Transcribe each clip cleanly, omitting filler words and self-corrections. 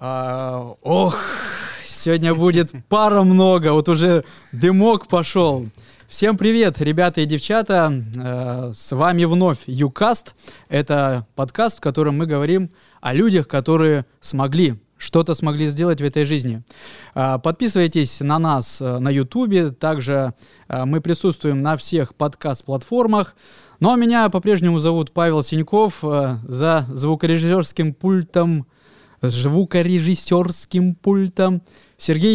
Ох, сегодня будет пара много, вот уже дымок пошел. Всем привет, ребята и девчата, с вами вновь YouCast. Это подкаст, в котором мы говорим о людях, которые что-то смогли сделать в этой жизни. Подписывайтесь на нас на Ютубе, также мы присутствуем на всех подкаст-платформах. Ну а меня по-прежнему зовут Павел Синьков, за звукорежиссерским пультом Сергей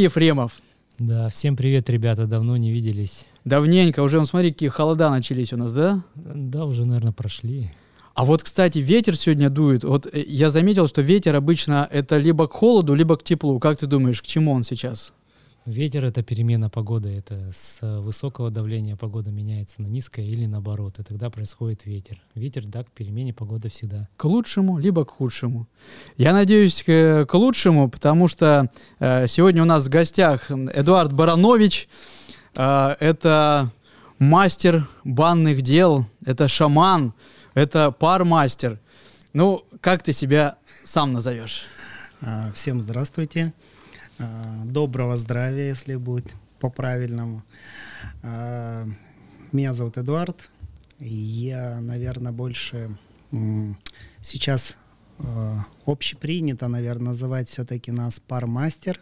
Ефремов. Да, всем привет, ребята, давно не виделись. Давненько, уже, смотри, какие холода начались у нас, да? Да, уже, наверное, прошли. А вот, кстати, ветер сегодня дует. Вот я заметил, что ветер обычно это либо к холоду, либо к теплу. Как ты думаешь, к чему он сейчас? Ветер — это перемена погоды. Это с высокого давления погода меняется на низкое или наоборот. И тогда происходит ветер. Ветер, да, к перемене погоды всегда. К лучшему, либо к худшему. Я надеюсь, к лучшему, потому что сегодня у нас в гостях Эдуард Баранович. Это мастер банных дел, это шаман. Это пар-мастер. Ну, как ты себя сам назовешь? Всем здравствуйте. Доброго здравия, если будет по-правильному. Меня зовут Эдуард. Я, наверное, больше сейчас общепринято, наверное, называть все-таки нас пар-мастер.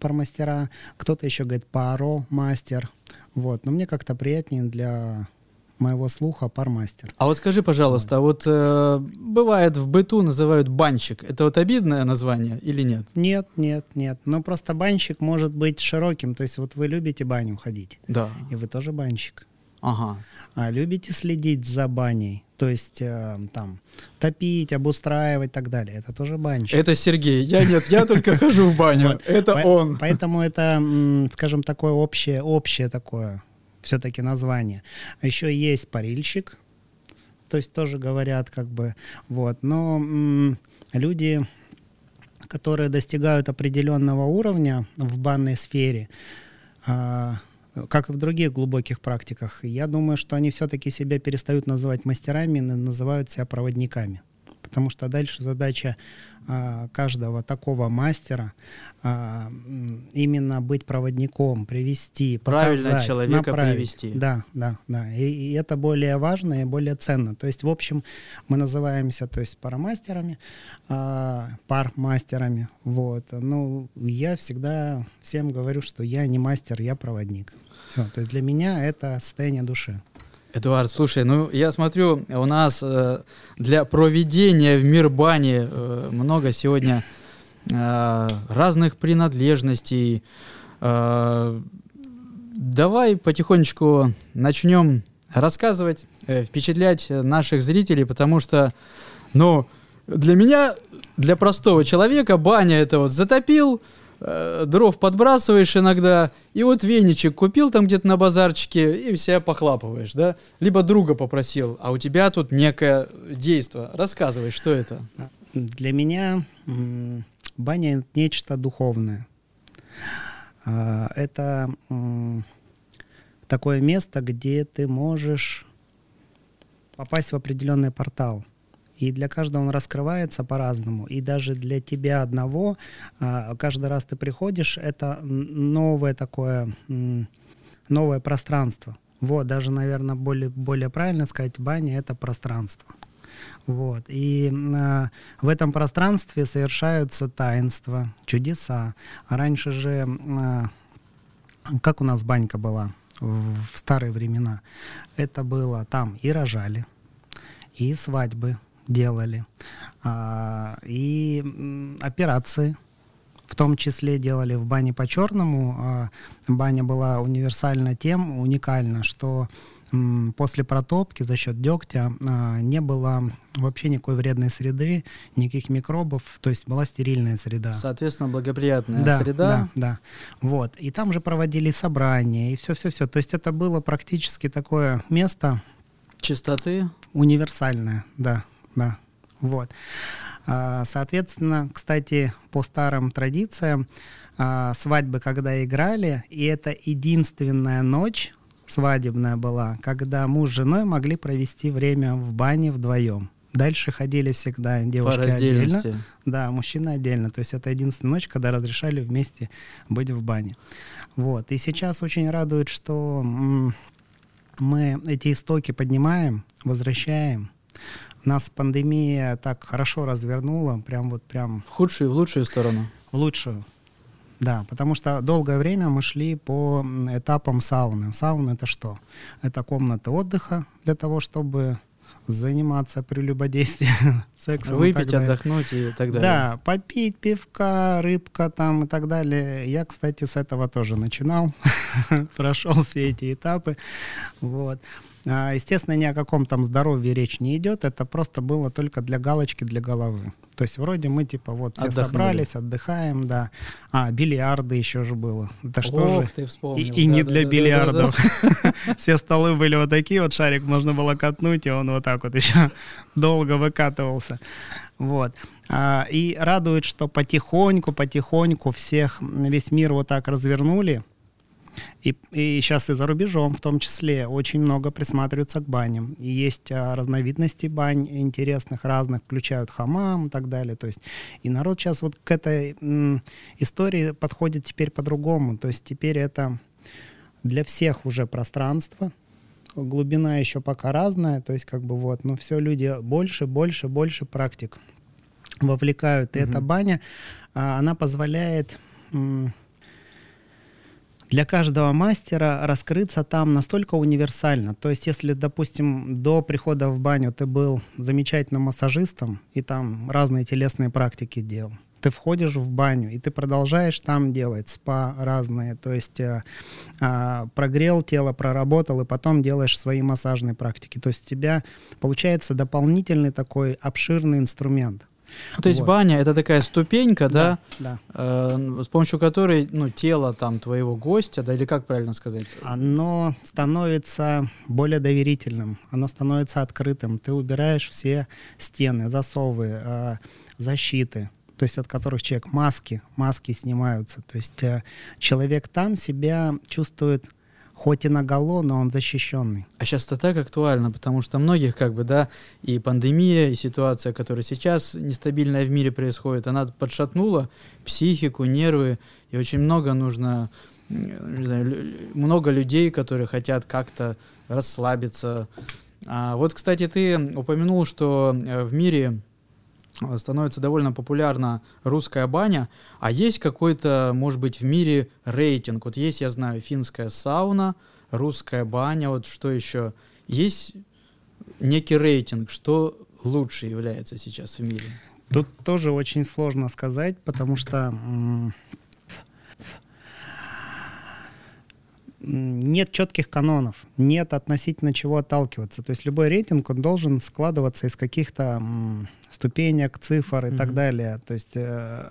Пар-мастера. Кто-то еще говорит паро-мастер. Вот. Но мне как-то приятнее для моего слуха пармастер. А вот скажи, пожалуйста, бывает в быту называют банщик. Это вот обидное название или нет? Нет. Ну просто банщик может быть широким. То есть вот вы любите баню ходить. Да. И вы тоже банщик. Ага. А любите следить за баней? То есть там топить, обустраивать и так далее. Это тоже банщик. Это Сергей. Я только хожу в баню. Это он. Поэтому это, скажем, такое общее такое все-таки название. А еще есть парильщик, то есть тоже говорят как бы, вот. Но люди, которые достигают определенного уровня в банной сфере, как и в других глубоких практиках, я думаю, что они все-таки себя перестают называть мастерами, называют себя проводниками. Потому что дальше задача каждого такого мастера именно быть проводником, привести, показать. Правильно человека направить, привести. Да. И это более важно и более ценно. То есть, в общем, мы называемся, то есть, парамастерами, пар-мастерами. Вот. Ну, я всегда всем говорю, что я не мастер, я проводник. Все. То есть для меня это состояние души. Эдуард, слушай, ну я смотрю, у нас для проведения в мир бани много сегодня разных принадлежностей. Давай потихонечку начнем рассказывать, впечатлять наших зрителей, потому что, ну, для меня, для простого человека, баня — это вот затопил, дров подбрасываешь иногда, и вот веничек купил там где-то на базарчике, и себя похлапываешь, да? Либо друга попросил, а у тебя тут некое действо. Рассказывай, что это? Для меня баня — это нечто духовное. Это такое место, где ты можешь попасть в определенный портал. И для каждого он раскрывается по-разному. И даже для тебя одного, каждый раз ты приходишь, это новое пространство. Вот, даже, наверное, более правильно сказать, баня — это пространство. Вот. И в этом пространстве совершаются таинства, чудеса. А раньше же, как у нас банька была в старые времена, это было там и рожали, и свадьбы делали, и операции в том числе делали в бане по-черному. Баня была универсальна тем, уникальна, что после протопки за счет дегтя не было вообще никакой вредной среды, никаких микробов, то есть была стерильная среда. Соответственно, благоприятная среда. Да. Вот. И там же проводили собрания, и все. То есть это было практически такое место чистоты. Универсальная, да. Вот. Соответственно, кстати, по старым традициям, свадьбы, когда играли, и это единственная ночь свадебная была, когда муж с женой могли провести время в бане вдвоем. Дальше ходили всегда девушки отдельно. Да, мужчины отдельно. То есть это единственная ночь, когда разрешали вместе быть в бане. Вот. И сейчас очень радует, что мы эти истоки поднимаем, возвращаем. Нас пандемия так хорошо развернула. Прям. В худшую и в лучшую сторону. В лучшую. Да, потому что долгое время мы шли по этапам сауны. Сауна — это что? Это комната отдыха для того, чтобы заниматься прелюбодействием, сексом. Выпить, отдохнуть и так далее. Да, попить пивка, рыбка там и так далее. Я, кстати, с этого тоже начинал. Прошел все эти этапы. Вот. Естественно, ни о каком там здоровье речь не идет. Это просто было только для галочки, для головы. То есть вроде мы типа вот все собрались, отдыхаем, да. А, бильярды еще же было. Это что же? Ты вспомнил. И да, не да, для да, бильярдов. Да. Все столы были вот такие, вот шарик можно было катнуть, и он вот так вот еще долго выкатывался. Вот. И радует, что потихоньку весь мир вот так развернули. И сейчас и за рубежом в том числе очень много присматриваются к баням. И есть разновидности бань интересных, разных, включают хамам и так далее. То есть, и народ сейчас вот к этой истории подходит теперь по-другому. То есть теперь это для всех уже пространство. Глубина еще пока разная. То есть как бы вот, но все люди больше практик вовлекают. И эта баня, она позволяет... Для каждого мастера раскрыться там настолько универсально. То есть, если, допустим, до прихода в баню ты был замечательным массажистом и там разные телесные практики делал, ты входишь в баню и ты продолжаешь там делать спа разные, то есть прогрел тело, проработал и потом делаешь свои массажные практики. То есть у тебя получается дополнительный такой обширный инструмент. То есть баня — это такая ступенька, с помощью которой тело там, твоего гостя, да, или как правильно сказать? Оно становится более доверительным, оно становится открытым. Ты убираешь все стены, засовы, защиты, то есть от которых человек, маски снимаются. То есть человек там себя чувствует... Хоть и наголо, но он защищенный. А сейчас это так актуально, потому что многих, и пандемия, и ситуация, которая сейчас нестабильная в мире происходит, она подшатнула психику, нервы, и очень много нужно, много людей, которые хотят как-то расслабиться. А вот, кстати, ты упомянул, что в мире становится довольно популярна русская баня, а есть какой-то, может быть, в мире рейтинг? Вот есть, я знаю, финская сауна, русская баня, вот что еще? Есть некий рейтинг, что лучше является сейчас в мире? Тут тоже очень сложно сказать, потому что нет четких канонов, нет относительно чего отталкиваться. То есть любой рейтинг, он должен складываться из каких-то... ступенек, цифр и так далее. То есть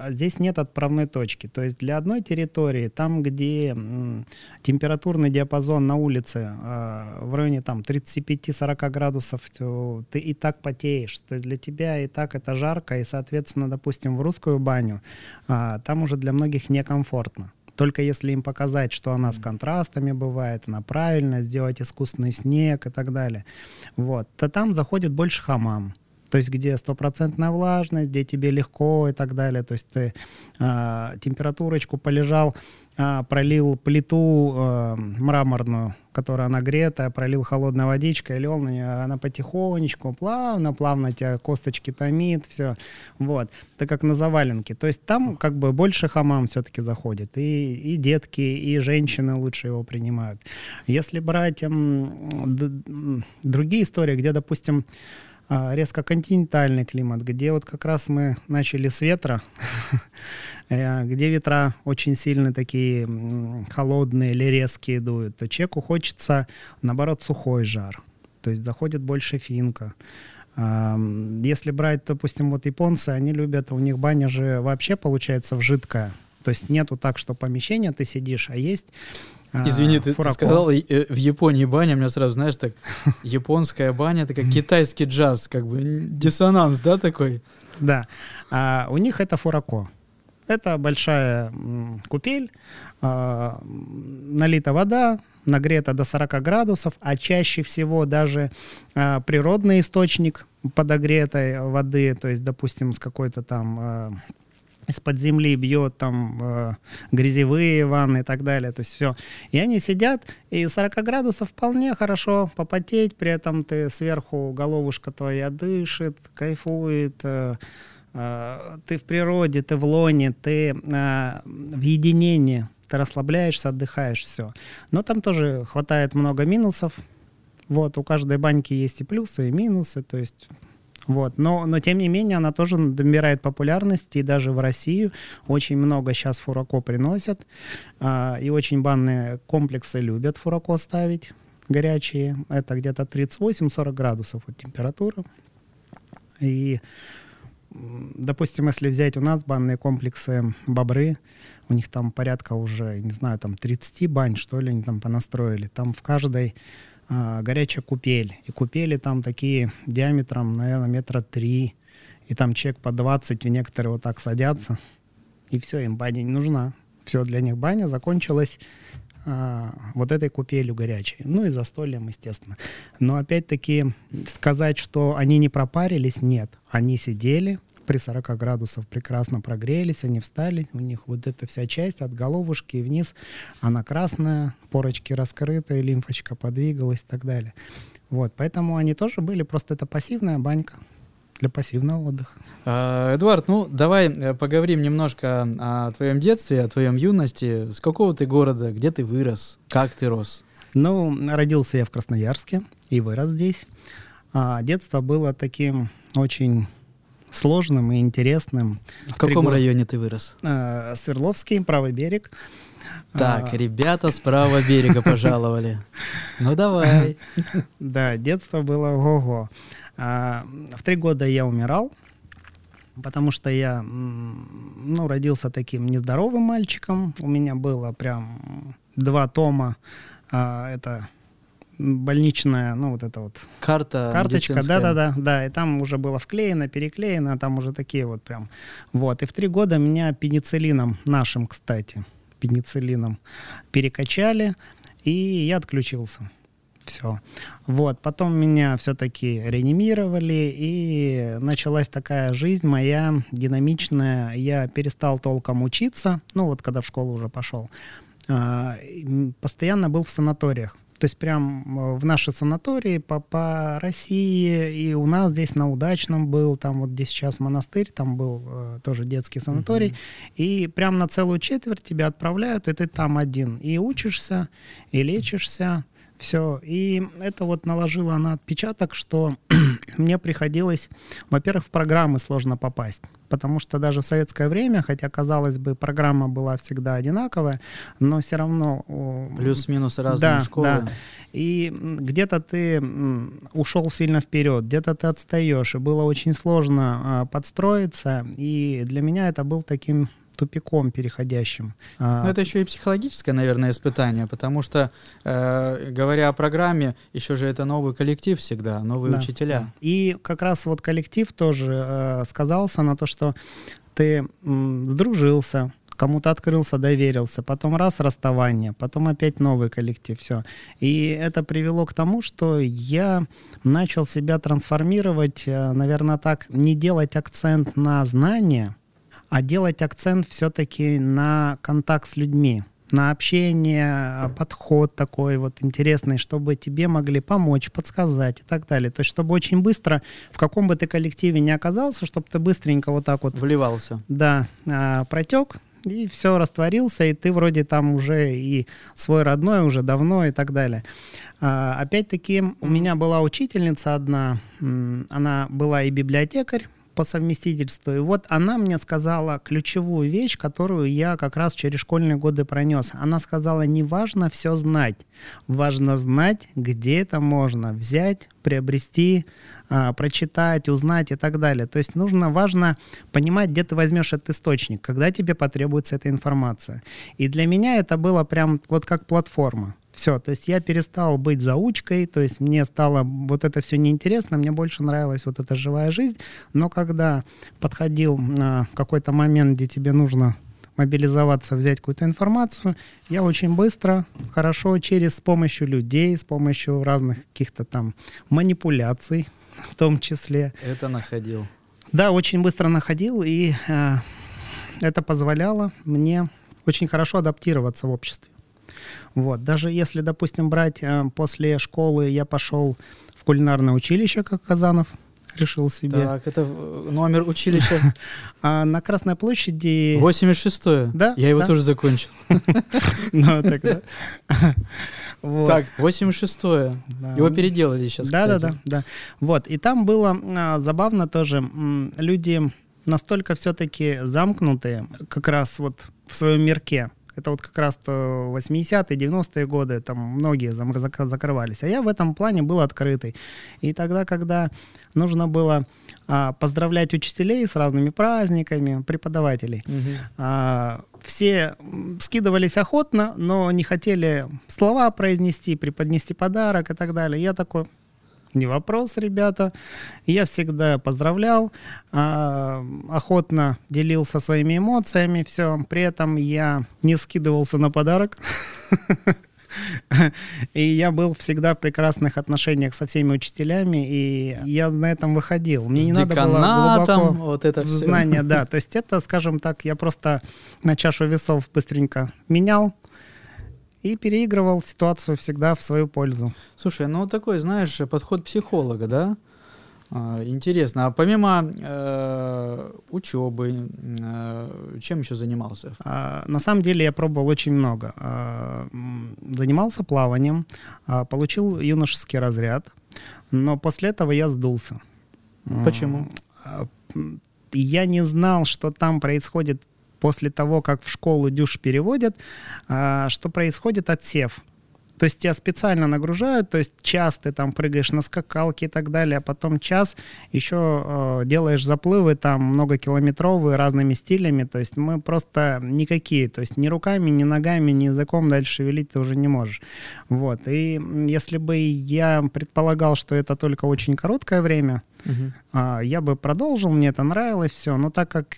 здесь нет отправной точки. То есть для одной территории, там, где температурный диапазон на улице в районе там 35-40 градусов, ты и так потеешь. То есть для тебя и так это жарко, и, соответственно, допустим, в русскую баню там уже для многих некомфортно. Только если им показать, что она с контрастами бывает, она правильно, сделать искусственный снег и так далее. Вот. То там заходит больше хамам. То есть где стопроцентная влажность, где тебе легко и так далее. То есть ты температурочку полежал, пролил плиту мраморную, которая нагретая, пролил холодной водичкой, лёл на неё, она потихонечку, плавно тебя косточки томит, все. Вот. Это как на заваленке. То есть там как бы больше хамам все-таки заходит. И детки, и женщины лучше его принимают. Если брать другие истории, где, допустим, резко континентальный климат, где вот как раз мы начали с ветра, где ветра очень сильно такие холодные или резкие дуют, то человеку хочется, наоборот, сухой жар. То есть заходит больше финка. Если брать, допустим, вот японцы, они любят, у них баня же вообще получается в жидкое. То есть нету так, что помещение ты сидишь, а есть... Извини, ты сказал, в Японии баня, у меня сразу, знаешь, так, японская баня, это как китайский джаз, как бы диссонанс, да, такой? Да. У них это фурако. Это большая купель, налита вода, нагрета до 40 градусов, а чаще всего даже природный источник подогретой воды, то есть, допустим, с какой-то там... из-под земли бьет там грязевые ванны и так далее, то есть все. И они сидят, и 40 градусов вполне хорошо попотеть, при этом ты сверху, головушка твоя дышит, кайфует, ты в природе, ты в лоне, ты в единении, ты расслабляешься, отдыхаешь, все. Но там тоже хватает много минусов, вот, у каждой баньки есть и плюсы, и минусы, то есть... Вот. Но тем не менее она тоже набирает популярность, и даже в Россию очень много сейчас фурако приносят, и очень банные комплексы любят фурако ставить, горячие, это где-то 38-40 градусов вот, температура, и, допустим, если взять у нас банные комплексы «Бобры», у них там порядка уже, не знаю, там 30 бань, что ли, они там понастроили, там в каждой... горячая купель. И купели там такие диаметром, наверное, 3 метра. И там человек по 20, некоторые вот так садятся. И все, им баня не нужна. Все, для них баня закончилась вот этой купелью горячей. Ну и застольем, естественно. Но опять-таки сказать, что они не пропарились, нет. Они сидели при 40 градусах, прекрасно прогрелись, они встали. У них вот эта вся часть от головушки и вниз, она красная, порочки раскрытые, лимфочка подвигалась и так далее. Вот, поэтому они тоже были, просто это пассивная банька для пассивного отдыха. Эдуард, ну давай поговорим немножко о твоем детстве, о твоем юности. С какого ты города, где ты вырос, как ты рос? Ну, родился я в Красноярске и вырос здесь. Детство было таким очень... сложным и интересным. В каком районе ты вырос? Свердловский, правый берег. Так, ребята с правого берега пожаловали. Ну давай. Да, детство было ого-го. В 3 года я умирал, потому что я родился таким нездоровым мальчиком. У меня было прям 2 тома. Это... больничная, карточка, да, и там уже было вклеено, переклеено, там уже такие вот прям, вот, и в 3 года меня пенициллином, нашим, кстати, пенициллином перекачали, и я отключился, все, вот, потом меня все-таки реанимировали, и началась такая жизнь моя динамичная, я перестал толком учиться, когда в школу уже пошел, постоянно был в санаториях. То есть прям в наши санатории по России, и у нас здесь на Удачном был, там вот где сейчас монастырь, там был тоже детский санаторий, и прям на целую четверть тебя отправляют, и ты там один. И учишься, и лечишься, все. И это вот наложило на отпечаток, что мне приходилось, во-первых, в программы сложно попасть. Потому что даже в советское время, хотя, казалось бы, программа была всегда одинаковая, но все равно... Плюс-минус разные школы. Да. И где-то ты ушел сильно вперед, где-то ты отстаешь, и было очень сложно подстроиться, и для меня это был таким тупиком переходящим. Но это еще и психологическое, наверное, испытание, потому что, говоря о программе, еще же это новый коллектив всегда, новые учителя. И как раз вот коллектив тоже сказался на то, что ты сдружился, кому-то открылся, доверился, потом раз — расставание, потом опять новый коллектив, все. И это привело к тому, что я начал себя трансформировать, наверное, так, не делать акцент на знания, а делать акцент все-таки на контакт с людьми, на общение, подход такой вот интересный, чтобы тебе могли помочь, подсказать и так далее. То есть чтобы очень быстро, в каком бы ты коллективе ни оказался, чтобы ты быстренько вот так вот... Вливался. Да, протек, и все, растворился, и ты вроде там уже и свой родной уже давно и так далее. Опять-таки у меня была учительница одна, она была и библиотекарь, по совместительству. И вот она мне сказала ключевую вещь, которую я как раз через школьные годы пронес. Она сказала, не важно все знать, важно знать, где это можно взять, приобрести, прочитать, узнать и так далее. То есть важно понимать, где ты возьмешь этот источник, когда тебе потребуется эта информация. И для меня это было прям вот как платформа. Все, то есть я перестал быть заучкой, то есть мне стало вот это все неинтересно, мне больше нравилась вот эта живая жизнь, но когда подходил какой-то момент, где тебе нужно мобилизоваться, взять какую-то информацию, я очень быстро, хорошо, с помощью людей, с помощью разных каких-то там манипуляций, в том числе. Это находил. Да, очень быстро находил, и это позволяло мне очень хорошо адаптироваться в обществе. Вот. Даже если, допустим, брать после школы, я пошел в кулинарное училище, как Казанов решил себе. Так, это номер училища? На Красной площади. 86-е? Да. Я его тоже закончил. Ну, тогда... Вот. Так, 86-е. Да. Его переделали сейчас, Да. Вот, и там было забавно тоже. Люди настолько все-таки замкнутые как раз вот в своем мирке. Это вот как раз 80-е, 90-е годы, там многие закрывались. А я в этом плане был открытый. И тогда, когда нужно было поздравлять учителей с разными праздниками, преподавателей, все скидывались охотно, но не хотели слова произнести, преподнести подарок и так далее. Я такой... Не вопрос, ребята. Я всегда поздравлял, охотно делился своими эмоциями, все. При этом я не скидывался на подарок. И я был всегда в прекрасных отношениях со всеми учителями, и я на этом выходил. Мне не надо было глубоко вот это в знание. Да. То есть это, скажем так, я просто на чашу весов быстренько менял. И переигрывал ситуацию всегда в свою пользу. Слушай, ну такой, знаешь, подход психолога, да? Интересно. А помимо учебы, чем еще занимался? На самом деле я пробовал очень много. Занимался плаванием, получил юношеский разряд, но после этого я сдулся. Почему? Я не знал, что там происходит. После того, как в школу дюш переводят, что происходит отсев. То есть тебя специально нагружают, то есть час ты там прыгаешь на скакалке и так далее, а потом час еще делаешь заплывы там многокилометровые разными стилями. То есть мы просто никакие, то есть ни руками, ни ногами, ни языком дальше шевелить ты уже не можешь. Вот. И если бы я предполагал, что это только очень короткое время, я бы продолжил, мне это нравилось, все. Но так как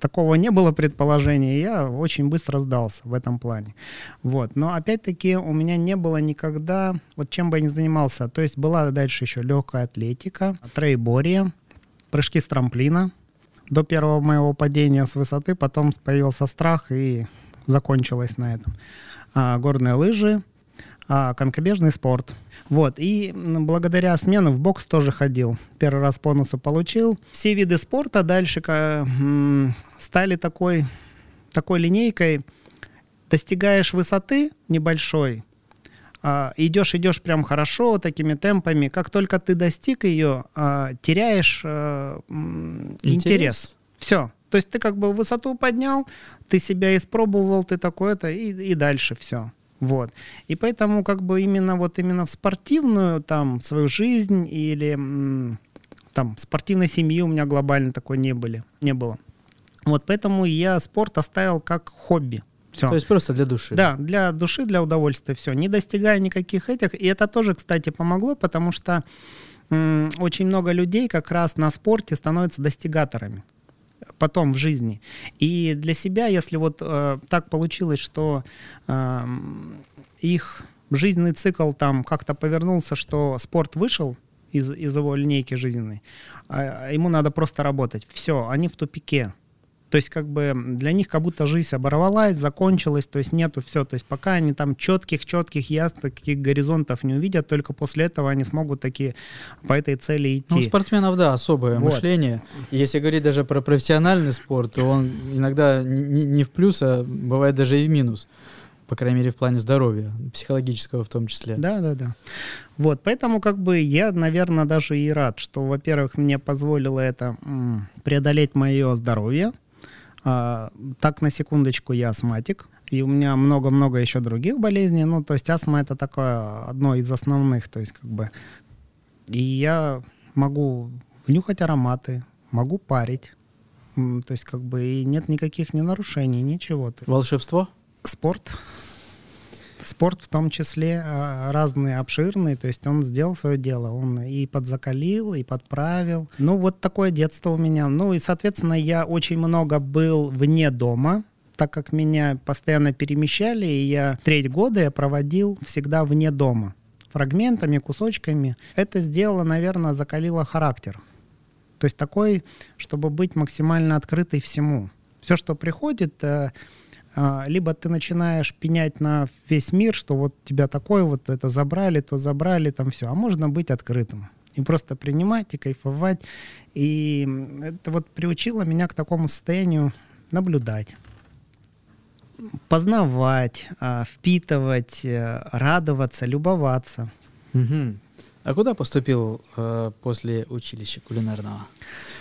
такого не было предположения, я очень быстро сдался в этом плане. Вот. Но опять-таки у меня не было никогда, вот чем бы я ни занимался, то есть была дальше еще легкая атлетика, троеборье, прыжки с трамплина. До первого моего падения с высоты, потом появился страх и закончилось на этом. Горные лыжи. Конькобежный спорт. Вот. И благодаря смене в бокс тоже ходил. Первый раз по носу получил. Все виды спорта дальше стали такой линейкой. Достигаешь высоты небольшой, идешь прям хорошо, такими темпами. Как только ты достиг ее, теряешь интерес. Все. То есть ты как бы высоту поднял, ты себя испробовал, ты такое-то, и дальше все. Вот. И поэтому как бы именно в спортивную там свою жизнь или там спортивной семьи у меня глобально такой не было. Вот поэтому я спорт оставил как хобби. Все. То есть просто для души. Да, для души, для удовольствия, все. Не достигая никаких этих. И это тоже, кстати, помогло, потому что очень много людей как раз на спорте становятся достигаторами. Потом в жизни. И для себя, если вот так получилось, что их жизненный цикл там как-то повернулся, что спорт вышел из его линейки жизненной, ему надо просто работать. Все, они в тупике. То есть как бы для них как будто жизнь оборвалась, закончилась, то есть нету все. То есть пока они там четких, ясных таких горизонтов не увидят, только после этого они смогут такие по этой цели идти. Ну, у спортсменов, да, особое мышление. Если говорить даже про профессиональный спорт, то он иногда не в плюс, а бывает даже и в минус. По крайней мере, в плане здоровья, психологического в том числе. Да. Вот, поэтому как бы я, наверное, даже и рад, что, во-первых, мне позволило это преодолеть мое здоровье. Так, на секундочку, я астматик, и у меня много-много еще других болезней, ну, то есть астма — это такое одно из основных, то есть как бы, и я могу нюхать ароматы, могу парить, то есть как бы и нет никаких ни нарушений, ничего. Волшебство? Спорт в том числе разный, обширный, то есть он сделал свое дело, он и подзакалил, и подправил. Ну вот такое детство у меня. Ну и, соответственно, я очень много был вне дома, так как меня постоянно перемещали, и я треть года я проводил всегда вне дома. фрагментами, кусочками. Это сделало, наверное, закалило характер. То есть такой, чтобы быть максимально открытой всему. Все, что приходит, либо ты начинаешь пенять на весь мир, что вот тебя такое, вот это забрали, то забрали, там все. А можно быть открытым и просто принимать, и кайфовать. И это вот приучило меня к такому состоянию наблюдать, познавать, впитывать, радоваться, любоваться. Угу. А куда поступил после училища кулинарного?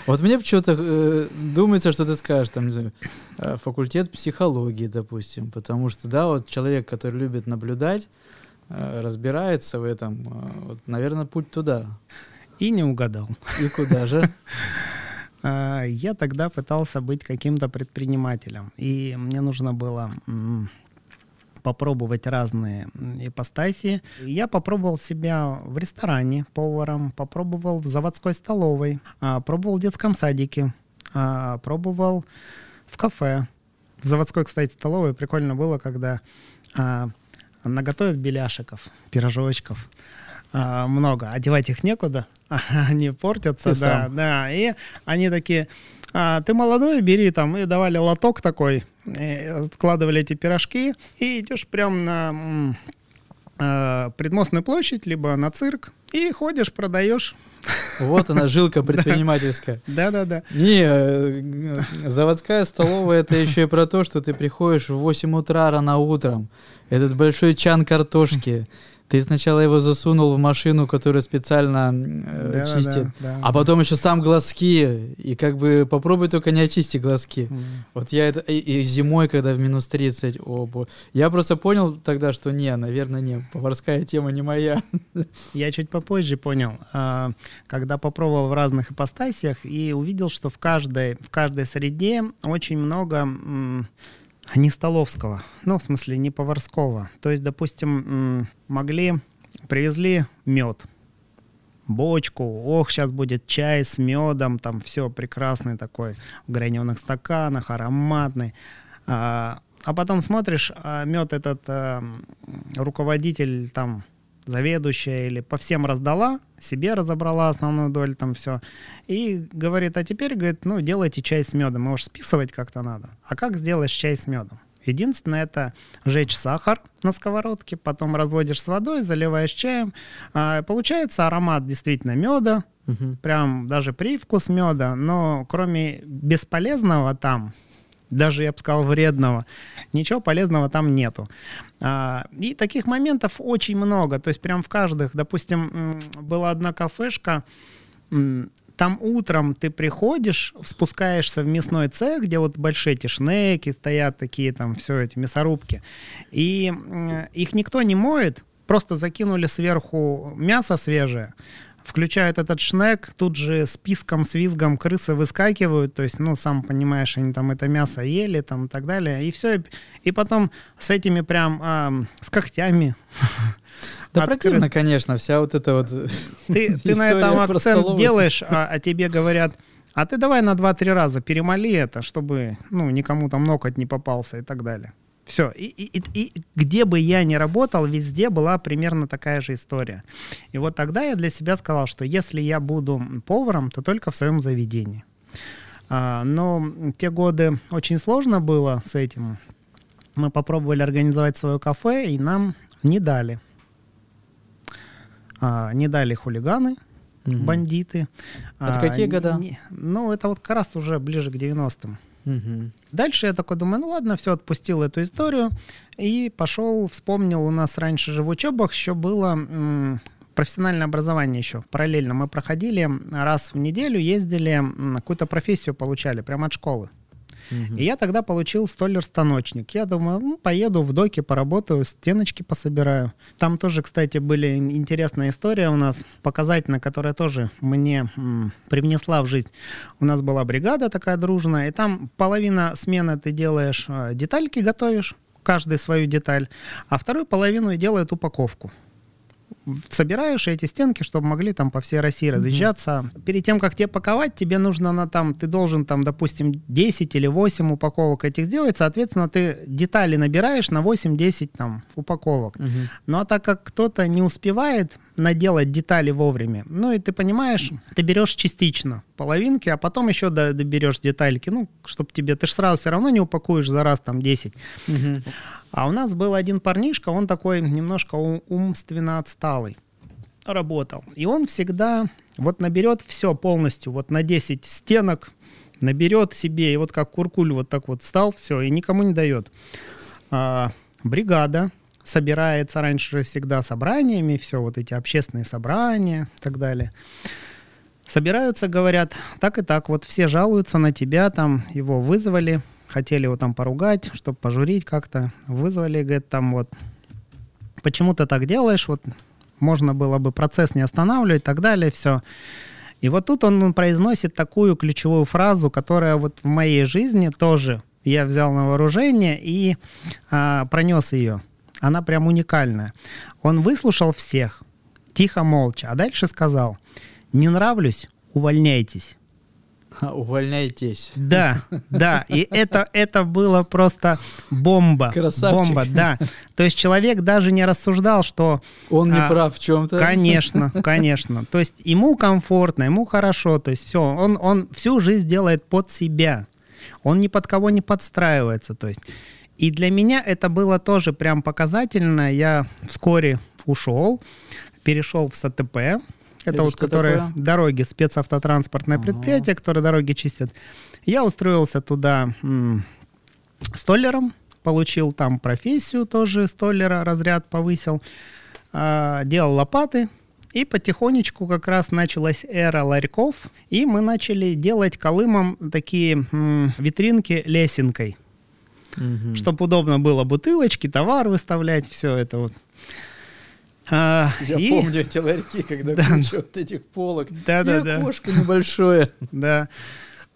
Вот мне почему-то думается, что ты скажешь, там, не знаю, факультет психологии, допустим, потому что, да, вот человек, который любит наблюдать, разбирается в этом, вот, наверное, путь туда. И не угадал. И куда же? Я тогда пытался быть каким-то предпринимателем, и мне нужно было попробовать разные ипостаси. Я попробовал себя в ресторане поваром, попробовал в заводской столовой, пробовал в детском садике, пробовал в кафе. В заводской, кстати, столовой прикольно было, когда наготовят беляшиков, пирожочков. Много, одевать их некуда, они портятся, да, и они такие, ты молодой, бери там, и давали лоток такой, откладывали эти пирожки, и идешь прям на Предмостную площадь, либо на цирк, и ходишь, продаешь. Вот она, жилка предпринимательская. Да-да-да. Не, заводская столовая — это еще и про то, что ты приходишь в 8 утра рано утром, этот большой чан картошки. Ты сначала его засунул в машину, которую специально чистит, а потом еще сам глазки. И как бы попробуй только не очисти глазки. Вот я это... И зимой, когда в минус 30, оба. Я просто понял тогда, что наверное, поварская тема не моя. Я чуть попозже понял, когда попробовал в разных ипостасях и увидел, что в каждой среде очень много... не столовского, ну, в смысле, не поварского. То есть, допустим, привезли мед, бочку, сейчас будет чай с медом, там все прекрасный такой, в граненых стаканах, ароматный. А потом смотришь, мед этот руководитель, там, заведующая или по всем раздала, себе разобрала основную долю, там все. И говорит, а теперь, говорит, ну, делайте чай с медом. Его же списывать как-то надо. А как сделаешь чай с медом? Единственное, это жечь сахар на сковородке, потом разводишь с водой, заливаешь чаем. Получается аромат действительно меда, прям даже привкус меда, но кроме бесполезного там, даже, я бы сказал, вредного, ничего полезного там нету. И таких моментов очень много, то есть прям в каждых. Допустим, была одна кафешка, там утром ты приходишь, спускаешься в мясной цех, где вот большие эти шнеки стоят, такие там все эти мясорубки, и их никто не моет, просто закинули сверху мясо свежее, включают этот шнек, тут же с писком, с визгом крысы выскакивают, то есть, ну, сам понимаешь, они там это мясо ели, там, и так далее, и все. И потом с этими прям, с когтями. Да противно, конечно, вся вот эта вот ты на этом акцент делаешь, а тебе говорят, а ты давай на 2-3 раза перемоли это, чтобы, ну, никому там ноготь не попался и так далее. Все. И где бы я ни работал, везде была примерно такая же история. И вот тогда я для себя сказал, что если я буду поваром, то только в своем заведении. Но те годы очень сложно было с этим. Мы попробовали организовать свое кафе, и нам не дали. Не дали хулиганы, бандиты. Это какие года? Это вот как раз уже ближе к 90-м. Дальше я такой думаю, ну ладно, все, отпустил эту историю и пошел, вспомнил, у нас раньше же в учебах еще было профессиональное образование еще параллельно. Мы проходили раз в неделю, ездили, какую-то профессию получали прямо от школы. И я тогда получил столяр-станочник. Я думаю, поеду в доки, поработаю, стеночки пособираю. Там тоже, кстати, были интересная история у нас, показательная, которая тоже мне привнесла в жизнь. У нас была бригада такая дружная, и там половина смены ты делаешь, детальки готовишь, каждый свою деталь, а вторую половину делают упаковку. собираешь эти стенки, чтобы могли там по всей России разъезжаться. Mm-hmm. Перед тем, как тебе паковать, тебе нужно ты должен допустим, 10 или 8 упаковок этих сделать, соответственно, ты детали набираешь на 8-10 упаковок. Mm-hmm. Ну, а так как кто-то не успевает наделать детали вовремя, ну, и ты понимаешь, ты берешь частично половинки, а потом еще доберешь детальки, ну, чтобы тебе... Ты же сразу все равно не упакуешь за раз 10. Mm-hmm. А у нас был один парнишка, он такой немножко умственно отсталый, работал. И он всегда наберет все полностью, на 10 стенок наберет себе, и как куркуль встал, все, и никому не дает. Бригада собирается раньше же всегда собраниями, все эти общественные собрания и так далее. Собираются, говорят, так и так, все жалуются на тебя, его вызвали. Хотели его поругать, чтобы пожурить как-то. Вызвали, говорит, почему ты так делаешь, можно было бы процесс не останавливать и так далее, все. И тут он произносит такую ключевую фразу, которая в моей жизни тоже я взял на вооружение и пронес ее. Она прям уникальная. Он выслушал всех, тихо, молча, а дальше сказал: «Не нравлюсь, увольняйтесь». Увольняйтесь. Да, да. И это было просто бомба. Красавчик. Бомба, да. То есть человек даже не рассуждал, что... Он не прав в чем-то. Конечно, конечно. То есть ему комфортно, ему хорошо. То есть все, он всю жизнь делает под себя. Он ни под кого не подстраивается. То есть. И для меня это было тоже прям показательно. Я вскоре ушел, перешел в СТП. Это которые такое? Дороги, спецавтотранспортное предприятие, которые дороги чистят. Я устроился туда столяром, получил там профессию тоже столяра, разряд повысил, делал лопаты. И потихонечку как раз началась эра ларьков, и мы начали делать Колымом такие витринки лесенкой, чтобы удобно было бутылочки, товар выставлять, все это . Я помню эти ларьки, когда куча этих полок, и окошко небольшое. Да.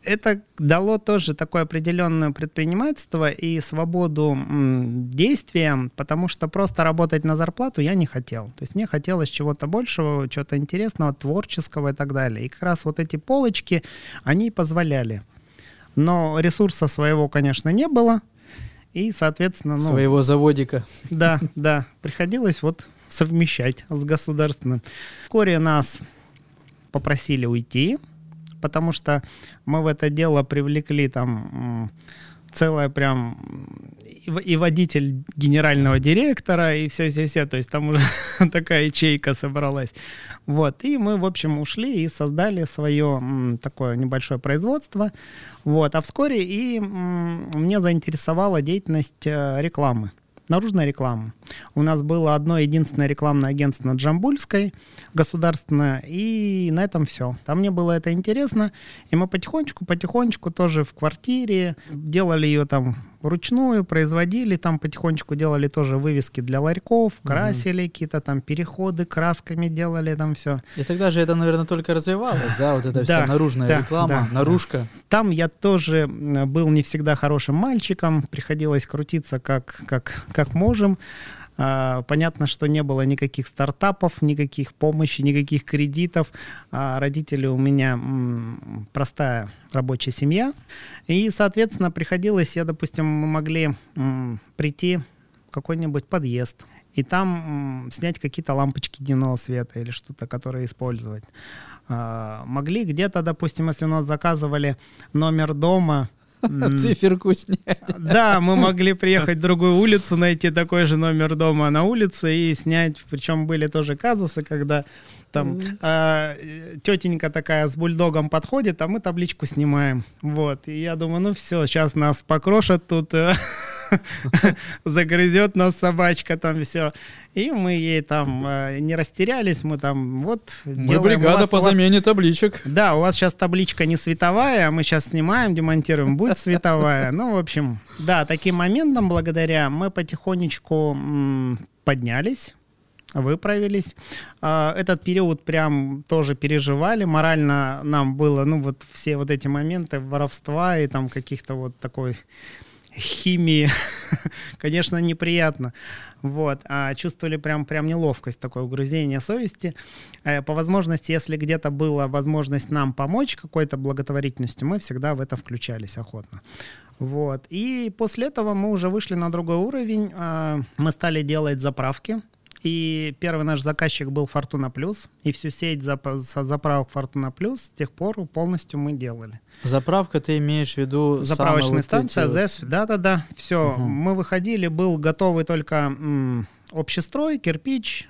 Это дало тоже такое определенное предпринимательство и свободу действия, потому что просто работать на зарплату я не хотел. То есть мне хотелось чего-то большего, чего-то интересного, творческого и так далее. И как раз эти полочки, они позволяли. Но ресурса своего, конечно, не было. И, соответственно... своего заводика. Да, да. Приходилось совмещать с государственным. Вскоре нас попросили уйти, потому что мы в это дело привлекли целое прям и водитель генерального директора, и все-все-все, то есть там уже такая ячейка собралась. И мы, в общем, ушли и создали свое такое небольшое производство. А вскоре и мне заинтересовала деятельность рекламы. Наружная реклама. У нас было одно единственное рекламное агентство на Джамбульской, государственное, и на этом все. Там мне было это интересно, и мы потихонечку тоже в квартире делали ее вручную, производили, потихонечку делали тоже вывески для ларьков, красили какие-то переходы, красками делали все. И тогда же это, наверное, только развивалось, да, вся наружная реклама, наружка. Да. Там я тоже был не всегда хорошим мальчиком, приходилось крутиться как можем. Понятно, что не было никаких стартапов, никаких помощи, никаких кредитов. Родители у меня простая рабочая семья. И, соответственно, приходилось, мы могли прийти в какой-нибудь подъезд и там снять какие-то лампочки дневного света или что-то, которое использовать. Могли где-то, допустим, если у нас заказывали номер дома, циферку снять. Да, мы могли приехать в другую улицу, найти такой же номер дома на улице и снять. Причем были тоже казусы, когда тетенька такая с бульдогом подходит, а мы табличку снимаем. И я думаю, все, сейчас нас покрошат тут, загрызет нас собачка, все. И мы ей не растерялись, мы мы бригада по замене табличек. Да, у вас сейчас табличка не световая, а мы сейчас снимаем, демонтируем, будет световая. Ну, в общем, да, таким моментом благодаря мы потихонечку поднялись, выправились. Этот период прям тоже переживали. Морально нам было, все эти моменты воровства и каких-то такой химии, конечно, неприятно. Вот. А чувствовали прям неловкость, такое угрызение совести. По возможности, если где-то была возможность нам помочь какой-то благотворительностью, мы всегда в это включались охотно. Вот. И после этого мы уже вышли на другой уровень. Мы стали делать заправки. И первый наш заказчик был «Фортуна Плюс», и всю сеть заправок «Фортуна Плюс» с тех пор полностью мы делали. Заправка, ты имеешь в виду? Заправочная станция, ЗЭС, да-да-да, все. Угу. Мы выходили, был готовый только общестрой, кирпич,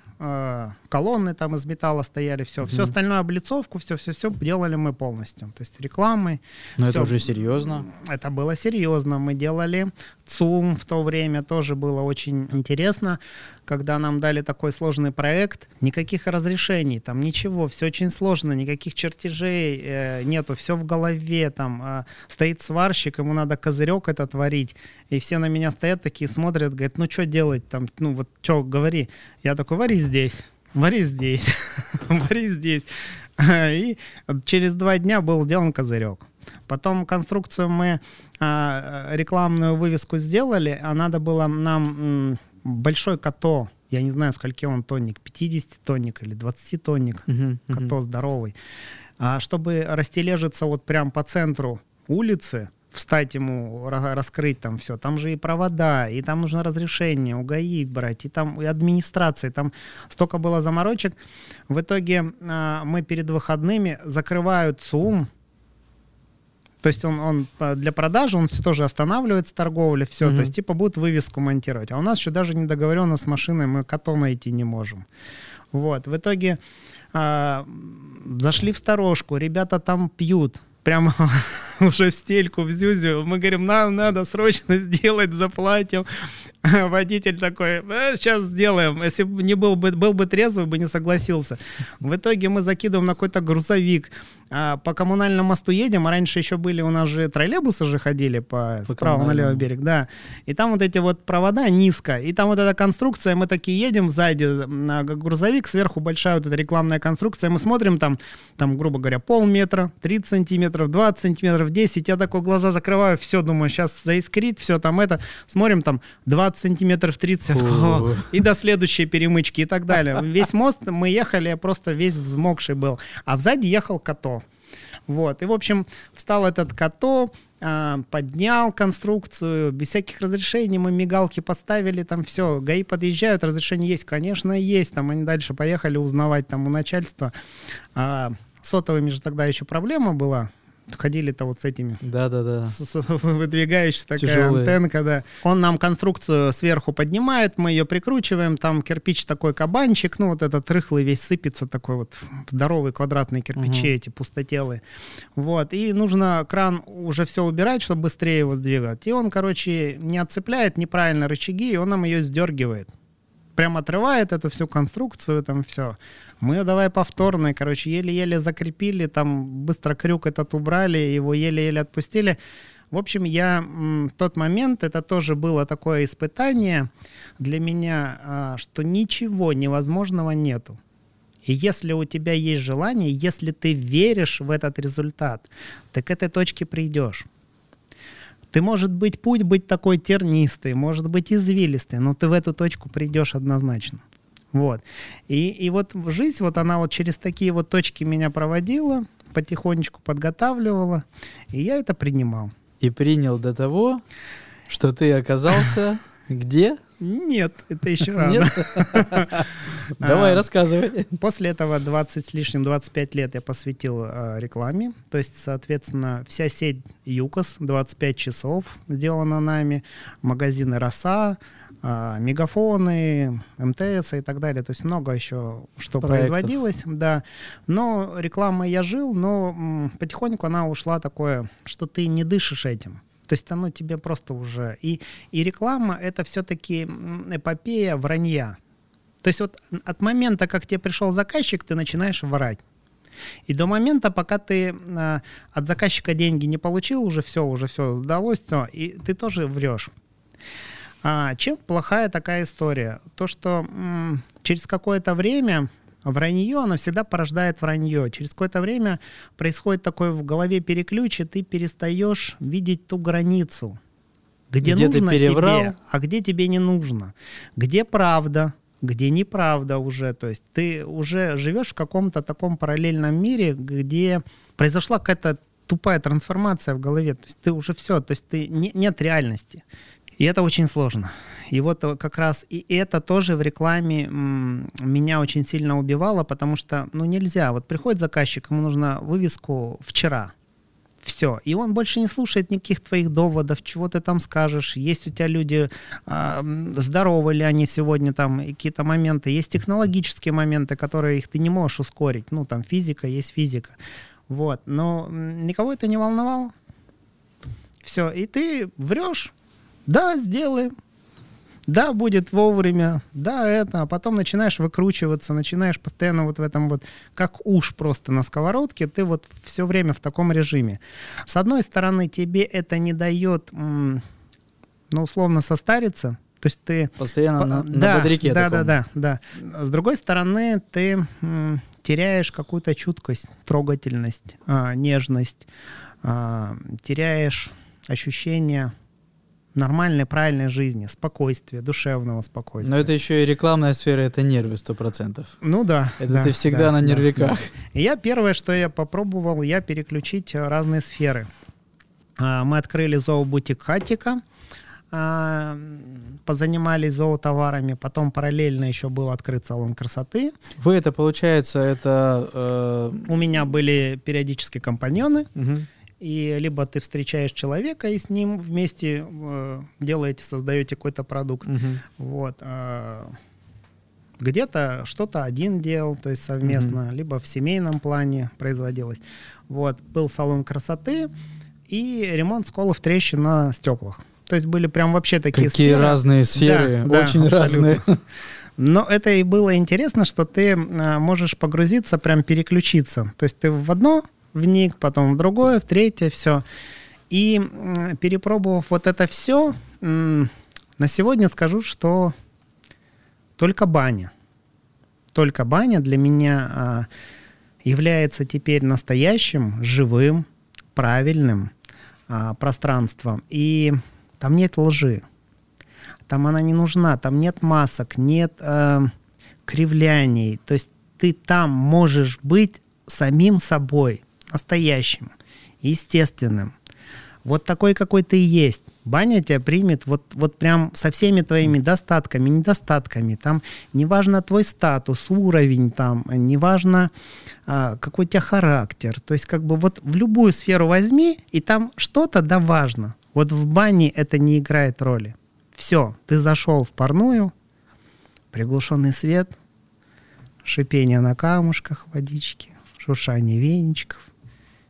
колонны там из металла стояли, все. Все остальное, облицовку, все-все-все делали мы полностью. То есть рекламы. Но все. Это уже серьезно? Это было серьезно. Мы делали ЦУМ в то время, тоже было очень интересно, когда нам дали такой сложный проект. Никаких разрешений, там ничего, все очень сложно, никаких чертежей нету, все в голове, там стоит сварщик, ему надо козырек этот варить, и все на меня стоят такие, смотрят, говорят, ну что делать, там, ну вот что, говори. Я такой, вари здесь. Вари здесь, вари здесь. И через 2 дня был сделан козырек. Потом конструкцию мы, рекламную вывеску сделали, а надо было нам большой като, я не знаю, скольки он тонник, 50 тонник или 20 тонник, като здоровый, чтобы растележиться вот прям по центру улицы, встать ему, раскрыть там все. Там же и провода, и там нужно разрешение у ГАИ брать, и там и администрации. Там столько было заморочек. В итоге мы перед выходными закрывают ЦУМ. То есть он для продажи, он все тоже останавливается, торговля, все. То есть типа будут вывеску монтировать. А у нас еще даже не договорено с машиной, мы кота найти не можем. Вот. В итоге зашли в сторожку, ребята там пьют. Прямо уже стельку в зюзю. Мы говорим, нам надо срочно сделать, заплатим. Водитель такой, сейчас сделаем. Если бы не был бы трезвый, бы не согласился. В итоге мы закидываем на какой-то грузовик. По коммунальному мосту едем. А раньше еще были у нас же троллейбусы же ходили по справа на левый берег. Да. И там вот эти вот провода низко. И там вот эта конструкция. Мы такие едем сзади на грузовик. Сверху большая вот эта рекламная конструкция. Мы смотрим там грубо говоря, полметра, 30 сантиметров, 20 сантиметров, 10. Я такой глаза закрываю. Все, думаю, сейчас заискрит. Все там это. Смотрим там 20 сантиметров, 30. И до следующей перемычки и так далее. Весь мост мы ехали, просто весь взмокший был. А сзади ехал като. Вот. И, в общем, встал этот като, поднял конструкцию, без всяких разрешений мы мигалки поставили, там все, ГАИ подъезжают, разрешение есть, конечно, есть, там они дальше поехали узнавать там у начальства. Сотовыми же тогда еще проблема была. Ходили-то вот с этими. Да-да-да. Выдвигающаяся такая тяжелые. Антенка, да. Он нам конструкцию сверху поднимает, мы ее прикручиваем, там кирпич такой кабанчик, ну вот этот рыхлый весь сыпется, такой вот здоровый квадратный кирпичи эти пустотелые. Вот, и нужно кран уже все убирать, чтобы быстрее его сдвигать. И он, короче, не отцепляет неправильно рычаги, и он нам ее сдергивает. Прям отрывает эту всю конструкцию, там все. Мы давай повторно, короче, еле-еле закрепили, там быстро крюк этот убрали, его еле-еле отпустили. В общем, я в тот момент, это тоже было такое испытание для меня, что ничего невозможного нету. И если у тебя есть желание, если ты веришь в этот результат, ты к этой точке придешь. Ты, может быть, путь быть такой тернистый, может быть, извилистый, но ты в эту точку придешь однозначно. Вот. И вот жизнь, вот она вот через такие вот точки меня проводила, потихонечку подготавливала, и я это принимал. И принял до того, что ты оказался где? Нет, это еще рано. Давай, рассказывай. После этого 20 с лишним, 25 лет я посвятил рекламе. То есть, соответственно, вся сеть ЮКОС, 25 часов сделана нами. Магазины «Роса», «Мегафоны», МТС и так далее. То есть много еще что производилось. Да. Но рекламой я жил, но потихоньку она ушла такое, что ты не дышишь этим. То есть оно тебе просто уже... И реклама — это все-таки эпопея вранья. То есть вот от момента, как тебе пришел заказчик, ты начинаешь врать. И до момента, пока ты от заказчика деньги не получил, уже все сдалось, все, и ты тоже врешь. Чем плохая такая история? То, что через какое-то время... Вранье, оно всегда порождает вранье. Через какое-то время происходит такой в голове переключ, и ты перестаешь видеть ту границу. Где нужно ты переврал? Тебе, а где тебе не нужно. Где правда, где неправда уже. То есть ты уже живешь в каком-то таком параллельном мире, где произошла какая-то тупая трансформация в голове. То есть ты уже все, то есть ты нет реальности. И это очень сложно. И вот как раз и это тоже в рекламе меня очень сильно убивало, потому что ну нельзя. Вот приходит заказчик, ему нужно вывеску «вчера». Все. И он больше не слушает никаких твоих доводов, чего ты там скажешь. Есть у тебя люди, здоровы ли они сегодня, там какие-то моменты. Есть технологические моменты, которые их ты не можешь ускорить. Ну, там физика, есть физика. Вот. Но никого это не волновало. Все. И ты врешь. Да, сделаем. Да, будет вовремя. Да, это. А потом начинаешь выкручиваться, начинаешь постоянно вот в этом вот, как уж просто на сковородке, ты вот все время в таком режиме. С одной стороны, тебе это не дает, ну, условно, состариться. То есть ты... Постоянно на бодряке. Да. С другой стороны, ты теряешь какую-то чуткость, трогательность, нежность, теряешь ощущение... нормальной, правильной жизни, спокойствия, душевного спокойствия. Но это еще и рекламная сфера, это нервы 100%. Ну да. Это да, ты всегда на нервиках. Да. Я первое, что я попробовал, я переключить разные сферы. Мы открыли зообутик «Хатика», позанимались зоотоварами, потом параллельно еще был открыт салон красоты. Вы это, получается, это... У меня были периодически компаньоны. Угу. И либо ты встречаешь человека и с ним вместе создаете какой-то продукт. Uh-huh. Вот. Где-то что-то один делал, то есть совместно, uh-huh. либо в семейном плане производилось. Вот. Был салон красоты и ремонт сколов, трещин на стеклах. То есть были прям вообще такие сферы. Какие разные сферы, да, очень разные. Но это и было интересно, что ты можешь погрузиться, прям переключиться. То есть ты в одно... вник, потом в другое, в третье, все. И перепробовав вот это все, на сегодня скажу, что только баня для меня является теперь настоящим, живым, правильным пространством. И там нет лжи, там она не нужна, там нет масок, нет кривляний. То есть ты там можешь быть самим собой, настоящим, естественным. Вот такой, какой ты есть. Баня тебя примет вот прям со всеми твоими достатками, недостатками. Там неважно твой статус, уровень, там неважно какой у тебя характер. То есть как бы вот в любую сферу возьми, и там что-то да важно. Вот в бане это не играет роли. Все, ты зашел в парную, приглушенный свет, шипение на камушках, водички, шуршание веничков.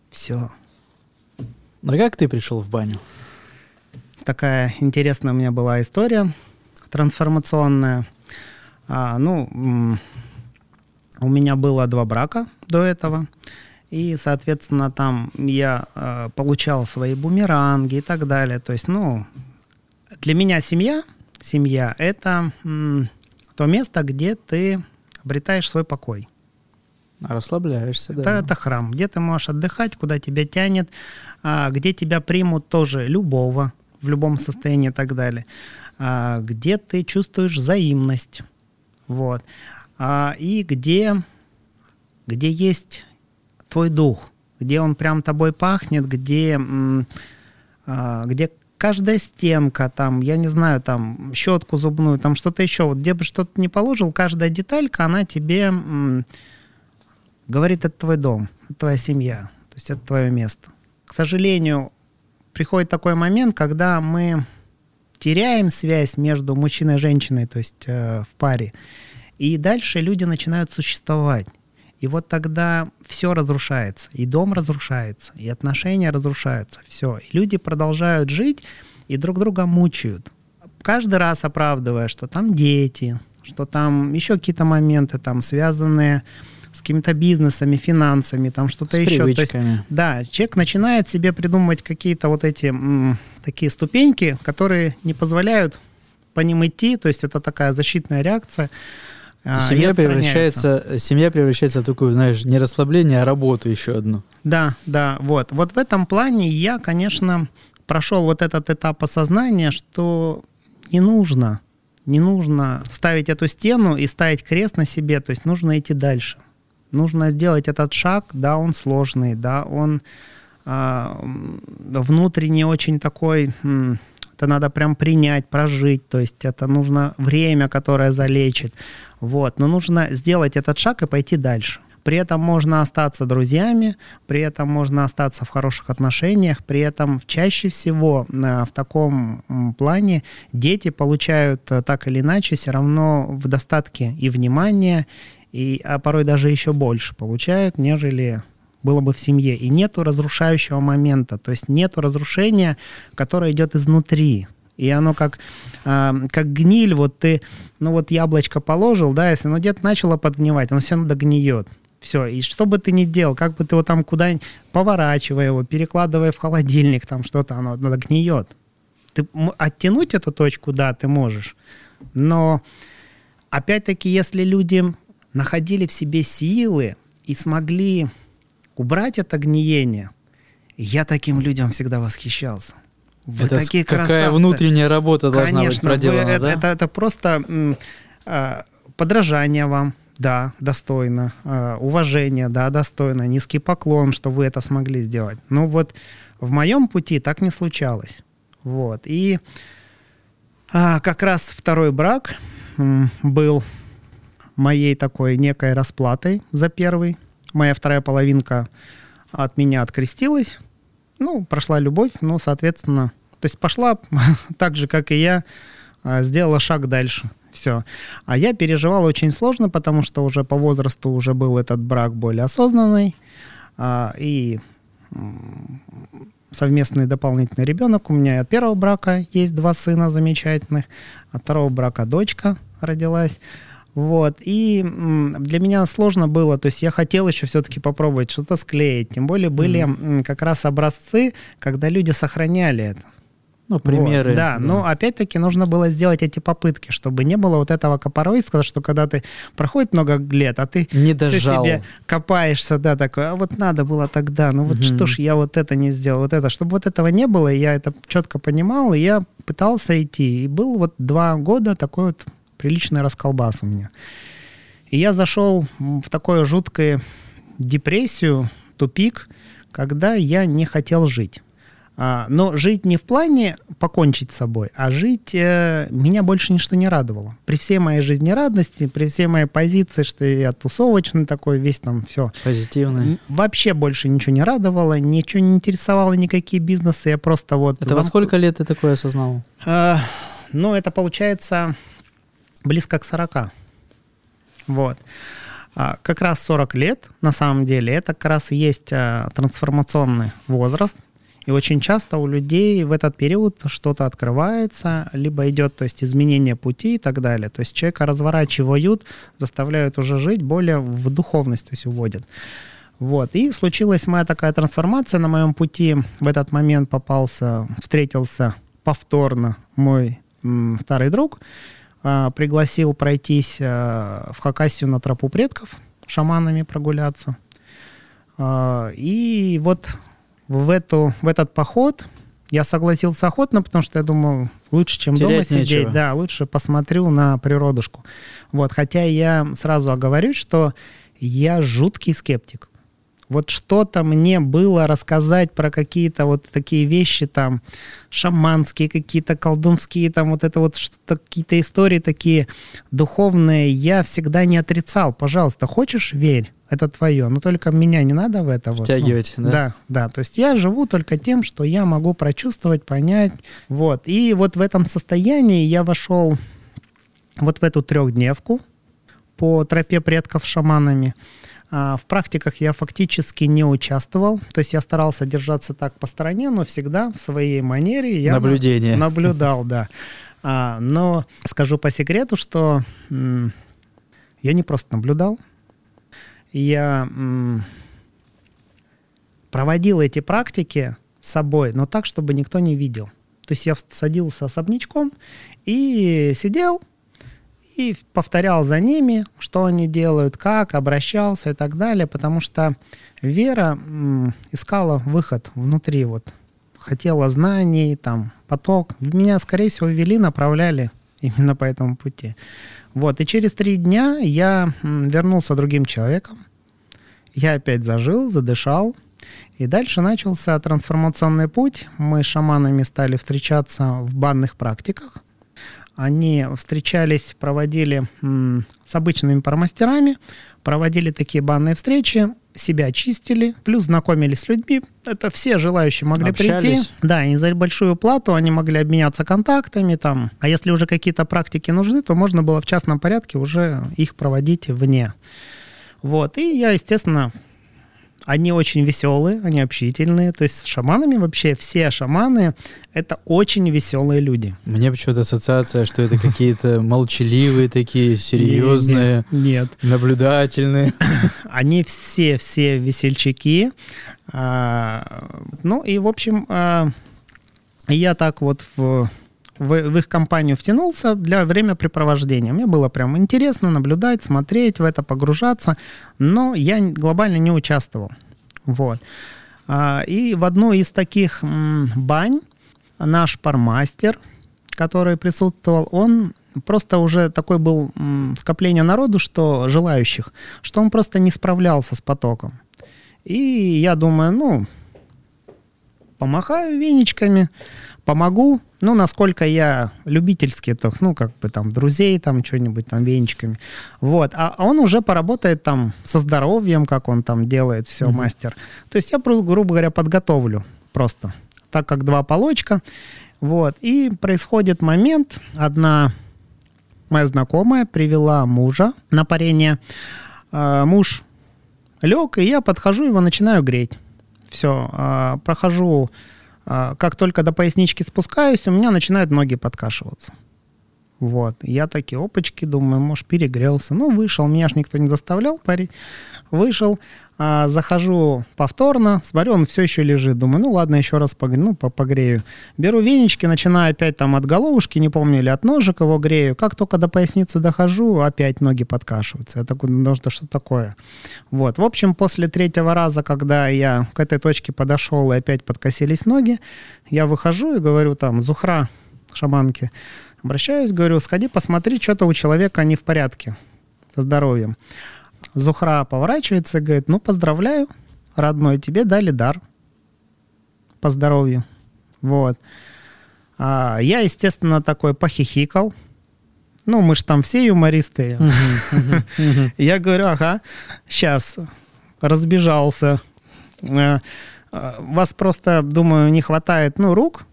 Все. А как ты пришел в баню? Такая интересная у меня была история трансформационная. У меня было 2 брака до этого. И, соответственно, там я получал свои бумеранги и так далее. То есть, для меня семья — это то место, где ты обретаешь свой покой. Расслабляешься, да. Это храм, где ты можешь отдыхать, куда тебя тянет, где тебя примут тоже любого, в любом состоянии и так далее, где ты чувствуешь взаимность, вот, и где есть твой дух, где он прям тобой пахнет, где каждая стенка, там, я не знаю, там, щетку зубную, там что-то еще, вот где бы что-то ни положил, каждая деталька, она тебе... говорит, это твой дом, это твоя семья, то есть это твое место. К сожалению, приходит такой момент, когда мы теряем связь между мужчиной и женщиной, то есть в паре, и дальше люди начинают существовать. И вот тогда все разрушается, и дом разрушается, и отношения разрушаются, все. И люди продолжают жить и друг друга мучают, каждый раз оправдывая, что там дети, что там еще какие-то моменты, там, связанные... с какими-то бизнесами, финансами, там что-то еще. То есть, да, человек начинает себе придумывать какие-то вот эти такие ступеньки, которые не позволяют по ним идти, то есть это такая защитная реакция. Семья превращается в такую, знаешь, не расслабление, а работу еще одну. Да, вот. Вот в этом плане я, конечно, прошел вот этот этап осознания, что не нужно ставить эту стену и ставить крест на себе, то есть нужно идти дальше. Нужно сделать этот шаг, да, он сложный, да, он внутренне очень такой, это надо прям принять, прожить, то есть это нужно время, которое залечит, вот, но нужно сделать этот шаг и пойти дальше. При этом можно остаться друзьями, при этом можно остаться в хороших отношениях, при этом чаще всего в таком плане дети получают так или иначе все равно в достатке и внимания, и, а порой даже еще больше получают, нежели было бы в семье. И нету разрушающего момента, то есть нету разрушения, которое идет изнутри. И оно как гниль, вот ты, ну вот яблочко положил, да, если оно где-то начало подгнивать, оно все равно догниет. Все, и что бы ты ни делал, как бы ты его там куда-нибудь, поворачивая его, перекладывая в холодильник, там что-то, оно гниет. Ты оттянуть эту точку, да, ты можешь. Но, опять-таки, если люди находили в себе силы и смогли убрать это гниение, я таким людям всегда восхищался. Вы это такие красавцы. Какая внутренняя работа должна быть проделана, да? Это просто подражание вам. Да, достойно. Уважение, да, достойно. Низкий поклон, что вы это смогли сделать. Ну вот в моем пути так не случалось. Вот. И как раз второй брак был моей такой некой расплатой за первый. Моя вторая половинка от меня открестилась. Ну, прошла любовь, но, соответственно... То есть пошла так же, как и я, сделала шаг дальше. Все. А я переживал очень сложно, потому что уже по возрасту уже был этот брак более осознанный. И совместный дополнительный ребенок. У меня от первого брака есть два сына замечательных. От второго брака дочка родилась. Вот. И для меня сложно было. То есть я хотел еще все-таки попробовать что-то склеить. Тем более были как раз образцы, когда люди сохраняли это. Ну, примеры. Вот, да, но опять-таки нужно было сделать эти попытки, чтобы не было вот этого копоройства, что когда ты проходит много лет, а ты не дожал. Все себе копаешься, да, такой, а вот надо было тогда, ну вот что ж я вот это не сделал, вот это. Чтобы вот этого не было, я это четко понимал, и я пытался идти. И был вот 2 года такой вот приличный расколбас у меня. И я зашел в такую жуткую депрессию, тупик, когда я не хотел жить. Но жить не в плане покончить с собой, а жить меня больше ничто не радовало. При всей моей жизнерадости, при всей моей позиции, что я тусовочный такой, весь там все. Позитивный. Вообще больше ничего не радовало, ничего не интересовало, никакие бизнесы. Я просто вот... Это во сколько лет ты такое осознал? Ну, это получается близко к 40. Вот. Как раз 40 лет, на самом деле, это как раз и есть трансформационный возраст. И очень часто у людей в этот период что-то открывается, либо идет, то есть, изменение пути и так далее. То есть человека разворачивают, заставляют уже жить, более в духовность, то есть уводят. Вот. И случилась моя такая трансформация на моем пути. В этот момент встретился повторно мой старый друг, пригласил пройтись в Хакасию на тропу предков, шаманами прогуляться. И вот... В этот поход я согласился охотно, потому что я думал, лучше, чем терять дома сидеть. Да, лучше посмотрю на природушку. Вот, хотя я сразу оговорюсь, что я жуткий скептик. Вот что-то мне было рассказать про какие-то вот такие вещи, там, шаманские какие-то, колдунские, там, вот это вот что-то, какие-то истории такие духовные. Я всегда не отрицал. Пожалуйста, хочешь — верь. Это твое, но только меня не надо в это втягивать, вот. Ну, да? Да, то есть я живу только тем, что я могу прочувствовать, понять, вот. И вот в этом состоянии я вошел вот в эту 3-дневку по тропе предков шаманами. В практиках я фактически не участвовал, то есть я старался держаться так по стороне, но всегда в своей манере я наблюдал, да. Но скажу по секрету, что я не просто наблюдал, я проводил эти практики с собой, но так, чтобы никто не видел. То есть я садился особнячком и сидел, и повторял за ними, что они делают, как, обращался и так далее, потому что вера искала выход внутри вот хотела знаний, там, поток. Меня, скорее всего, вели, направляли именно по этому пути. Вот. И через 3 дня я вернулся другим человеком. Я опять зажил, задышал. И дальше начался трансформационный путь. Мы с шаманами стали встречаться в банных практиках. Они встречались, проводили с обычными паромастерами, проводили такие банные встречи, себя чистили, плюс знакомились с людьми. Это все желающие могли прийти. Да, и за большую плату они могли обменяться контактами. Там. А если уже какие-то практики нужны, то можно было в частном порядке уже их проводить вне. Вот. И я, естественно... Они очень веселые, они общительные. То есть с шаманами вообще все шаманы — это очень веселые люди. Мне почему-то ассоциация, что это какие-то молчаливые такие, серьезные, нет, наблюдательные. Они все-все весельчаки. Ну и, в общем, я так вот в их компанию втянулся для времяпрепровождения. Мне было прям интересно наблюдать, смотреть, в это погружаться, но я глобально не участвовал. Вот. И в одну из таких бань наш пармастер, который присутствовал, он просто уже такой был скопление народу, что желающих, что он просто не справлялся с потоком. И я думаю, ну, помахаю веничками, помогу, ну, насколько я любительский, то, ну, как бы там друзей, там, что-нибудь там венчиками. Вот. А он уже поработает там со здоровьем, как он там делает, все, мастер. То есть я, грубо говоря, подготовлю просто, так как 2 полочка. Вот. И происходит момент, одна моя знакомая привела мужа на парение. Муж лег, и я подхожу, его начинаю греть. Все, прохожу... Как только до пояснички спускаюсь, у меня начинают ноги подкашиваться. Вот. Я такие, опачки, думаю, может, перегрелся. Ну, вышел, меня ж никто не заставлял парить. Вышел, захожу повторно, смотрю, он все еще лежит. Думаю, ну, ладно, еще раз погрею. Беру венички, начинаю опять там от головушки, не помню, или от ножек его грею. Как только до поясницы дохожу, опять ноги подкашиваются. Я такой, ну, что такое? Вот. В общем, после 3-го раза, когда я к этой точке подошел и опять подкосились ноги, я выхожу и говорю там, Зухра, шаманки, обращаюсь, говорю, сходи, посмотри, что-то у человека не в порядке со здоровьем. Зухра поворачивается и говорит, ну, поздравляю, родной, тебе дали дар по здоровью. Вот. Я, естественно, такой похихикал. Ну, мы же там все юмористы. Я говорю, ага, сейчас разбежался. Вас просто, думаю, не хватает, ну, рук.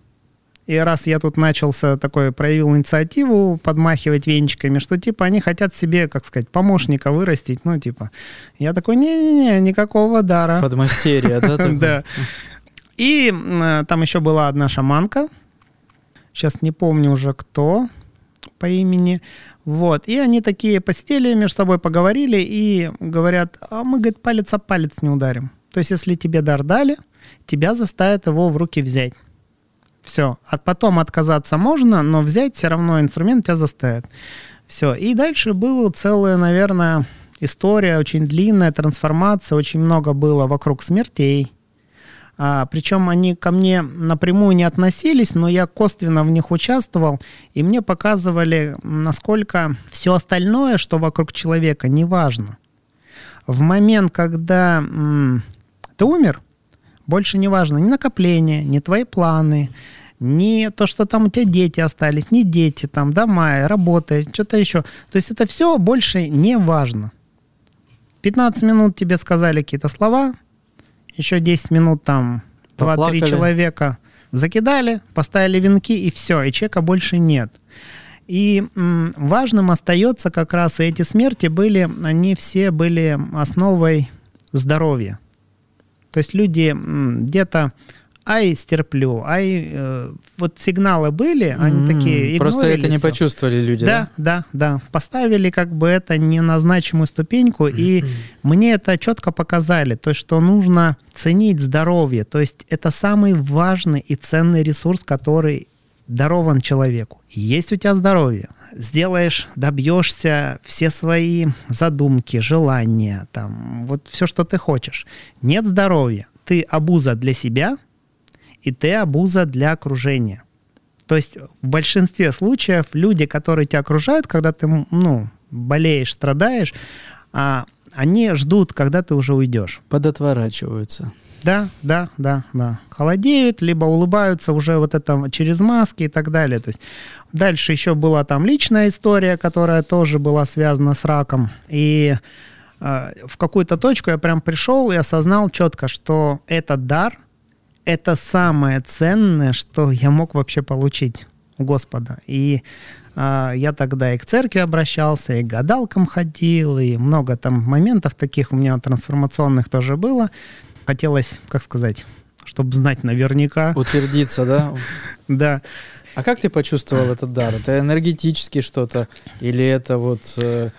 И раз я тут начался такой, проявил инициативу подмахивать венчиками, что типа они хотят себе, как сказать, помощника вырастить, ну типа. Я такой, не-не-не, никакого дара. Подмастерье, да? Да. И там еще была одна шаманка, сейчас не помню уже кто по имени, вот. И они такие посидели, между собой поговорили и говорят, а мы, говорит, палец о палец не ударим. То есть если тебе дар дали, тебя заставят его в руки взять. Все. А потом отказаться можно, но взять все равно инструмент тебя заставит. Все. И дальше была целая, наверное, история, очень длинная трансформация. Очень много было вокруг смертей. Причем они ко мне напрямую не относились, но я косвенно в них участвовал. И мне показывали, насколько все остальное, что вокруг человека, неважно. В момент, когда ты умер, больше не важно ни накопление, ни твои планы, ни то, что там у тебя дети остались, ни дети, там, дома, работа, что-то еще. То есть это все больше не важно. 15 минут тебе сказали какие-то слова, еще 10 минут там 2-3 человека закидали, поставили венки, и все, и человека больше нет. И важным остается как раз, и эти смерти были, они все были основой здоровья. То есть люди где-то, ай, стерплю, ай, вот сигналы были, они такие игнорили. Просто это не почувствовали люди, да? Да, да, да. Поставили как бы это не на значимую ступеньку, и мне это четко показали, то есть что нужно ценить здоровье, то есть это самый важный и ценный ресурс, который дарован человеку. Есть у тебя здоровье, сделаешь, добьешься все свои задумки, желания, там, вот все, что ты хочешь. Нет здоровья, ты обуза для себя и Т-обуза для окружения. То есть в большинстве случаев люди, которые тебя окружают, когда ты болеешь, страдаешь, они ждут, когда ты уже уйдешь. Подотворачиваются. Да. Холодеют, либо улыбаются уже через маски и так далее. То есть дальше еще была там личная история, которая тоже была связана с раком. И в какую-то точку я прям пришел и осознал четко, что этот дар — это самое ценное, что я мог вообще получить у Господа. И я тогда и к церкви обращался, и к гадалкам ходил, и много там моментов таких у меня трансформационных тоже было. Хотелось, чтобы знать наверняка. Утвердиться, да? Да. А как ты почувствовал этот дар? Это энергетически что-то? Или это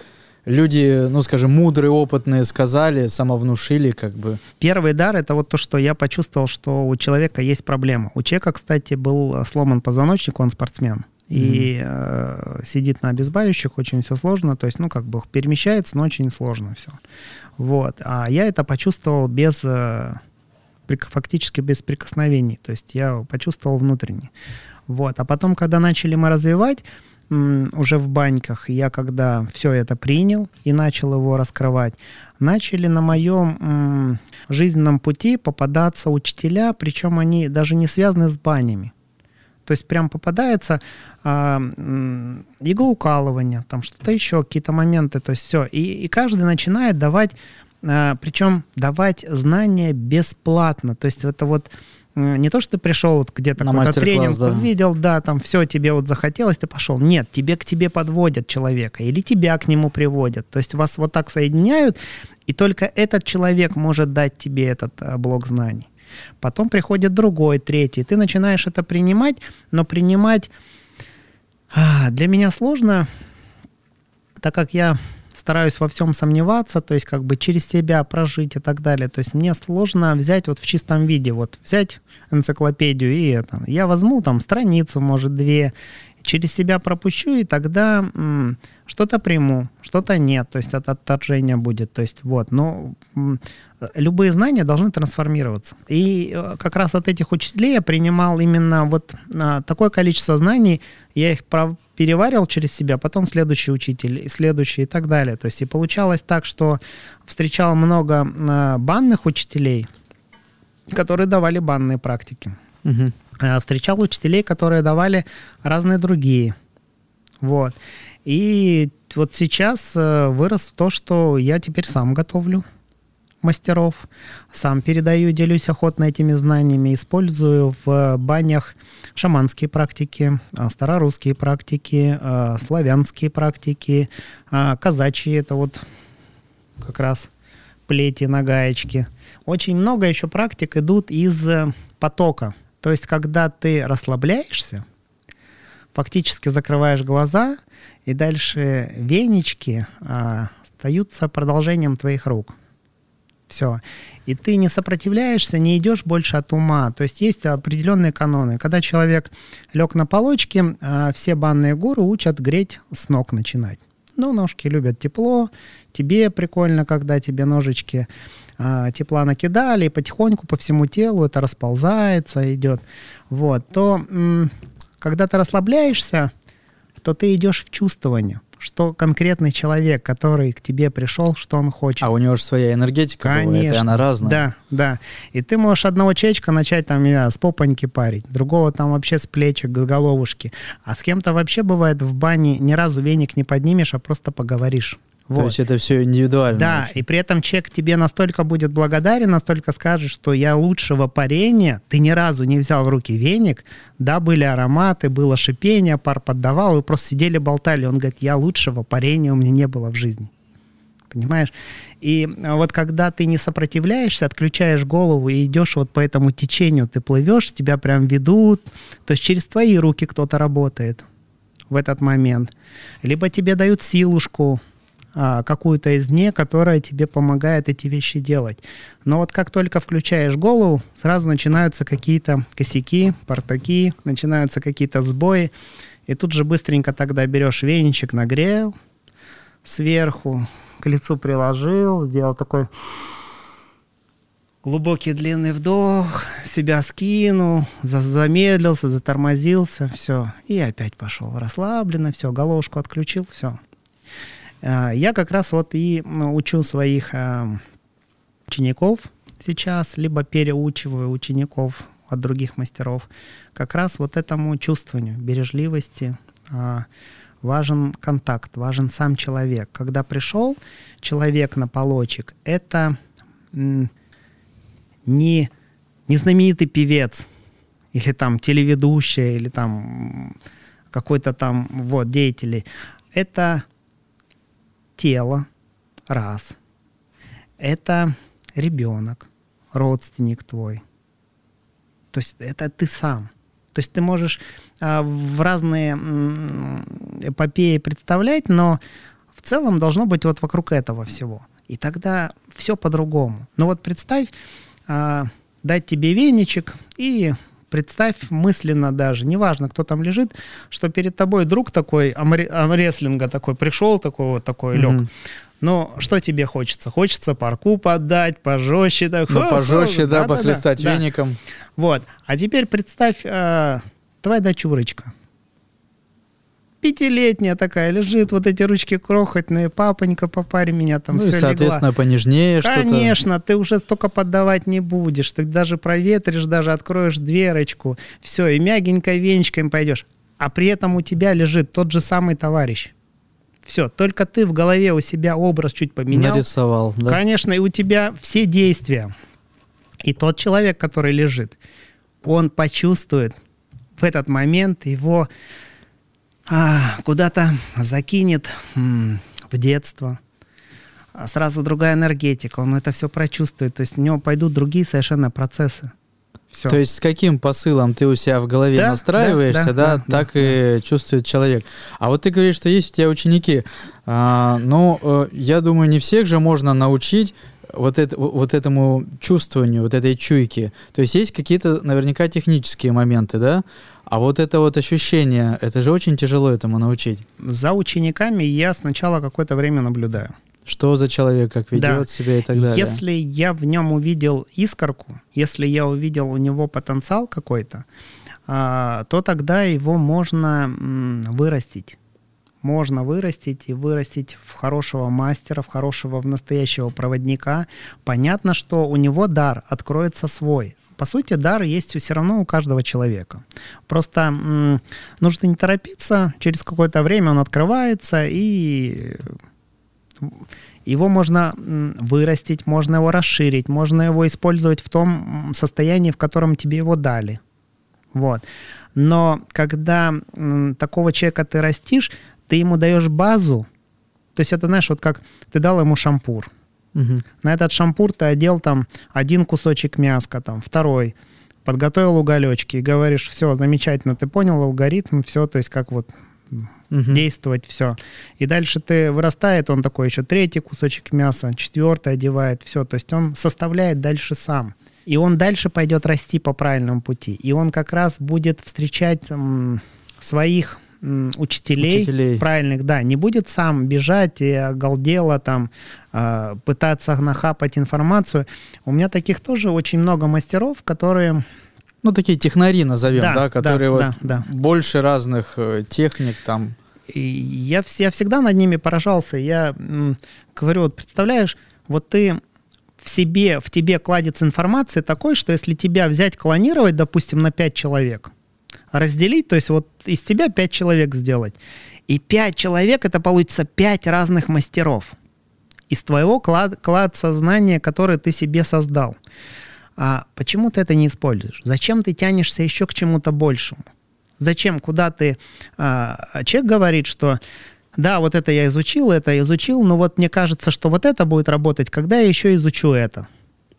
люди, мудрые, опытные сказали, самовнушили ? Первый дар — это то, что я почувствовал, что у человека есть проблема. У человека, кстати, был сломан позвоночник, он спортсмен. И сидит на обезболивающих, очень все сложно. То есть, перемещается, но очень сложно все. Вот. А я это почувствовал фактически без прикосновений. То есть я почувствовал внутренне. Вот. А потом, когда начали мы развивать, уже в баньках, я когда все это принял и начал его раскрывать, начали на моем жизненном пути попадаться учителя, причем они даже не связаны с банями. То есть прям попадается иглоукалывание, там что-то еще, какие-то моменты, то есть все. И каждый начинает давать, причем давать знания бесплатно. То есть это не то, что ты пришел где-то на тренинг, увидел, да, там все, тебе захотелось, ты пошел. Нет, к тебе подводят человека или тебя к нему приводят. То есть вас так соединяют, и только этот человек может дать тебе этот блок знаний. Потом приходит другой, третий. Ты начинаешь это принимать, но принимать для меня сложно, так как я стараюсь во всем сомневаться, то есть через себя прожить и так далее. То есть мне сложно взять в чистом виде, взять энциклопедию и это. Я возьму страницу, может, две, через себя пропущу, и тогда что-то приму, что-то нет, то есть это отторжение будет. То есть но любые знания должны трансформироваться. И как раз от этих учителей я принимал именно такое количество знаний, я их переваривал через себя, потом следующий учитель, и следующий и так далее. То есть и получалось так, что встречал много банных учителей, которые давали банные практики. Угу. Встречал учителей, которые давали разные другие. Вот. И сейчас вырос в то, что я теперь сам готовлю мастеров, сам передаю, делюсь охотно этими знаниями, использую в банях шаманские практики, старорусские практики, славянские практики, казачьи, это как раз плети на гаечке. Очень много еще практик идут из потока. То есть, когда ты расслабляешься, фактически закрываешь глаза, и дальше венички остаются продолжением твоих рук. Все. И ты не сопротивляешься, не идешь больше от ума. То есть есть определенные каноны. Когда человек лег на полочки, все банные гуру учат греть с ног начинать. Ножки любят тепло, тебе прикольно, когда тебе ножички тепла накидали, и потихоньку по всему телу это расползается, идет. Когда ты расслабляешься, то ты идешь в чувствование, что конкретный человек, который к тебе пришел, что он хочет. А у него же своя энергетика, конечно, бывает, и она разная. Да. И ты можешь одного человечка начать с попоньки парить, другого вообще с плечек, с головушки. А с кем-то вообще бывает в бане ни разу веник не поднимешь, а просто поговоришь. То есть это все индивидуально. Да, очень. И при этом человек тебе настолько будет благодарен, настолько скажет, что я лучшего парения, ты ни разу не взял в руки веник, да, были ароматы, было шипение, пар поддавал, вы просто сидели, болтали. Он говорит, я лучшего парения у меня не было в жизни. Понимаешь? И когда ты не сопротивляешься, отключаешь голову и идешь по этому течению, ты плывешь, тебя прям ведут, то есть через твои руки кто-то работает в этот момент. Либо тебе дают силушку, какую-то из них, которая тебе помогает эти вещи делать. Но как только включаешь голову, сразу начинаются какие-то косяки, портаки, начинаются какие-то сбои. И тут же быстренько тогда берешь веничек, нагрел сверху, к лицу приложил, сделал такой Глубокий длинный вдох, себя скинул, замедлился, затормозился, все. И опять пошел расслабленно, все, головушку отключил, все. Я как раз вот и учу своих учеников сейчас, либо переучиваю учеников от других мастеров, как раз вот этому чувствованию, бережливости. Важен контакт, важен сам человек. Когда пришел человек на полочек, это... Не знаменитый певец, или там телеведущая, или там какой-то там вот деятель. Это тело, раз. Это ребенок, родственник твой. То есть это ты сам. То есть ты можешь в разные эпопеи представлять, но в целом должно быть вот вокруг этого всего. И тогда все по-другому. Но вот представь, дать тебе веничек и представь мысленно даже, неважно, кто там лежит, что перед тобой друг такой, амрестлинга такой пришел, такой вот такой лег. Но что тебе хочется? Хочется парку поддать, пожестче так. Ну, пожестче, да, похлестать веником. Вот. А теперь представь, твоя дочурочка. Пятилетняя такая лежит, вот эти ручки крохотные, папонька, попарь меня там. Ну все и, соответственно, легла. Понежнее что-то. Конечно, ты уже столько поддавать не будешь, ты даже проветришь, даже откроешь дверочку, все, и мягенько венчиком пойдешь. А при этом у тебя лежит тот же самый товарищ. Все, только ты в голове у себя образ чуть поменял. Нарисовал, да. Конечно, и у тебя все действия. И тот человек, который лежит, он почувствует в этот момент его... куда-то закинет в детство. Сразу другая энергетика. Он это все прочувствует. То есть у него пойдут другие совершенно процессы. Все. То есть с каким посылом ты у себя в голове настраиваешься, так и чувствует человек. А вот ты говоришь, что есть у тебя ученики. Но я думаю, не всех же можно научить вот этому чувствованию, вот этой чуйке. То есть есть какие-то наверняка технические моменты, да? А вот это вот ощущение, это же очень тяжело этому научить. За учениками я сначала какое-то время наблюдаю. Что за человек, как ведет себя и так далее. Если я в нем увидел искорку, если я увидел у него потенциал какой-то, то тогда его можно вырастить. Можно вырастить и вырастить в хорошего мастера, в хорошего, в настоящего проводника. Понятно, что у него дар откроется свой. По сути, дар есть все равно у каждого человека. Просто нужно не торопиться, через какое-то время он открывается, и его можно вырастить, можно его расширить, можно его использовать в том состоянии, в котором тебе его дали. Вот. Но когда такого человека ты растишь, ты ему даешь базу. То есть это, знаешь, вот как ты дал ему шампур. Угу. На этот шампур ты одел там один кусочек мяска, там, второй, подготовил уголечки и говоришь, все, замечательно, ты понял алгоритм, все, то есть как вот действовать, все. И дальше ты вырастает, он такой еще третий кусочек мяса, четвертый одевает, все. То есть он составляет дальше сам. И он дальше пойдет расти по правильному пути. И он как раз будет встречать своих... учителей правильных, да, не будет сам бежать и оголдело там пытаться нахапать информацию. У меня таких тоже очень много мастеров, которые... Ну, такие технари назовем, да которые больше разных техник там. И я всегда над ними поражался. Я говорю, вот представляешь, вот ты... в тебе кладется информация такой, что если тебя взять клонировать, допустим, на 5 человек... разделить, то есть вот из тебя 5 человек сделать. И 5 человек, это получится 5 разных мастеров из твоего клад сознания, который ты себе создал. А почему ты это не используешь? Зачем ты тянешься еще к чему-то большему? Зачем? Куда ты... человек говорит, что да, вот это я изучил, но вот мне кажется, что вот это будет работать, когда я еще изучу это.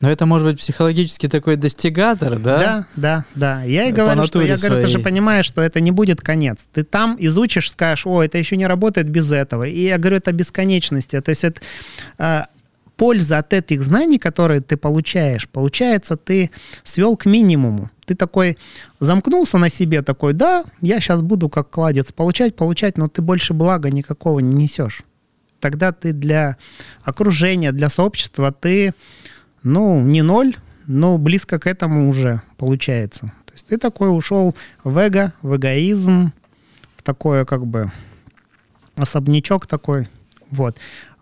Но это, может быть, психологически такой достигатор, да? Да. Я и говорю, что ты же понимаешь, что это не будет конец. Ты там изучишь, скажешь, это еще не работает без этого. И я говорю, это бесконечности. То есть это, польза от этих знаний, которые ты получаешь, получается, ты свел к минимуму. Ты такой замкнулся на себе, такой, да, я сейчас буду как кладец получать, но ты больше блага никакого не несешь. Тогда ты для окружения, для сообщества, ты... не ноль, но близко к этому уже получается. То есть ты такой ушел в эго, в эгоизм, в такое как бы особнячок такой. Вот.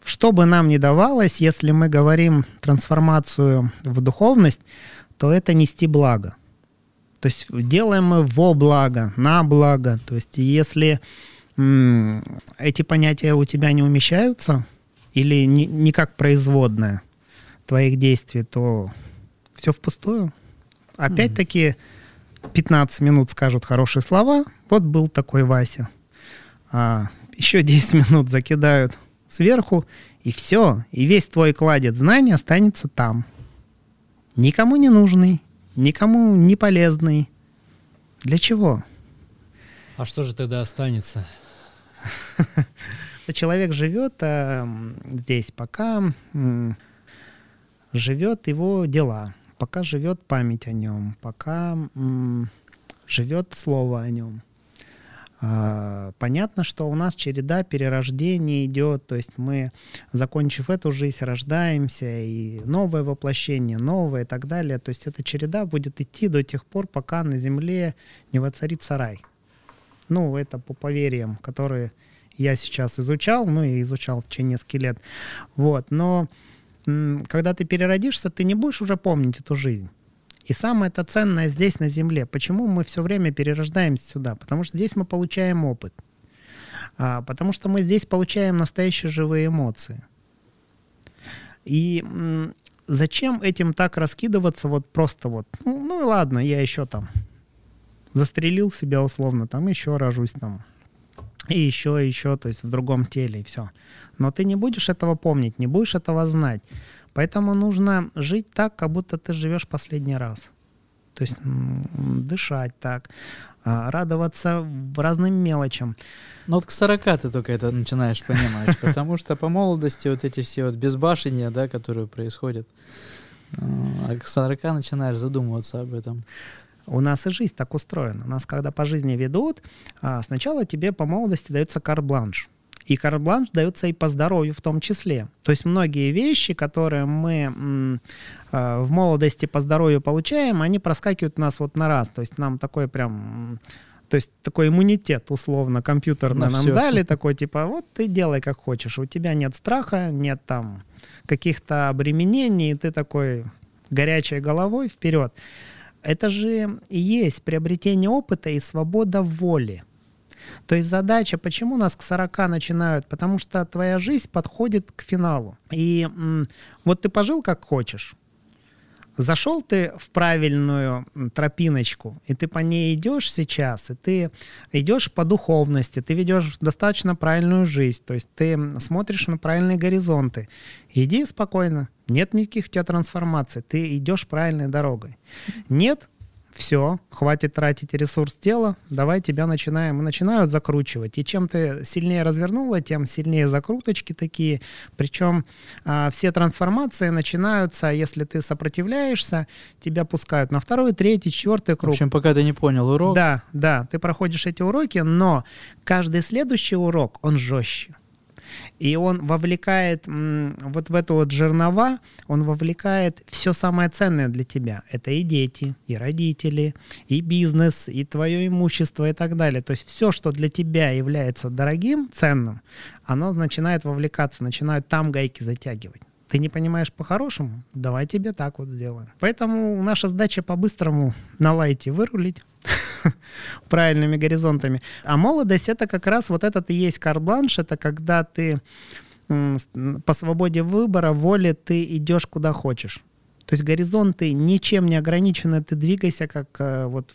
Что бы нам ни давалось, если мы говорим трансформацию в духовность, то это нести благо. То есть делаем мы во благо, на благо. То есть если эти понятия у тебя не умещаются или не как производное твоих действий, то все впустую. Опять-таки 15 минут скажут хорошие слова. Вот был такой Вася. А еще 10 минут закидают сверху, и все. И весь твой кладезь знаний останется там. Никому не нужный. Никому не полезный. Для чего? А что же тогда останется? Человек живет здесь, пока живет его дела, пока живет память о нем, пока живет слово о нем. Понятно, что у нас череда перерождений идет, то есть мы, закончив эту жизнь, рождаемся, и новое воплощение, новое и так далее. То есть эта череда будет идти до тех пор, пока на земле не воцарится рай. Ну, это по поверьям, которые я сейчас изучал, ну и изучал в течение нескольких лет. Вот. Но когда ты переродишься, ты не будешь уже помнить эту жизнь. И самое-то ценное здесь, на Земле. Почему мы все время перерождаемся сюда? Потому что здесь мы получаем опыт. Потому что мы здесь получаем настоящие живые эмоции. И зачем этим так раскидываться вот просто вот? Ну и ладно, я еще там застрелил себя условно, там еще рожусь там. И еще, то есть в другом теле, и все. Но ты не будешь этого помнить, не будешь этого знать. Поэтому нужно жить так, как будто ты живешь последний раз. То есть дышать так, радоваться разным мелочам. Ну вот к 40 ты только это начинаешь понимать, потому что по молодости вот эти все вот безбашения, да, которые происходят, а к 40 начинаешь задумываться об этом. У нас и жизнь так устроена. У нас, когда по жизни ведут, сначала тебе по молодости дается карт-бланш. И карт-бланш дается и по здоровью в том числе. То есть многие вещи, которые мы в молодости по здоровью получаем, они проскакивают у нас вот на раз. То есть нам такой прям... То есть такой иммунитет условно компьютерный нам дали. Такой типа вот ты делай как хочешь. У тебя нет страха, нет там каких-то обременений. И ты такой горячей головой вперед. Это же и есть приобретение опыта и свобода воли. То есть задача, почему нас к 40 начинают? Потому что твоя жизнь подходит к финалу. И вот ты пожил как хочешь. Зашел ты в правильную тропиночку, и ты по ней идешь сейчас, и ты идешь по духовности, ты ведешь достаточно правильную жизнь, то есть ты смотришь на правильные горизонты. Иди спокойно, нет никаких у тебя трансформаций, ты идешь правильной дорогой. Нет? Все, хватит тратить ресурс тела, давай тебя начинаем. И начинают закручивать. И чем ты сильнее развернула, тем сильнее закруточки такие. Причем все трансформации начинаются, если ты сопротивляешься, тебя пускают на второй, третий, четвертый круг. В общем, пока ты не понял урок. Да, ты проходишь эти уроки, но каждый следующий урок, он жестче. И он вовлекает вот в эту вот жернова, он вовлекает все самое ценное для тебя. Это и дети, и родители, и бизнес, и твое имущество, и так далее. То есть все, что для тебя является дорогим, ценным, оно начинает вовлекаться, начинают там гайки затягивать. Ты не понимаешь по-хорошему? Давай тебе так вот сделаем. Поэтому наша задача по-быстрому на лайте вырулить правильными горизонтами. А молодость — это как раз вот этот и есть карт-бланш. Это когда ты по свободе выбора, воли, ты идешь куда хочешь. То есть горизонты ничем не ограничены. Ты двигайся как вот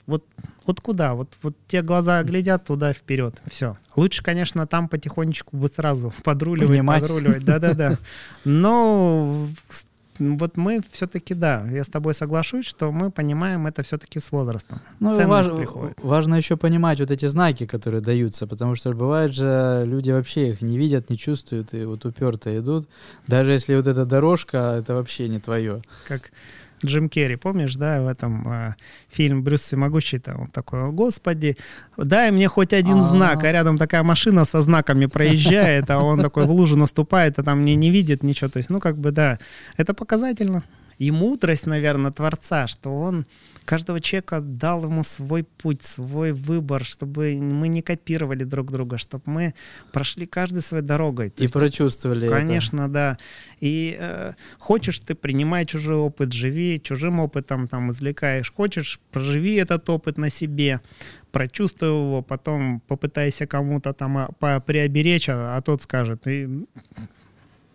куда. Вот те глаза глядят туда вперед. Все. Лучше, конечно, там потихонечку бы сразу подруливать. Да-да-да. Но вот мы все-таки, да, я с тобой соглашусь, что мы понимаем это все-таки с возрастом. Ну, ценность приходит. Важно еще понимать вот эти знаки, которые даются, потому что бывает же, люди вообще их не видят, не чувствуют, и вот уперто идут, даже если вот эта дорожка, это вообще не твое. Как Джим Керри, помнишь, да, в этом фильме «Брюс всемогущий», там он такой: «Господи, дай мне хоть один знак», а рядом такая машина со знаками проезжает, а он такой в лужу наступает, а там не видит ничего, то есть, ну, как бы, да, это показательно. и мудрость, наверное, Творца, что он каждого человека дал ему свой путь, свой выбор, чтобы мы не копировали друг друга, чтобы мы прошли каждый своей дорогой. То есть, прочувствовали конечно, это. Да. И хочешь ты, принимай чужой опыт, живи чужим опытом, там, извлекаешь. Хочешь, проживи этот опыт на себе, прочувствуй его, потом попытайся кому-то там приоберечь, а тот скажет...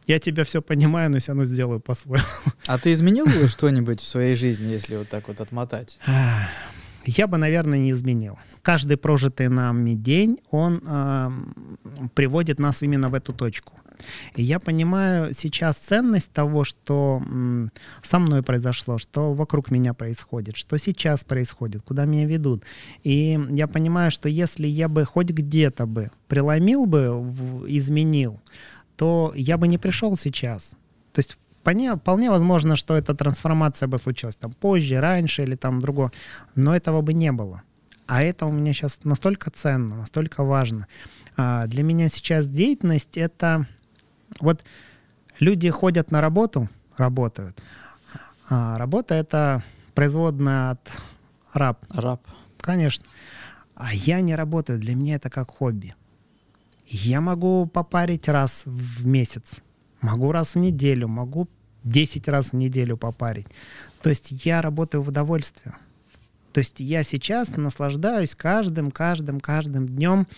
Я тебя все понимаю, но все равно сделаю по-своему. А ты изменил бы что-нибудь в своей жизни, если вот так вот отмотать? Я бы, наверное, не изменил. Каждый прожитый нами день, он приводит нас именно в эту точку. И я понимаю сейчас ценность того, что со мной произошло, что вокруг меня происходит, что сейчас происходит, куда меня ведут. И я понимаю, что если я бы хоть где-то бы преломил бы, изменил, то я бы не пришел сейчас. То есть вполне возможно, что эта трансформация бы случилась там позже, раньше или там другое, но этого бы не было. А это у меня сейчас настолько ценно, настолько важно. Для меня сейчас деятельность — это... Вот люди ходят на работу, работают. Работа — это производная от раб. Конечно. А я не работаю, для меня это как хобби. Я могу попарить раз в месяц, могу раз в неделю, могу 10 раз в неделю попарить. То есть я работаю в удовольствие. То есть я сейчас наслаждаюсь каждым днем,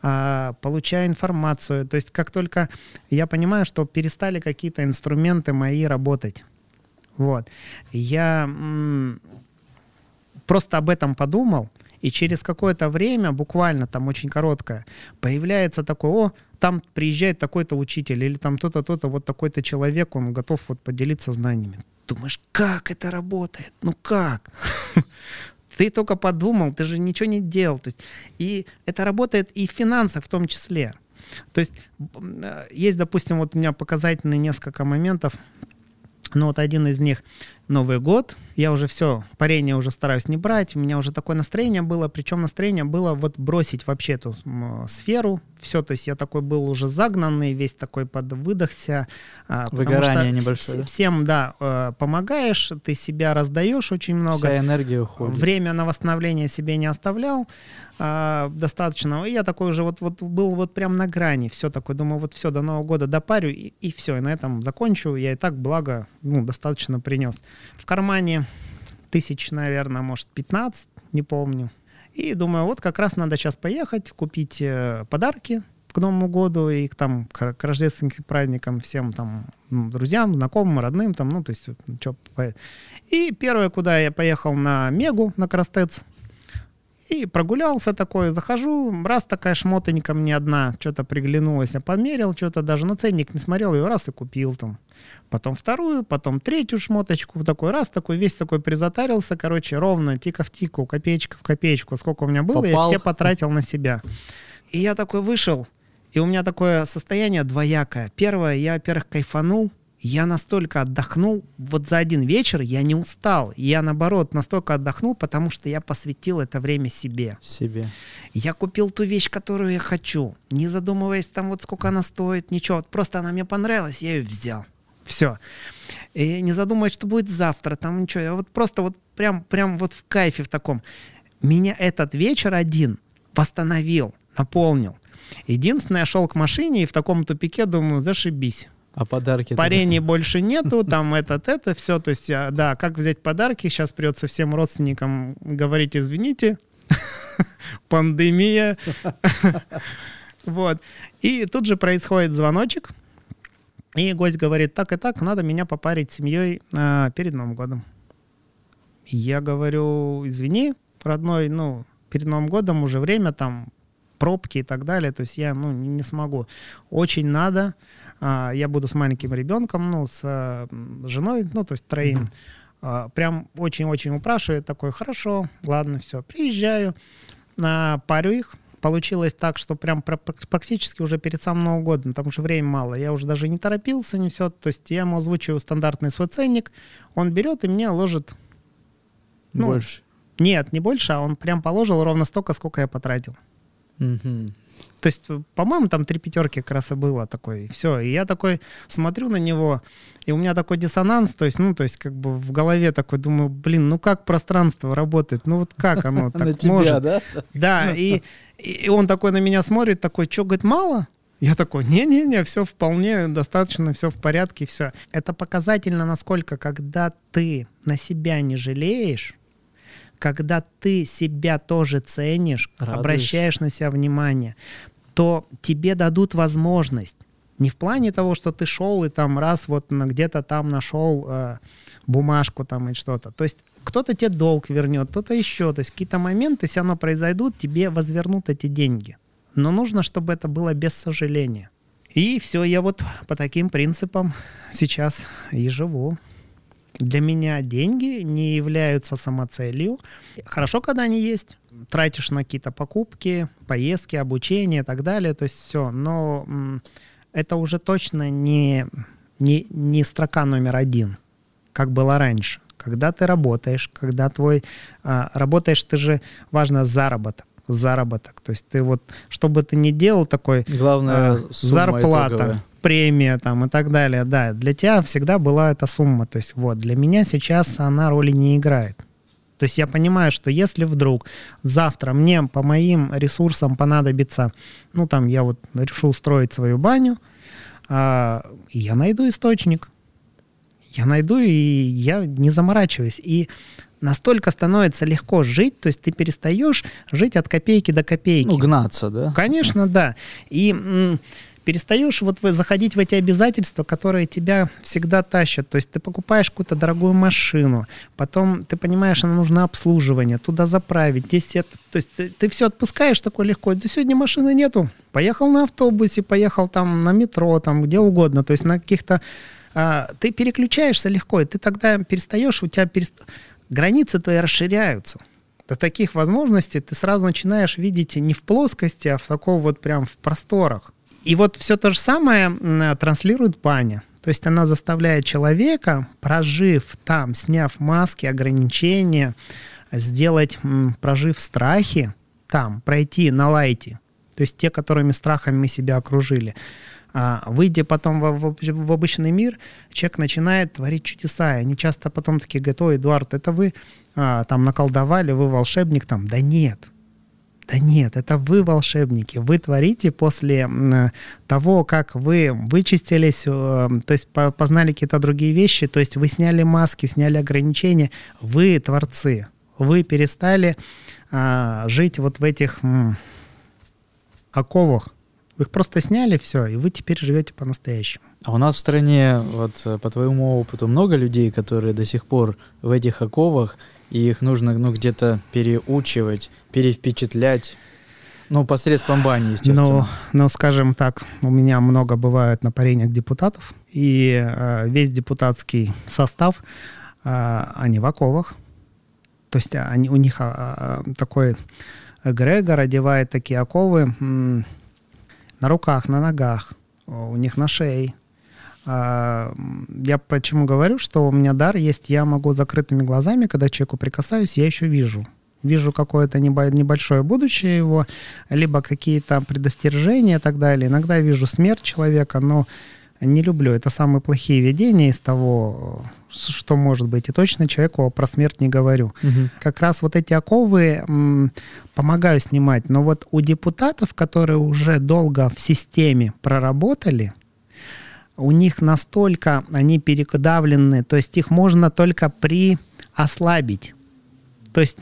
получаю информацию. То есть как только я понимаю, что перестали какие-то инструменты мои работать, вот, я просто об этом подумал. И через какое-то время, буквально там очень короткое, появляется такое: о, там приезжает такой-то учитель, или там то-то, вот такой-то человек, он готов вот поделиться знаниями. Думаешь, как это работает? Ну как? Ты только подумал, ты же ничего не делал. То есть, и это работает и в финансах в том числе. То есть, допустим, вот у меня показательные несколько моментов. Но вот один из них — Новый год. Я уже все, парение уже стараюсь не брать. У меня уже такое настроение было. Причем настроение было вот бросить вообще эту сферу. Все, то есть я такой был уже загнанный, весь такой подвыдохся. Выгорание небольшое. Всем, да, помогаешь, ты себя раздаешь очень много. Вся энергия уходит. Время на восстановление себе не оставлял достаточно. И я такой уже вот был вот прям на грани. Все такое, думаю, вот все, до Нового года допарю, и все, и на этом закончу. Я и так, благо, ну, достаточно принес. В кармане тысяч, наверное, может, 15, не помню. И думаю, вот как раз надо сейчас поехать, купить подарки к Новому году и там, к рождественским праздникам всем там друзьям, знакомым, родным. Там, ну, то есть, что, и первое, куда я поехал, на Мегу, на Крастец. И прогулялся такой, захожу, раз такая шмотонька мне одна, что-то приглянулась, я померил, что-то даже на ценник не смотрел, ее раз и купил там. Потом вторую, потом третью шмоточку, такой раз, такой весь такой призатарился, короче, ровно, тика в тику, копеечка в копеечку, сколько у меня было, я все потратил на себя. И я такой вышел, и у меня такое состояние двоякое. Первое, я, во-первых, кайфанул. Я настолько отдохнул, вот за один вечер я не устал. Я, наоборот, настолько отдохнул, потому что я посвятил это время себе. Я купил ту вещь, которую я хочу, не задумываясь там, вот сколько она стоит, ничего. Вот просто она мне понравилась, я ее взял. Все. И не задумываясь, что будет завтра, там ничего. Я вот просто вот прям вот в кайфе в таком. Меня этот вечер один восстановил, наполнил. Единственное, я шел к машине и в таком тупике думаю, зашибись. А подарки? Парений больше нету, там это, все. То есть, да, как взять подарки? Сейчас придется всем родственникам говорить, извините, пандемия. Вот. И тут же происходит звоночек, и гость говорит, так и так, надо меня попарить с семьей перед Новым годом. Я говорю, извини, родной, ну, перед Новым годом уже время, там, пробки и так далее, то есть я, ну, не смогу. Очень надо... Я буду с маленьким ребенком, ну, с женой, ну, то есть троим. Прям очень-очень упрашивает, такой, хорошо, ладно, все, приезжаю, парю их. Получилось так, что прям практически уже перед самым Новым годом, потому что времени мало, я уже даже не торопился, не все, то есть я ему озвучиваю стандартный свой ценник, он берет и мне ложит... Ну, больше? Нет, не больше, а он прям положил ровно столько, сколько я потратил. То есть, по-моему, там 3 пятерки как раз и было такой. Все, и я такой смотрю на него, и у меня такой диссонанс, то есть, ну, то есть, как бы в голове такой думаю, блин, ну как пространство работает, ну вот как оно так может? Да, и он такой на меня смотрит, такой, что, говорит, мало? Я такой, не-не-не, все вполне достаточно, все в порядке, все. Это показательно, насколько, когда ты на себя не жалеешь, когда ты себя тоже ценишь, радуешь, обращаешь на себя внимание, то тебе дадут возможность. Не в плане того, что ты шел и там раз вот где-то там нашел бумажку там и что-то. То есть кто-то тебе долг вернет, кто-то еще. То есть какие-то моменты, если оно произойдут, тебе возвернут эти деньги. Но нужно, чтобы это было без сожаления. И все, я вот по таким принципам сейчас и живу. Для меня деньги не являются самоцелью. Хорошо, когда они есть. Тратишь на какие-то покупки, поездки, обучение и так далее. То есть все. Но это уже точно не строка номер 1, как было раньше. Когда ты работаешь, когда твой... работаешь, ты же... Важно заработок. То есть ты вот, что бы ты ни делал, такой... Главное, зарплата. Итоговая. Премия там и так далее, да, для тебя всегда была эта сумма, то есть вот, для меня сейчас она роли не играет. То есть я понимаю, что если вдруг завтра мне по моим ресурсам понадобится, ну там я вот решил строить свою баню, я найду источник, я найду и я не заморачиваюсь. И настолько становится легко жить, то есть ты перестаешь жить от копейки до копейки. Ну, гнаться, да? Конечно, да. И... перестаешь вот заходить в эти обязательства, которые тебя всегда тащат. То есть ты покупаешь какую-то дорогую машину, потом ты понимаешь, она нужна обслуживание, туда заправить. То есть ты все отпускаешь такое легко. Да сегодня машины нету. Поехал на автобусе, поехал там на метро, там где угодно. То есть на каких-то... ты переключаешься легко, и ты тогда перестаешь, у тебя границы твои расширяются. До таких возможностей ты сразу начинаешь видеть не в плоскости, а в таком вот прям в просторах. И вот все то же самое транслирует баня. То есть она заставляет человека, прожив там, сняв маски, ограничения, сделать, прожив страхи там, пройти на лайте. То есть те, которыми страхами мы себя окружили. Выйдя потом в обычный мир, человек начинает творить чудеса. И они часто потом такие говорят: «Ой, Эдуард, это вы там наколдовали, вы волшебник там». Да нет. Да нет, это вы волшебники, вы творите после того, как вы вычистились, то есть познали какие-то другие вещи, то есть вы сняли маски, сняли ограничения, вы творцы, вы перестали жить вот в этих оковах, вы их просто сняли, все, и вы теперь живете по-настоящему. А у нас в стране, вот по твоему опыту, много людей, которые до сих пор в этих оковах, и их нужно, ну, где-то переучивать, перевпечатлять, ну, посредством бани, естественно. Ну, скажем так, у меня много бывает на парениях депутатов, и весь депутатский состав, они в оковах. То есть у них такой эгрегор одевает такие оковы на руках, на ногах, у них на шее. Я почему говорю, что у меня дар есть, я могу закрытыми глазами, когда к человеку прикасаюсь, я еще вижу. Вижу какое-то небольшое будущее его, либо какие-то предостережения и так далее. Иногда вижу смерть человека, но не люблю. Это самые плохие видения из того, что может быть. И точно человеку про смерть не говорю. Угу. Как раз вот эти оковы помогаю снимать. Но вот у депутатов, которые уже долго в системе проработали, у них настолько они передавлены, то есть их можно только приослабить. То есть,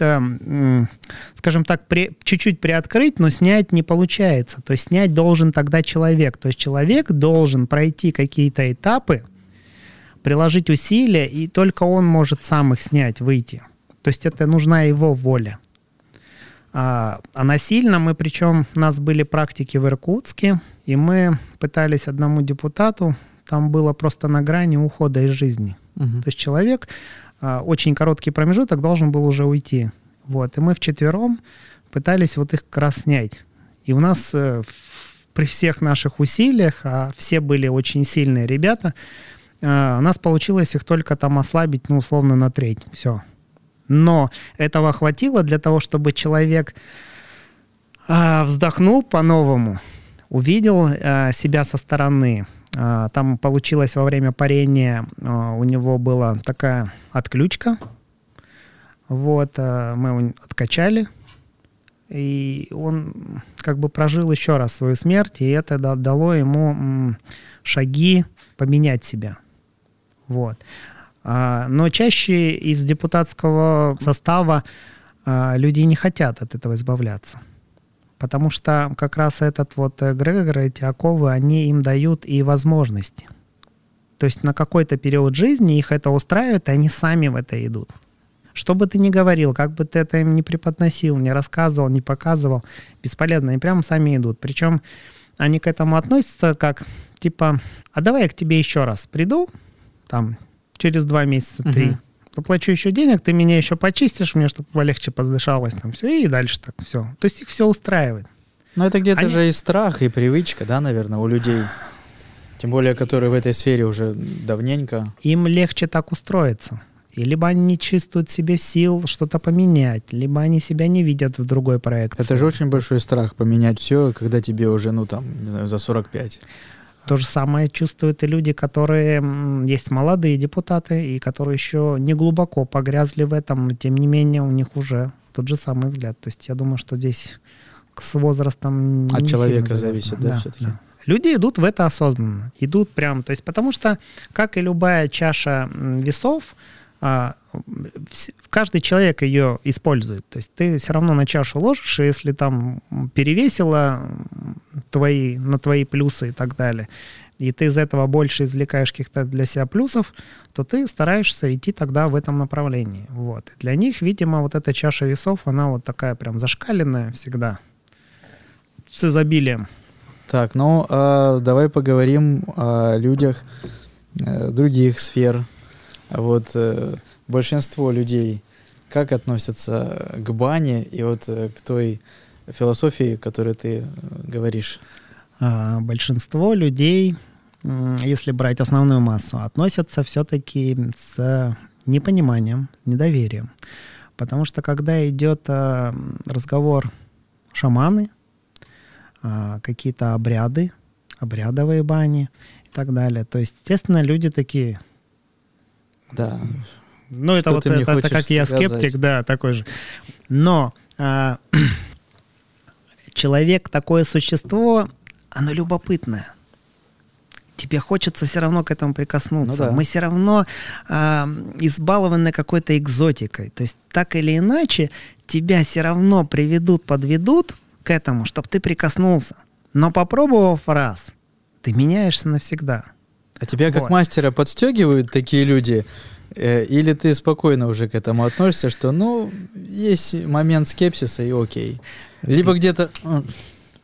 скажем так, чуть-чуть приоткрыть, но снять не получается. То есть снять должен тогда человек. То есть человек должен пройти какие-то этапы, приложить усилия, и только он может сам их снять, выйти. То есть это нужна его воля. А насильно мы, причем у нас были практики в Иркутске, и мы пытались одному депутату, там было просто на грани ухода из жизни. Угу. То есть человек очень короткий промежуток должен был уже уйти. Вот. И мы вчетвером пытались вот их как раз снять. И у нас при всех наших усилиях, а все были очень сильные ребята, у нас получилось их только там ослабить, ну, условно, на треть. Все. Но этого хватило для того, чтобы человек вздохнул по-новому, увидел себя со стороны. Там получилось во время парения, у него была такая отключка. Вот, мы его откачали. И он как бы прожил еще раз свою смерть, и это дало ему шаги поменять себя. Вот. Но чаще из депутатского состава люди не хотят от этого избавляться. Потому что как раз этот вот эгрегор, эти оковы, они им дают и возможности. То есть на какой-то период жизни их это устраивает, и они сами в это идут. Что бы ты ни говорил, как бы ты это им ни преподносил, не рассказывал, не показывал, бесполезно, они прямо сами идут. Причем они к этому относятся как, типа, а давай я к тебе еще раз приду, там, через 2 месяца, 3, поплачу еще денег, ты меня еще почистишь, мне, чтобы полегче подышалось, там, все, и дальше так, все. То есть их все устраивает. Но это где-то же и страх, и привычка, да, наверное, у людей, тем более, которые в этой сфере уже давненько. Им легче так устроиться. И либо они не чувствуют в себе сил что-то поменять, либо они себя не видят в другой проекте. Это же очень большой страх поменять все, когда тебе уже, ну там, не знаю, за 45. То же самое чувствуют и люди, которые есть молодые депутаты, и которые еще не глубоко погрязли в этом, но тем не менее у них уже тот же самый взгляд. То есть я думаю, что здесь с возрастом... От человека зависит, да, все-таки? Да. Люди идут в это осознанно, идут прям, то есть потому что, как и любая чаша весов, каждый человек ее использует. То есть ты все равно на чашу ложишь, и если там перевесило на твои плюсы и так далее, и ты из этого больше извлекаешь каких-то для себя плюсов, то ты стараешься идти тогда в этом направлении. Вот. И для них, видимо, вот эта чаша весов, она вот такая прям зашкаленная всегда, с изобилием. Так, ну давай поговорим о людях других сфер. Вот большинство людей как относятся к бане и вот к той философии, о которой ты говоришь? Большинство людей, если брать основную массу, относятся все-таки с непониманием, недоверием. Потому что когда идет разговор шаманы, какие-то обряды, обрядовые бани и так далее, то есть, естественно, люди такие... Да. Ну, что это вот это как я скептик, да, такой же. Но человек, такое существо, оно любопытное. Тебе хочется все равно к этому прикоснуться. Ну, да. Мы все равно избалованы какой-то экзотикой. То есть так или иначе тебя все равно приведут, подведут к этому, чтобы ты прикоснулся. Но попробовав раз, ты меняешься навсегда. А тебя как мастера подстегивают такие люди? Или ты спокойно уже к этому относишься, что, ну, есть момент скепсиса и окей? Либо где-то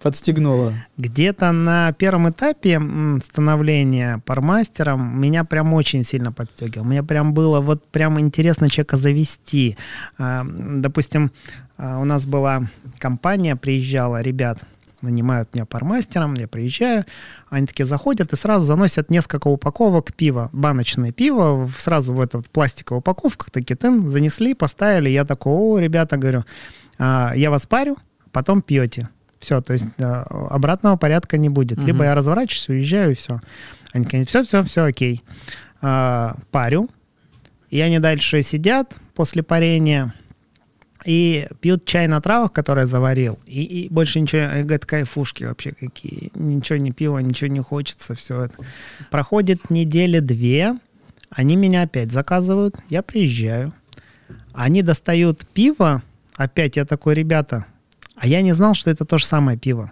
подстегнуло? Где-то на первом этапе становления пармастером меня прям очень сильно подстегивало. Мне прям было вот прям интересно человека завести. Допустим, у нас была компания, приезжала, ребят... нанимают меня пармастером, я приезжаю, они такие заходят и сразу заносят несколько упаковок пива, баночное пиво, сразу в эту вот пластиковую упаковку, такие занесли, поставили, я такой, о, ребята, говорю, я вас парю, потом пьете. Все, то есть обратного порядка не будет. Либо я разворачиваюсь, уезжаю, и все. Они говорят, все, окей. Парю, и они дальше сидят после парения, и пьют чай на травах, который я заварил, и больше ничего, говорят, кайфушки вообще какие, ничего не пиво, ничего не хочется, все это. Проходит недели 2, они меня опять заказывают, я приезжаю, они достают пиво, опять я такой, ребята, а я не знал, что это то же самое пиво.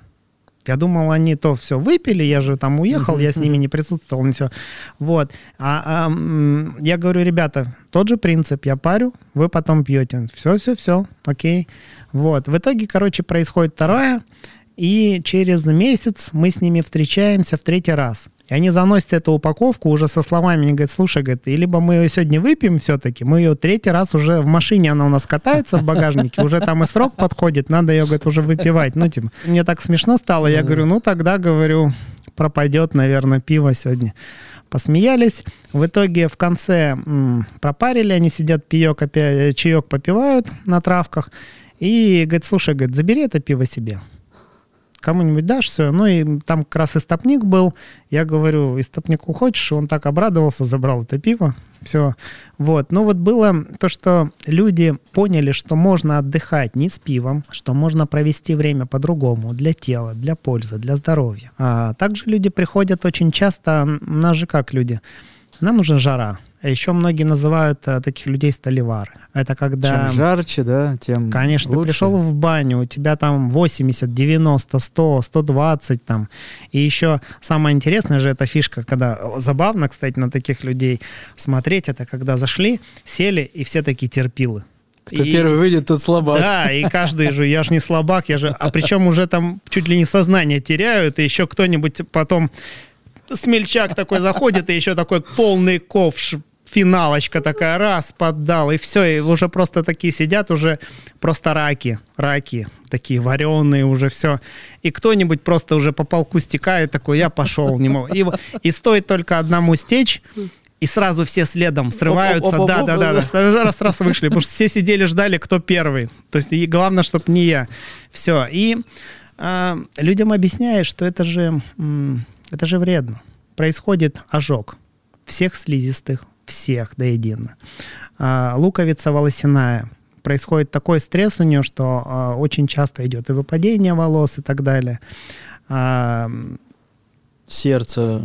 Я думал, они то все выпили, я же там уехал, я с ними не присутствовал, все. Вот. Я говорю, ребята, тот же принцип, я парю, вы потом пьете. Все, окей. Вот. В итоге, короче, происходит второе, и через месяц мы с ними встречаемся в 3-й раз. И они заносят эту упаковку уже со словами, они говорят, слушай, говорит, либо мы ее сегодня выпьем все-таки, мы ее 3-й раз уже в машине, она у нас катается в багажнике, уже там и срок подходит, надо ее, говорит, уже выпивать. Ну, типа, мне так смешно стало, я говорю, ну, тогда, говорю, пропадет, наверное, пиво сегодня. Посмеялись. В итоге в конце пропарили, они сидят, чаек попивают на травках, и, говорит, слушай, говорит, забери это пиво себе. кому-нибудь дашь, все. Ну и там как раз истопник был. Я говорю, истопнику хочешь? Он так обрадовался, забрал это пиво. Все. Вот. Ну вот было то, что люди поняли, что можно отдыхать не с пивом, что можно провести время по-другому для тела, для пользы, для здоровья. А также люди приходят очень часто, у нас же как люди, нам нужна жара. А еще многие называют таких людей столевары. Это когда... Чем жарче, да, тем конечно, лучше. Ты пришел в баню, у тебя там 80, 90, 100, 120 там. И еще самое интересное же эта фишка, когда... Забавно, кстати, на таких людей смотреть. Это когда зашли, сели, и все такие терпилы. Кто первый выйдет, тот слабак. Да, и каждый же, я же не слабак, я же... А причем уже там чуть ли не сознание теряют, и еще кто-нибудь потом... Смельчак такой заходит, и еще такой полный ковш... Финалочка такая, раз, поддал, и все, и уже просто такие сидят, уже просто раки, такие вареные уже все. И кто-нибудь просто уже по полку стекает, такой, я пошел, не могу. И стоит только одному стечь, и сразу все следом срываются, да-да-да, раз-раз вышли, потому что все сидели, ждали, кто первый. То есть и главное, чтобы не я. Все, и людям объясняю, что это же вредно. Происходит ожог всех слизистых, всех доедино. Луковица волосяная. Происходит такой стресс у нее, что очень часто идет и выпадение волос и так далее. Сердце.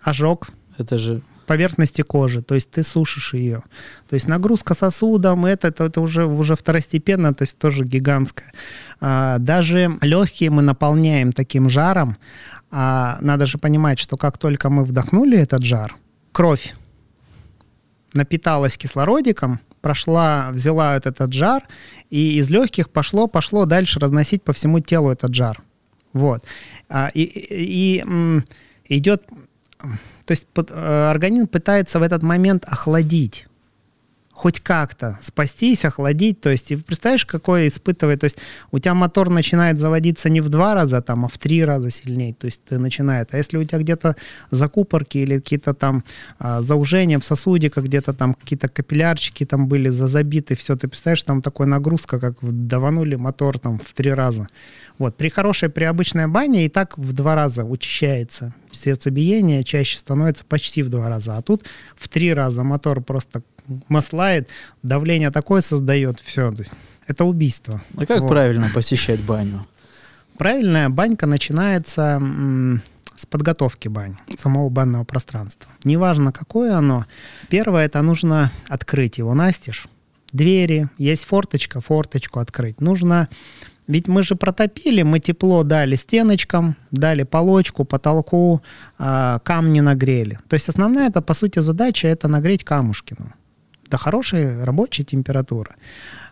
Ожог. Это же... поверхности кожи, то есть ты сушишь ее. То есть нагрузка сосудам, это уже второстепенно, то есть тоже гигантская. Даже легкие мы наполняем таким жаром. Надо же понимать, что как только мы вдохнули этот жар, кровь напиталась кислородиком, взяла этот жар, и из легких пошло дальше разносить по всему телу этот жар. Вот. И идет... То есть организм пытается в этот момент охладить, хоть как-то спастись, охладить. То есть, и представляешь, какое испытывает... То есть у тебя мотор начинает заводиться не в 2 раза, а в 3 раза сильнее. То есть ты начинает... А если у тебя где-то закупорки или какие-то там заужения в сосудиках, где-то там какие-то капиллярчики там были зазабиты, все, ты представляешь, там такая нагрузка, как даванули мотор там в 3 раза. Вот. При обычной бане и так в 2 раза учащается сердцебиение, чаще становится почти в 2 раза. А тут в 3 раза мотор просто... маслает, давление такое создает, все, то есть это убийство. А как правильно посещать баню? Правильная банька начинается с подготовки бани, самого банного пространства. Неважно, какое оно. Первое, это нужно открыть его настежь. Двери, есть форточка, форточку открыть. Нужно, ведь мы же протопили, мы тепло дали стеночкам, дали полочку, потолку, камни нагрели. То есть основная, это по сути задача, это нагреть камушки. До хорошей рабочей температуры.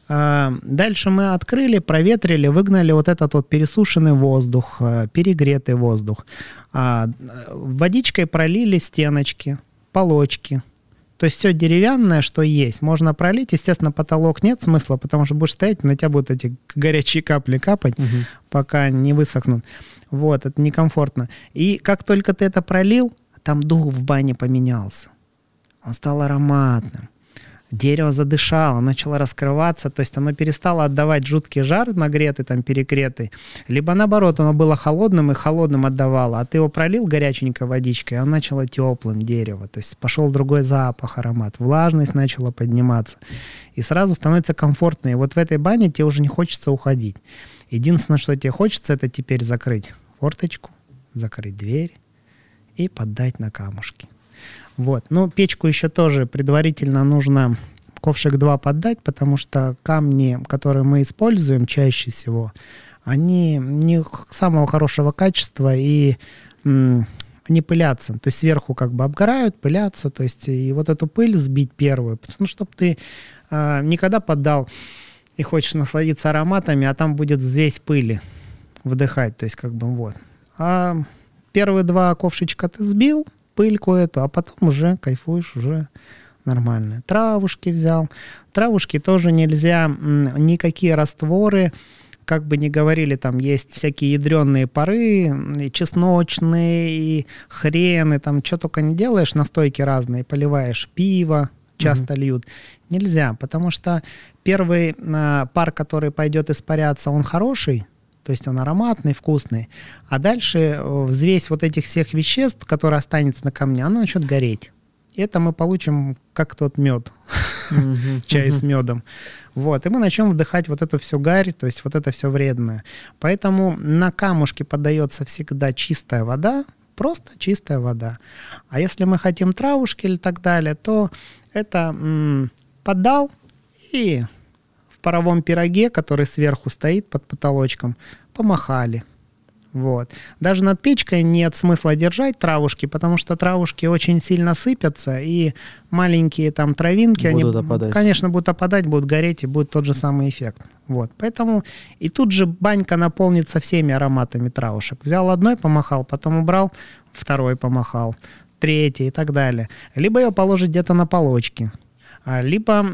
Дальше мы открыли, проветрили, выгнали вот этот вот пересушенный воздух, перегретый воздух. Водичкой пролили стеночки, полочки. То есть все деревянное, что есть, можно пролить. Естественно, потолок нет смысла, потому что будешь стоять, на тебя будут эти горячие капли капать, пока не высохнут. Вот, это некомфортно. И как только ты это пролил, там дух в бане поменялся. Он стал ароматным. Дерево задышало, начало раскрываться, то есть оно перестало отдавать жуткий жар, нагретый, там, перекретый, либо наоборот, оно было холодным и холодным отдавало, а ты его пролил горяченькой водичкой, и оно начало теплым, дерево, то есть пошел другой запах, аромат, влажность начала подниматься, и сразу становится комфортно, и вот в этой бане тебе уже не хочется уходить. Единственное, что тебе хочется, это теперь закрыть форточку, закрыть дверь и поддать на камушки. Вот. Ну, печку еще тоже предварительно нужно ковшик 2 поддать, потому что камни, которые мы используем чаще всего, они не самого хорошего качества и они пылятся. То есть сверху как бы обгорают, пылятся. То есть и вот эту пыль сбить первую, ну, чтобы ты никогда поддал и хочешь насладиться ароматами, а там будет взвесь пыли вдыхать. То есть как бы вот. А первые 2 ковшичка ты сбил, пыльку эту, а потом уже кайфуешь, уже нормально. Травушки взял. Травушки тоже нельзя, никакие растворы, как бы ни говорили, там есть всякие ядреные пары, и чесночные, и хрены, там что только не делаешь, настойки разные, поливаешь, пиво часто льют. Нельзя, потому что первый пар, который пойдет испаряться, он хороший, То есть он ароматный, вкусный. А дальше взвесь вот этих всех веществ, которые останется на камне, она начнет гореть. Это мы получим как тот мед, чай с медом. Вот. И мы начнем вдыхать вот эту всю гарь, то есть вот это все вредное. Поэтому на камушке поддается всегда чистая вода, просто чистая вода. А если мы хотим травушки или так далее, то это поддал и в паровом пироге, который сверху стоит под потолочком, помахали. Вот. Даже над печкой нет смысла держать травушки, потому что травушки очень сильно сыпятся, и маленькие там травинки, они, конечно, будут опадать, будут гореть, и будет тот же самый эффект. Вот. Поэтому и тут же банька наполнится всеми ароматами травушек. Взял одной, помахал, потом убрал, второй помахал, третий и так далее. Либо ее положить где-то на полочки, либо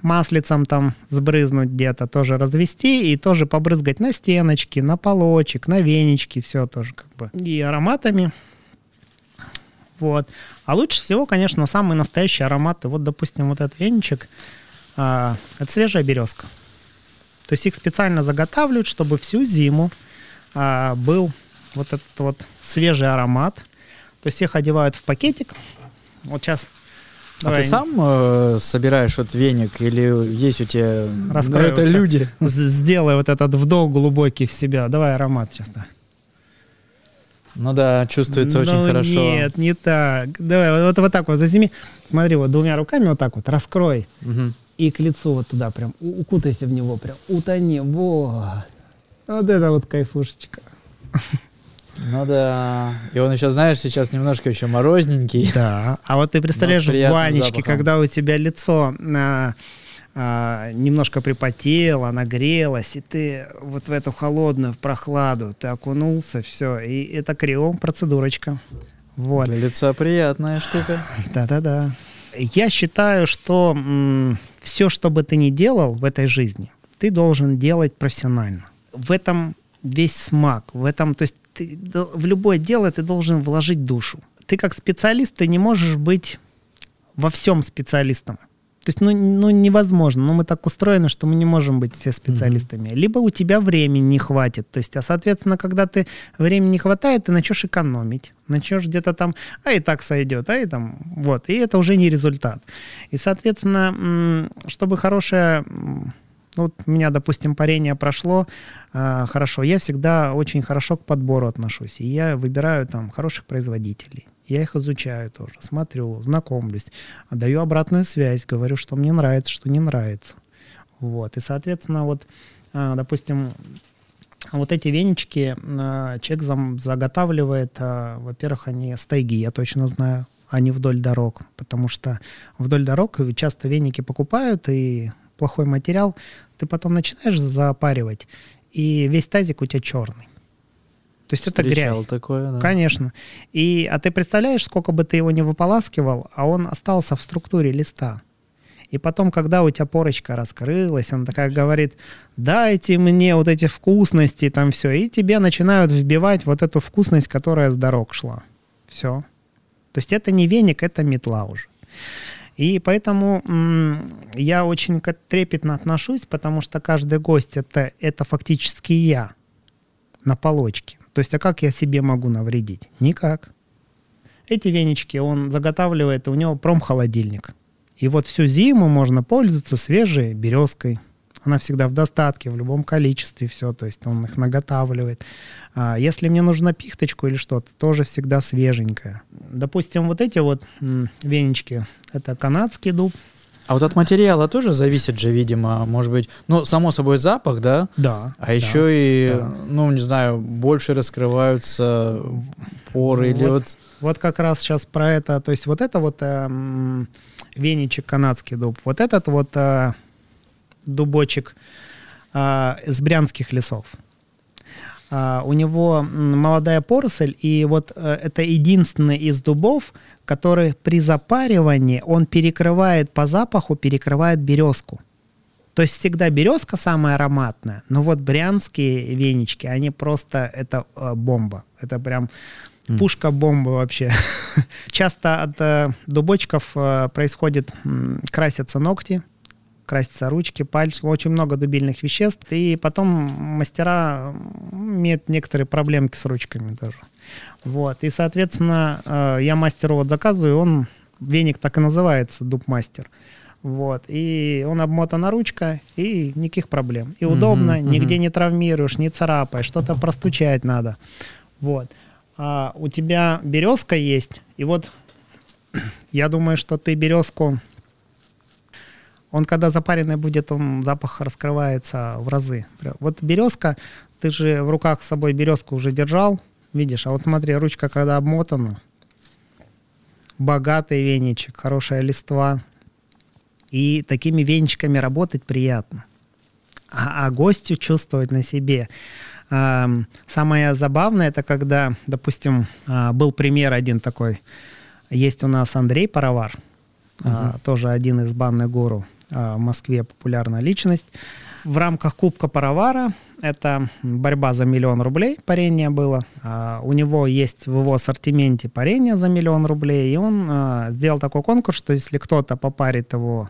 маслицем там сбрызнуть где-то, тоже развести и тоже побрызгать на стеночки, на полочек, на венички, все тоже как бы. И ароматами. Вот. А лучше всего, конечно, самые настоящие ароматы. Вот, допустим, вот этот веничек, это свежая березка. То есть их специально заготавливают, чтобы всю зиму был вот этот вот свежий аромат. То есть их одевают в пакетик. Вот сейчас... А ты сам собираешь вот веник или есть у тебя это люди? Сделай вот этот вдох глубокий в себя. Давай аромат сейчас. Ну да, чувствуется очень хорошо. Нет, не так. Давай вот так вот заземи. Смотри, вот двумя руками вот так вот раскрой. Угу. И к лицу вот туда прям укутайся в него, прям утони. Вот. Вот это вот кайфушечка. Ну да. И он еще, знаешь, сейчас немножко еще морозненький. Да. А вот ты представляешь, в банечке, когда у тебя лицо немножко припотело, нагрелось, и ты вот в эту холодную прохладу, ты окунулся, все. И это криом-процедурочка. Вот. Для лица приятная штука. Да-да-да. Я считаю, что все, что бы ты ни делал в этой жизни, ты должен делать профессионально. В этом весь смак. В этом, то есть ты, в любое дело ты должен вложить душу. Ты как специалист, ты не можешь быть во всем специалистом. То есть, ну невозможно. Но мы так устроены, что мы не можем быть все специалистами. Либо у тебя времени не хватит. То есть, а, соответственно, когда ты времени не хватает, ты начнешь экономить. Начнешь где-то там, а и так сойдет, а и там, вот. И это уже не результат. И, соответственно, чтобы хорошая... Вот у меня, допустим, парение прошло хорошо. Я всегда очень хорошо к подбору отношусь. И я выбираю там хороших производителей. Я их изучаю тоже, смотрю, знакомлюсь, даю обратную связь, говорю, что мне нравится, что не нравится. Вот. И, соответственно, вот, допустим, вот эти венички человек заготавливает. Во-первых, они с тайги, я точно знаю, а не вдоль дорог. Потому что вдоль дорог часто веники покупают и... плохой материал, ты потом начинаешь запаривать, и весь тазик у тебя черный. То есть это грязь. Такое, да. Конечно. А ты представляешь, сколько бы ты его не выполаскивал, а он остался в структуре листа. И потом, когда у тебя порочка раскрылась, она такая говорит, дайте мне вот эти вкусности, там все, и тебе начинают вбивать вот эту вкусность, которая с дорог шла. Все. То есть это не веник, это метла уже. И поэтому я очень трепетно отношусь, потому что каждый гость это фактически я на полочке. То есть, а как я себе могу навредить? Никак. Эти венички он заготавливает, у него промхолодильник. И вот всю зиму можно пользоваться свежей березкой. Она всегда в достатке, в любом количестве, все, то есть он их наготавливает. Если мне нужна пихточку или что-то, тоже всегда свеженькая. Допустим, вот эти вот венички, это канадский дуб. А вот от материала тоже зависит же, видимо, может быть, ну, само собой, запах, да? Да. А еще да, и, да, ну, не знаю, больше раскрываются поры вот, или вот... Вот как раз сейчас про это, то есть вот веничек канадский дуб, вот этот вот... дубочек из брянских лесов. У него молодая поросль, и вот это единственный из дубов, который при запаривании, он перекрывает по запаху, перекрывает березку. То есть всегда березка самая ароматная, но вот брянские венички, они просто, это бомба. Это прям пушка-бомба вообще. Часто от дубочков происходит, красятся ногти, красятся ручки, пальчики, очень много дубильных веществ. И потом мастера имеют некоторые проблемки с ручками даже. Вот. И, соответственно, я мастеру вот заказываю, он, веник так и называется, дуб-мастер. Вот. И он обмотана ручка, и никаких проблем. И удобно, нигде не травмируешь, не царапаешь, что-то простучать надо. Вот. А у тебя березка есть, и вот я думаю, что ты березку... Он, когда запаренный будет, он запах раскрывается в разы. Вот березка, ты же в руках с собой березку уже держал, видишь? А вот смотри, ручка, когда обмотана, богатый веничек, хорошая листва. И такими веничками работать приятно. А гостю чувствовать на себе. Самое забавное, это когда, допустим, был пример один такой. Есть у нас Андрей Паровар, тоже один из банных гуру. В Москве популярная личность. В рамках Кубка Паровара, это борьба за 1 миллион рублей, парение было. У него есть в его ассортименте парение за 1 миллион рублей, и он сделал такой конкурс, что если кто-то попарит его,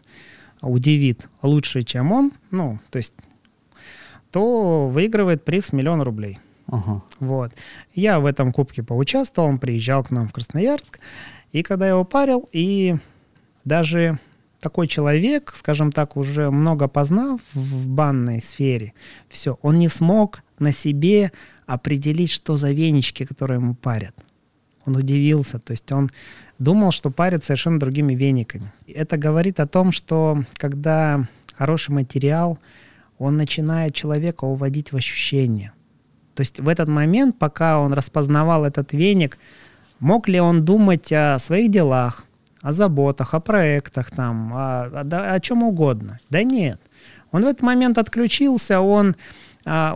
удивит лучше, чем он, ну, то есть, то выигрывает приз 1 миллион рублей. Вот. Я в этом кубке поучаствовал, он приезжал к нам в Красноярск, и когда я его парил, и даже... Такой человек, скажем так, уже много познав в банной сфере, все, он не смог на себе определить, что за венички, которые ему парят. Он удивился, то есть он думал, что парят совершенно другими вениками. Это говорит о том, что когда хороший материал, он начинает человека уводить в ощущение. То есть в этот момент, пока он распознавал этот веник, мог ли он думать о своих делах, о заботах, о проектах, там, о чем угодно. Да нет. Он в этот момент отключился, он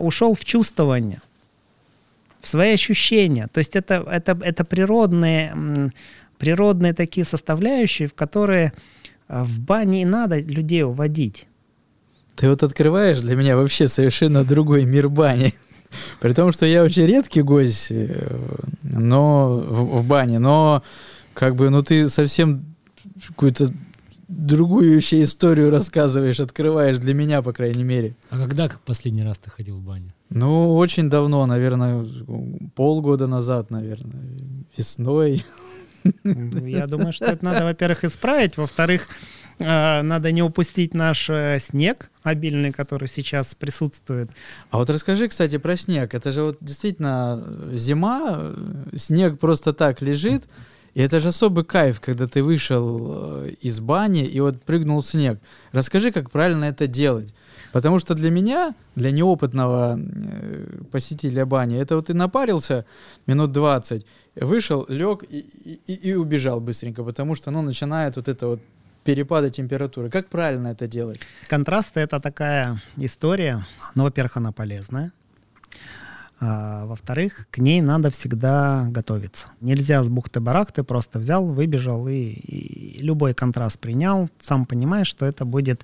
ушел в чувствование, в свои ощущения. То есть это природные такие составляющие, в которые в бане и надо людей уводить. Ты вот открываешь для меня вообще совершенно другой мир бани. При том, что я очень редкий гость в бане, но... Как бы, ну ты совсем какую-то другую еще историю рассказываешь, открываешь для меня, по крайней мере. А когда последний раз ты ходил в баню? Ну, очень давно, наверное, полгода назад, наверное, весной. Я думаю, что это надо, во-первых, исправить, во-вторых, надо не упустить наш снег обильный, который сейчас присутствует. А вот расскажи, кстати, про снег. Это же вот действительно зима, снег просто так лежит. И это же особый кайф, когда ты вышел из бани и вот прыгнул в снег. Расскажи, как правильно это делать. Потому что для меня, для неопытного посетителя бани, это вот ты напарился минут 20, вышел, лег и убежал быстренько, потому что начинает вот это вот перепады температуры. Как правильно это делать? Контрасты — это такая история. Ну, во-первых, она полезная. Во-вторых, к ней надо всегда готовиться. Нельзя с бухты-барахты просто взял, выбежал и любой контраст принял. Сам понимаешь, что это будет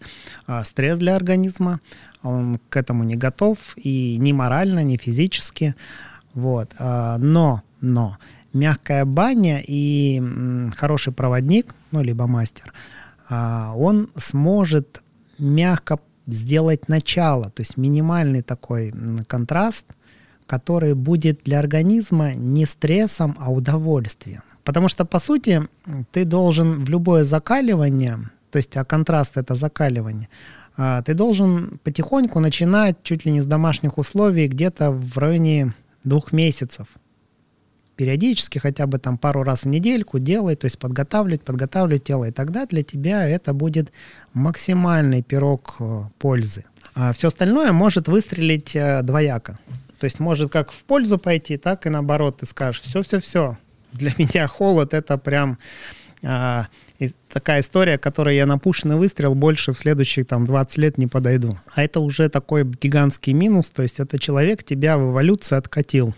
стресс для организма. Он к этому не готов и ни морально, ни физически. Вот. Но мягкая баня и хороший проводник, либо мастер, он сможет мягко сделать начало, то есть минимальный такой контраст, который будет для организма не стрессом, а удовольствием. Потому что, по сути, ты должен в любое закаливание, то есть контраст — это закаливание, ты должен потихоньку начинать чуть ли не с домашних условий где-то в районе 2 месяцев. Периодически, хотя бы там пару раз в недельку делай, то есть подготавливать тело, и тогда для тебя это будет максимальный пирог пользы. А все остальное может выстрелить двояко. То есть может как в пользу пойти, так и наоборот. Ты скажешь, все-все-все. Для меня холод — это прям такая история, которой я на пушечный выстрел больше в следующие 20 лет не подойду. А это уже такой гигантский минус. То есть это человек тебя в эволюции откатил.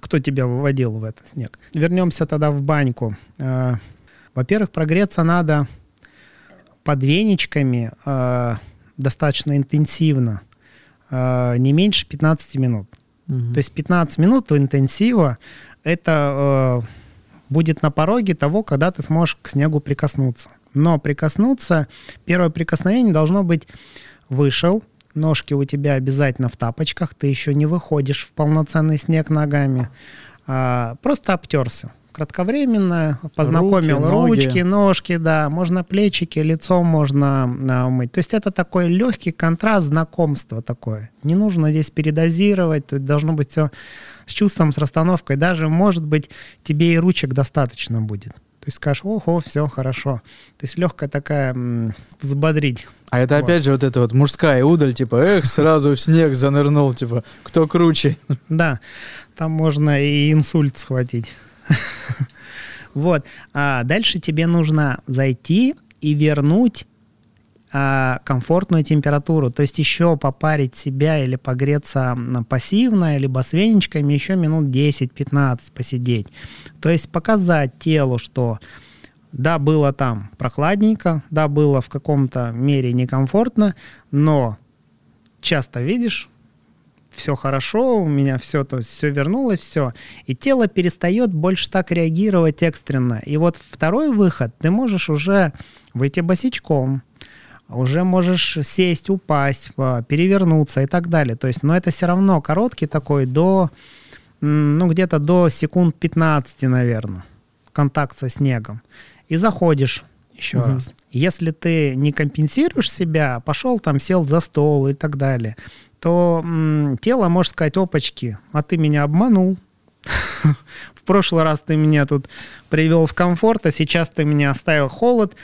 Кто тебя выводил в этот снег? Вернемся тогда в баньку. Во-первых, прогреться надо под веничками достаточно интенсивно. Не меньше 15 минут. То есть 15 минут интенсива — это будет на пороге того, когда ты сможешь к снегу прикоснуться. но прикоснуться, первое прикосновение должно быть: вышел, ножки у тебя обязательно в тапочках, ты еще не выходишь в полноценный снег ногами, просто обтерся кратковременно, познакомил ручки, ножки, да, можно плечики, лицо можно умыть. То есть это такой легкий контраст, знакомство такое. Не нужно здесь передозировать, то есть должно быть все с чувством, с расстановкой. Даже, может быть, тебе и ручек достаточно будет. То есть скажешь: ого, все хорошо. То есть легкая такая взбодрить. А это вот. Опять же вот эта вот мужская удаль, типа, эх, сразу в снег занырнул, типа, кто круче. Да, там можно и инсульт схватить. Вот. А дальше тебе нужно зайти и вернуть комфортную температуру, то есть еще попарить себя или погреться пассивно, либо с веничками еще минут 10-15 посидеть. То есть показать телу, что да, было там прохладненько, да, было в каком-то мере некомфортно, но часто видишь, все хорошо, у меня все, то есть все вернулось, все. И тело перестает больше так реагировать экстренно. И вот второй выход, ты можешь уже выйти босичком, уже можешь сесть, упасть, перевернуться и так далее. То есть, но это все равно короткий такой, до, ну, где-то до секунд 15, наверное, контакт со снегом. И заходишь еще раз. Если ты не компенсируешь себя, пошел там, сел за стол и так далее, то тело может сказать: опачки, а ты меня обманул. В прошлый раз ты меня тут привел в комфорт, а сейчас ты меня оставил холод,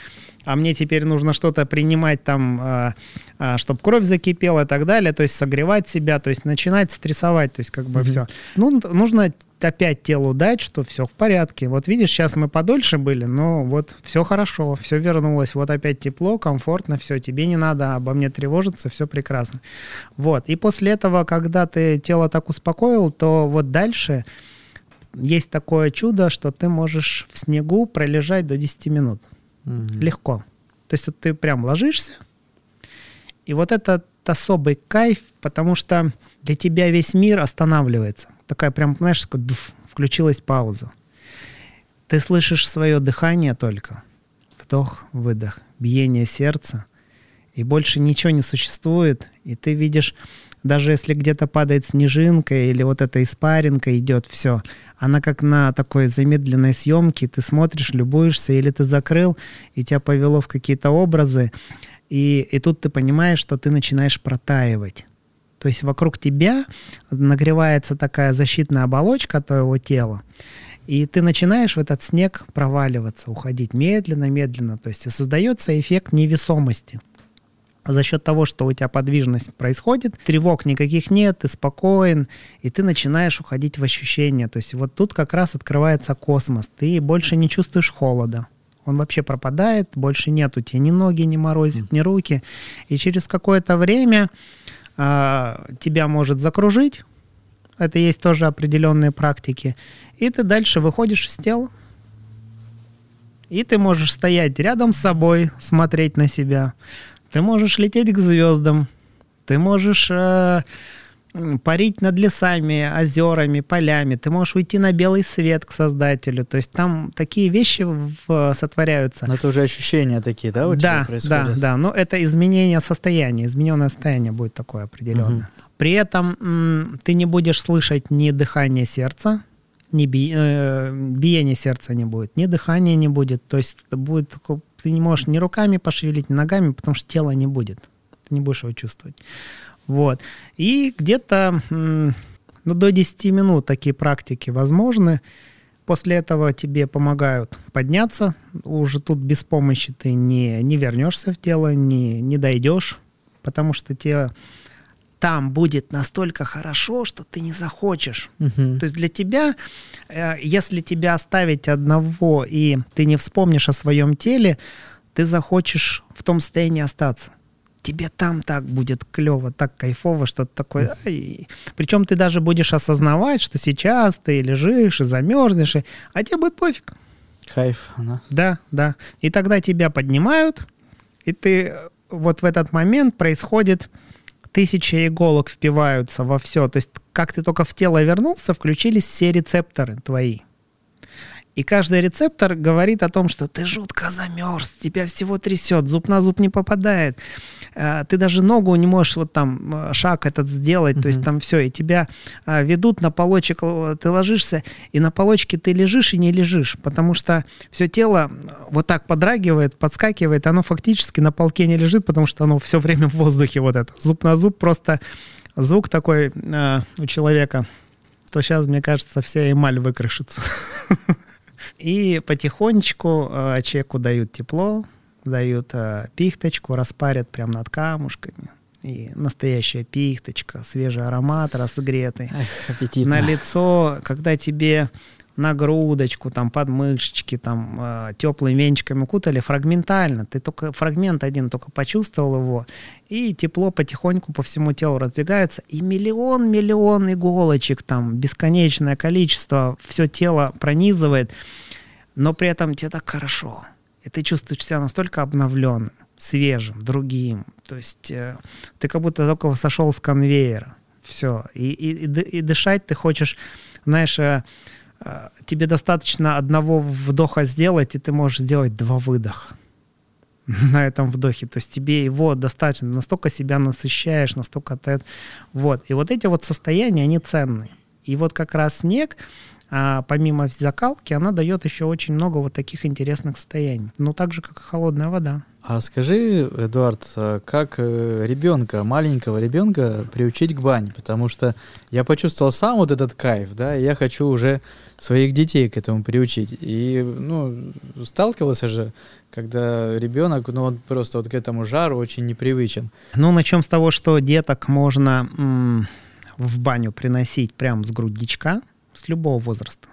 а мне теперь нужно что-то принимать там, чтобы кровь закипела и так далее, то есть согревать себя, то есть начинать стрессовать, то есть как бы все. Ну, нужно опять телу дать, что все в порядке. Вот видишь, сейчас мы подольше были, но вот все хорошо, все вернулось, вот опять тепло, комфортно, все, тебе не надо обо мне тревожиться, все прекрасно. Вот. И после этого, когда ты тело так успокоил, то вот дальше есть такое чудо, что ты можешь в снегу пролежать до 10 минут. Легко. То есть вот ты прям ложишься, и вот этот особый кайф, потому что для тебя весь мир останавливается. Такая прям, знаешь, включилась пауза. Ты слышишь свое дыхание только. Вдох, выдох, биение сердца. И больше ничего не существует. И ты видишь, даже если где-то падает снежинка или вот эта испаринка идет, все. Она как на такой замедленной съемке. Ты смотришь, любуешься, или ты закрыл, и тебя повело в какие-то образы. И тут ты понимаешь, что ты начинаешь протаивать. То есть вокруг тебя нагревается такая защитная оболочка твоего тела, и ты начинаешь в этот снег проваливаться, уходить медленно-медленно. То есть создается эффект невесомости. За счет того, что у тебя подвижность происходит, тревог никаких нет, ты спокоен, и ты начинаешь уходить в ощущения. То есть вот тут как раз открывается космос, ты больше не чувствуешь холода. Он вообще пропадает, больше нет у тебя ни ноги, ни морозит, ни руки. И через какое-то время тебя может закружить, это есть тоже определенные практики, и ты дальше выходишь из тела, и ты можешь стоять рядом с собой, смотреть на себя, ты можешь лететь к звездам, ты можешь парить над лесами, озерами, полями, ты можешь уйти на белый свет к Создателю. То есть там такие вещи сотворяются. Но это уже ощущения такие, да, у тебя происходят? Да, да, но это изменение состояния, измененное состояние будет такое определенное. При этом ты не будешь слышать ни дыхание сердца, ни биение сердца не будет, ни дыхания не будет. То есть будет, ты не можешь ни руками пошевелить, ни ногами, потому что тела не будет. Ты не будешь его чувствовать. Вот. И где-то до 10 минут такие практики возможны. После этого тебе помогают подняться. Уже тут без помощи ты не вернешься в тело, не дойдешь, потому что тебе там будет настолько хорошо, что ты не захочешь. То есть для тебя, если тебя оставить одного, и ты не вспомнишь о своем теле, ты захочешь в том состоянии остаться. Тебе там так будет клево, так кайфово, что-то такое. Причем ты даже будешь осознавать, что сейчас ты лежишь и замерзнешь, а тебе будет пофиг. Кайф, она. Да, да. И тогда тебя поднимают, и ты вот в этот момент происходит, тысячи иголок впиваются во все. То есть как ты только в тело вернулся, включились все рецепторы твои. И каждый рецептор говорит о том, что ты жутко замерз, тебя всего трясет, зуб на зуб не попадает, ты даже ногу не можешь вот там шаг этот сделать, то есть там все, и тебя ведут на полочек, ты ложишься, и на полочке ты лежишь и не лежишь, потому что все тело вот так подрагивает, подскакивает, оно фактически на полке не лежит, потому что оно все время в воздухе вот это, зуб на зуб, просто звук такой у человека, то сейчас, мне кажется, вся эмаль выкрошится. И потихонечку человеку дают тепло, дают пихточку, распарят прямо над камушками. И настоящая пихточка, свежий аромат, разогретый. Эх, на лицо, когда тебе на грудочку, там, под мышечки, там, теплыми венчиками укутали, фрагментально. Ты только фрагмент один только почувствовал его, и тепло потихоньку по всему телу раздвигается. И миллион иголочек, там, бесконечное количество, все тело пронизывает, но при этом тебе так хорошо. И ты чувствуешь себя настолько обновленным, свежим, другим. То есть ты как будто только сошел с конвейера. Все. И дышать ты хочешь, знаешь... Тебе достаточно одного вдоха сделать, и ты можешь сделать 2 выдоха на этом вдохе. То есть тебе его достаточно, настолько себя насыщаешь, настолько ты... Вот. И вот эти вот состояния, они ценные. И вот как раз снег, помимо закалки, она дает еще очень много вот таких интересных состояний. Ну, так же, как и холодная вода. А скажи, Эдуард, как ребенка, маленького ребенка приучить к бане? Потому что я почувствовал сам вот этот кайф, да, и я хочу уже своих детей к этому приучить. И, ну, сталкивался же, когда ребенок, ну, он просто вот к этому жару очень непривычен. Ну, начнем с того, что деток можно в баню приносить прям с грудничка, с любого возраста.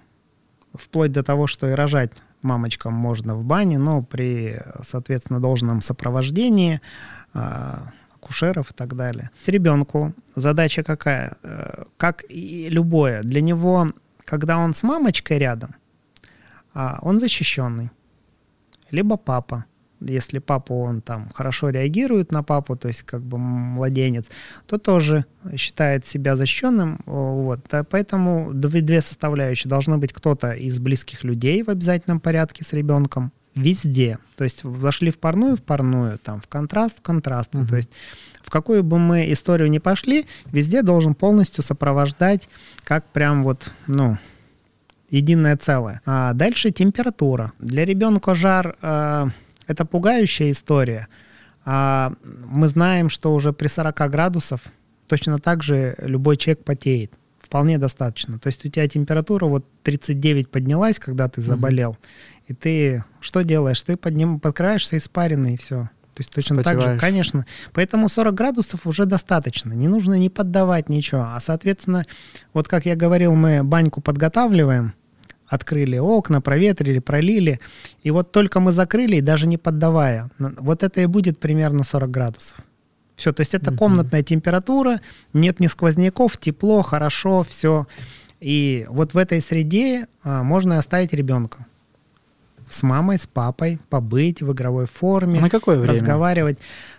Вплоть до того, что и рожать мамочкам можно в бане, но при, соответственно, должном сопровождении акушеров и так далее. С ребенку задача какая? Как и любое. Для него, когда он с мамочкой рядом, он защищенный. Либо папа. Если папу, он там хорошо реагирует на папу, то есть как бы младенец, то тоже считает себя защищенным. Вот. Поэтому две составляющие. Должны быть кто-то из близких людей в обязательном порядке с ребенком. Везде. То есть зашли в парную, там, в контраст, в контраст. То есть в какую бы мы историю ни пошли, везде должен полностью сопровождать как прям вот, ну... единое целое. А дальше температура. Для ребенка жар... это пугающая история. Мы знаем, что уже при 40 градусов точно так же любой человек потеет. Вполне достаточно. То есть у тебя температура вот 39 поднялась, когда ты заболел. И ты что делаешь? Ты под ним подкрываешься испаренный, и все. То есть точно так же, конечно. Поэтому 40 градусов уже достаточно. Не нужно не поддавать ничего. А, соответственно, вот как я говорил, мы баньку подготавливаем, открыли окна, проветрили, пролили. И вот только мы закрыли, и даже не поддавая. Вот это и будет примерно 40 градусов. Все, то есть это комнатная температура, нет ни сквозняков, тепло, хорошо, все. И вот в этой среде можно оставить ребенка. С мамой, с папой, побыть в игровой форме. На какое время? Разговаривать.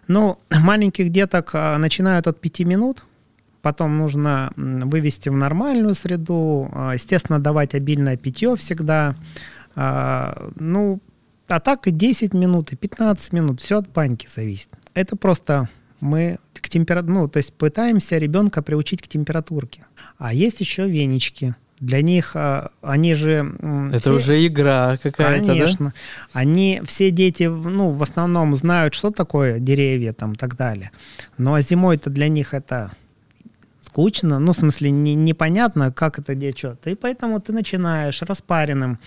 Ну, маленьких деток начинают от 5 минут. Потом нужно вывести в нормальную среду, естественно, давать обильное питье всегда. Ну, а так и 10 минут, и 15 минут, все от баньки зависит. Это просто мы к температуре, ну, то есть пытаемся ребенка приучить к температурке. А есть еще венички. Для них они же... Это все... уже игра какая-то, конечно. Да? Они, все дети, ну, в основном знают, что такое деревья там и так далее. Но зимой-то для них это... скучно, ну, в смысле, непонятно, как это, где, что. И поэтому ты начинаешь распаренным,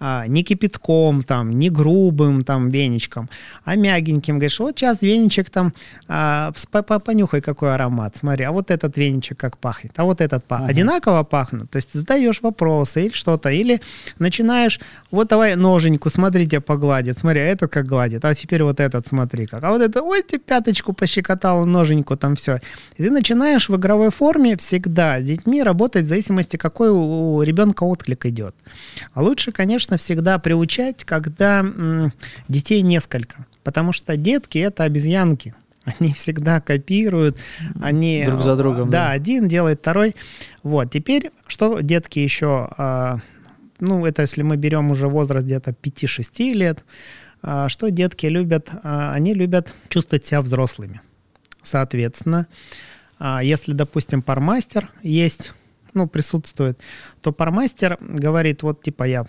не кипятком, там, не грубым там веничком, а мягеньким. Говоришь, вот сейчас веничек там, понюхай, какой аромат, смотри, а вот этот веничек как пахнет, а вот этот пахнет. Одинаково пахнут, то есть задаешь вопросы или что-то, или начинаешь, вот давай ноженьку, смотри, тебя погладит, смотри, а этот как гладит, а теперь вот этот, смотри как, а вот это, ой, тебе пяточку пощекотал, ноженьку там все. И ты начинаешь в игровой форме всегда с детьми работать в зависимости, какой у ребенка отклик идет. А лучше, конечно, всегда приучать, когда детей несколько. Потому что детки — это обезьянки. Они всегда копируют. Они, друг за другом. Да, один делает, второй. Вот. Теперь, что детки еще ну, это если мы берем уже возраст где-то 5-6 лет, что детки любят? Они любят чувствовать себя взрослыми. Соответственно, если, допустим, пармастер есть, ну, присутствует, то пармастер говорит, вот, типа, я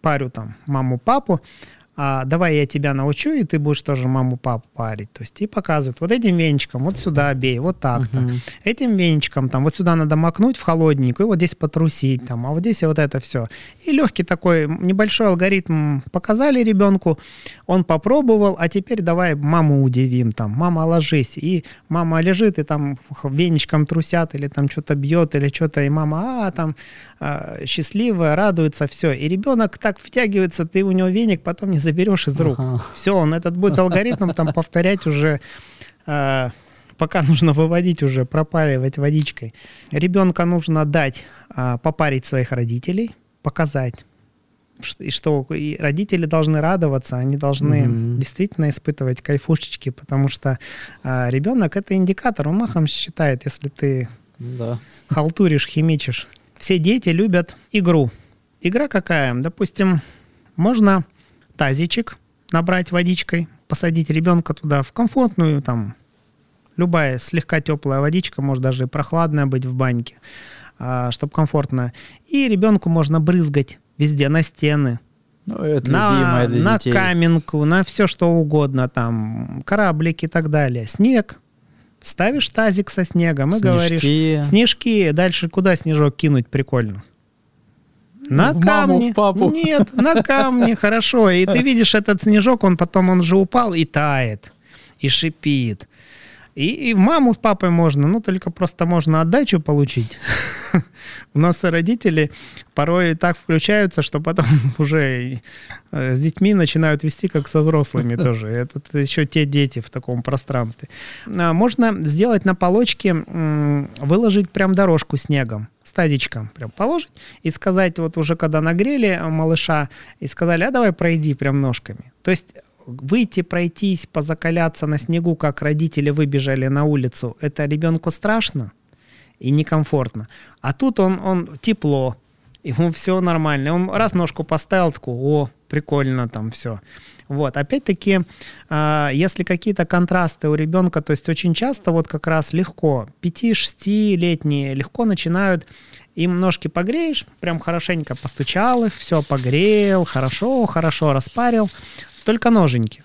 парю там маму-папу, а давай я тебя научу, и ты будешь тоже маму-папу парить. То есть и показывают, вот этим венчиком вот сюда бей, вот так-то. Этим венчиком там вот сюда надо макнуть в холодильник, и вот здесь потрусить, там, а вот здесь и вот это все. И легкий такой небольшой алгоритм показали ребенку, он попробовал, а теперь давай маму удивим, там, мама, ложись. И мама лежит, и там веничком трусят, или там что-то бьет, или что-то, и мама, там, счастливая, радуется, все. И ребенок так втягивается, ты у него веник потом не заберешь из рук. Все, он этот будет алгоритм там повторять уже, пока нужно выводить уже, пропаивать водичкой. Ребенка нужно дать попарить своих родителей, показать, и что и родители должны радоваться, они должны действительно испытывать кайфушечки, потому что ребенок — это индикатор, он махом считает, если ты халтуришь, химичишь. Все дети любят игру. Игра какая? Допустим, можно тазичек набрать водичкой, посадить ребенка туда в комфортную, там, любая слегка теплая водичка, может даже и прохладная быть в баньке, чтобы комфортно. И ребенку можно брызгать везде, на стены, ну, это на, для на каменку, на все что угодно, там, кораблики и так далее. Снег. Ставишь тазик со снегом и говоришь, снежки, дальше куда снежок кинуть прикольно? На камне. Нет, на камне, хорошо. И ты видишь этот снежок, он потом, он же упал и тает, и шипит. И маму с папой можно, ну, только просто можно отдачу получить. У нас родители порой так включаются, что потом уже с детьми начинают вести, как со взрослыми тоже. Это еще те дети в таком пространстве. Можно сделать на полочке, выложить прям дорожку снегом, стадичком прям положить и сказать, вот уже когда нагрели малыша, и сказали, а давай пройди прям ножками. То есть выйти, пройтись, позакаляться на снегу, как родители выбежали на улицу, это ребенку страшно и некомфортно. А тут он тепло, ему все нормально. Он раз ножку поставил, такой, о, прикольно там все. Вот. Опять-таки, если какие-то контрасты у ребенка, то есть очень часто вот как раз легко, 5-6-летние легко начинают, им ножки погреешь, прям хорошенько постучал их, все погрел, хорошо, хорошо распарил, только ноженьки.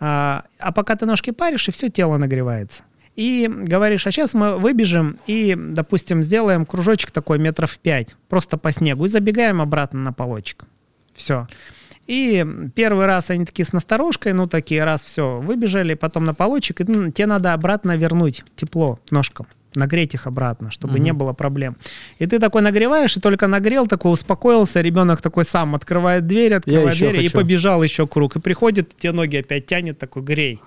А пока ты ножки паришь, и все тело нагревается. И говоришь, а сейчас мы выбежим и, допустим, сделаем кружочек такой 5 метров просто по снегу и забегаем обратно на полочек. Все. И первый раз они такие с насторожкой, ну такие раз, все, выбежали, потом на полочек, и ну, тебе надо обратно вернуть тепло ножкам, нагреть их обратно, чтобы не было проблем. И ты такой нагреваешь, и только нагрел, такой успокоился, ребенок такой сам открывает дверь и побежал еще круг. И приходит, те ноги опять тянет, такой грей.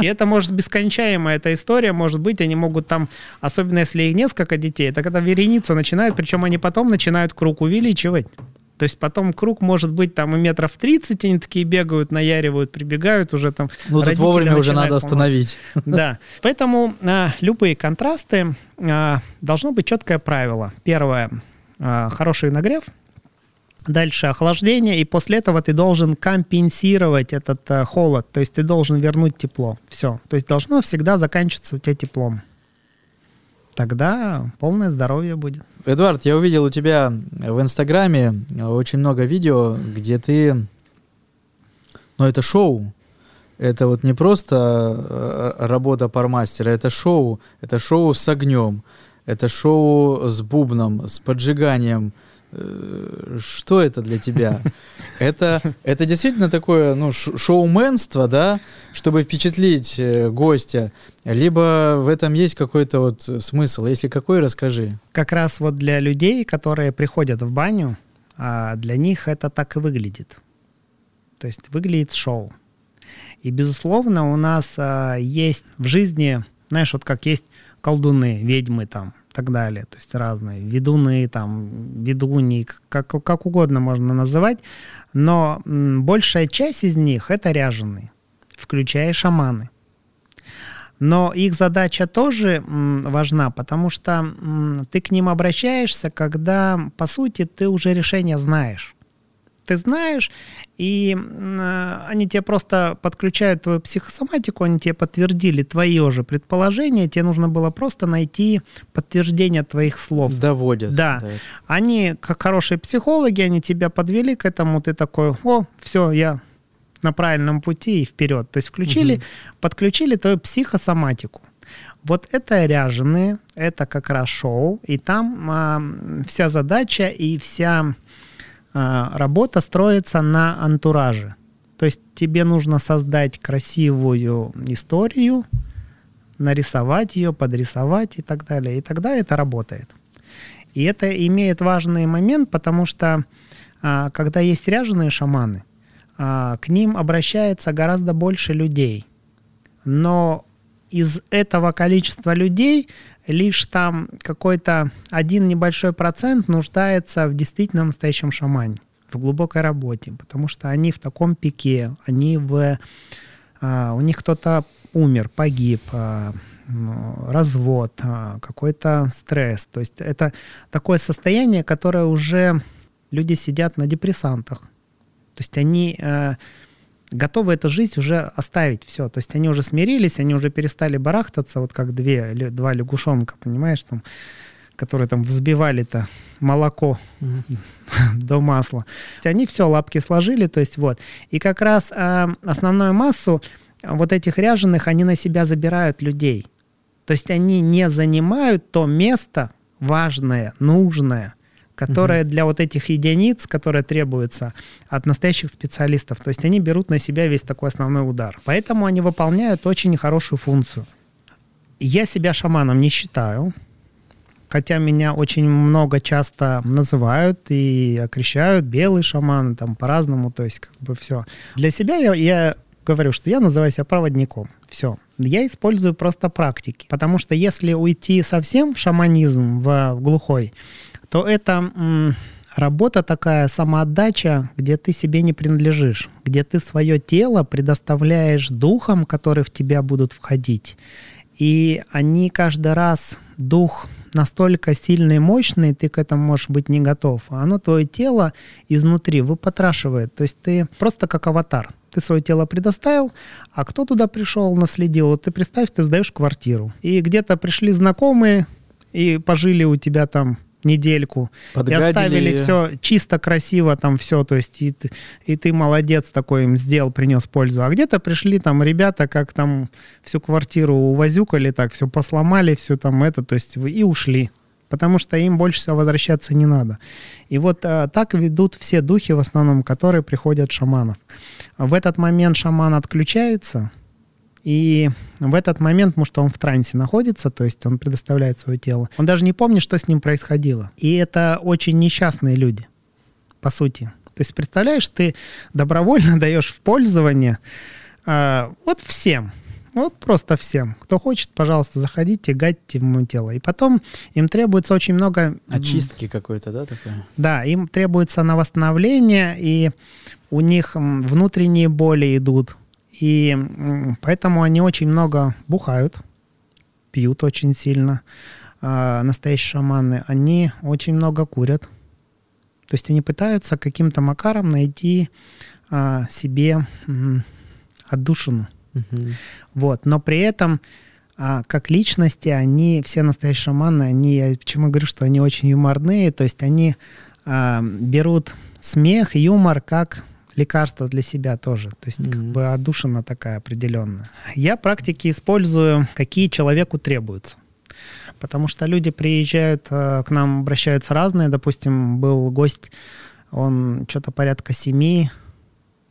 И это может бескончаемая эта история, может быть, они могут там, особенно если их несколько детей, так это вереница начинает, причем они потом начинают круг увеличивать. То есть потом круг может быть там и 30 метров, они такие бегают, наяривают, прибегают уже там. Ну тут вовремя уже надо остановить. Да. Поэтому любые контрасты, должно быть четкое правило. Первое, хороший нагрев. Дальше охлаждение, и после этого ты должен компенсировать этот холод. То есть ты должен вернуть тепло. Все. То есть должно всегда заканчиваться у тебя теплом. Тогда полное здоровье будет. Эдуард, я увидел у тебя в Инстаграме очень много видео, где ты... Ну, это шоу. Это вот не просто работа пармастера, это шоу. Это шоу с огнем, это шоу с бубном, с поджиганием. Что это для тебя? Это действительно такое, ну, шоуменство, да, чтобы впечатлить гостя? Либо в этом есть какой-то вот смысл? Если какой, расскажи. Как раз вот для людей, которые приходят в баню, для них это так и выглядит. То есть выглядит шоу. И, безусловно, у нас есть в жизни, знаешь, вот как есть колдуны, ведьмы там, так далее, то есть разные, ведуны, там, ведуни, как угодно можно называть, но большая часть из них — это ряженые, включая шаманы. Но их задача тоже важна, потому что ты к ним обращаешься, когда, по сути, ты уже решение знаешь. Ты знаешь, и они тебе просто подключают твою психосоматику, они тебе подтвердили твое же предположение, тебе нужно было просто найти подтверждение твоих слов. Доводят. Да. Они, как хорошие психологи, они тебя подвели к этому, ты такой, о, все, я на правильном пути и вперед. То есть включили, подключили твою психосоматику. Вот это ряженые, это как раз шоу, и там вся задача и вся работа строится на антураже. То есть тебе нужно создать красивую историю, нарисовать ее, подрисовать и так далее. И тогда это работает. И это имеет важный момент, потому что когда есть ряженые шаманы, к ним обращается гораздо больше людей. Но из этого количества людей лишь там какой-то один небольшой процент нуждается в действительно настоящем шамане, в глубокой работе, потому что они в таком пике, они у них кто-то умер, погиб, развод, какой-то стресс. То есть это такое состояние, которое уже люди сидят на депрессантах. То есть они готовы эту жизнь уже оставить, все. То есть они уже смирились, они уже перестали барахтаться, вот как два лягушонка, понимаешь, там, которые там взбивали-то молоко до масла. Они все, лапки сложили, то есть вот. И как раз основную массу вот этих ряженых, они на себя забирают людей. То есть они не занимают то место важное, нужное, которые для вот этих единиц, которые требуются от настоящих специалистов. То есть они берут на себя весь такой основной удар. Поэтому они выполняют очень хорошую функцию. Я себя шаманом не считаю, хотя меня очень много часто называют и окрещают белый шаман, там по-разному, то есть как бы все. Для себя я говорю, что я называю себя проводником. Все. Я использую просто практики. Потому что если уйти совсем в шаманизм, в глухой, то это работа такая, самоотдача, где ты себе не принадлежишь, где ты свое тело предоставляешь духам, которые в тебя будут входить. И они каждый раз, дух настолько сильный и мощный, ты к этому можешь быть не готов. А оно твое тело изнутри выпотрошивает. То есть ты просто как аватар. Ты свое тело предоставил, а кто туда пришел, наследил. Вот ты представь, ты сдаешь квартиру. И где-то пришли знакомые и пожили у тебя там недельку. Подгадили. И оставили все чисто, красиво там все, то есть и ты молодец такой им сделал, принес пользу. А где-то пришли там ребята, как там всю квартиру увозюкали, так все посломали, все там это, то есть и ушли. Потому что им больше всего возвращаться не надо. И вот так ведут все духи в основном, которые приходят шаманов. В этот момент шаман отключается, и в этот момент, потому что он в трансе находится, то есть он предоставляет свое тело, он даже не помнит, что с ним происходило. И это очень несчастные люди, по сути. То есть, представляешь, ты добровольно даешь в пользование вот всем, вот просто всем. Кто хочет, пожалуйста, заходите, гадьте в мое тело. И потом им требуется очень много... Очистки какой-то, да, такой? Да, им требуется на восстановление, и у них внутренние боли идут. И поэтому они очень много бухают, пьют очень сильно. Настоящие шаманы, они очень много курят. То есть они пытаются каким-то макаром найти себе отдушину. Вот. Но при этом, как личности, они, все настоящие шаманы, они, я почему говорю, что они очень юморные, то есть они берут смех, юмор как лекарство для себя тоже. То есть как бы отдушина такая определенная. Я практики использую, какие человеку требуются. Потому что люди приезжают, к нам обращаются разные. Допустим, был гость, он что-то порядка 7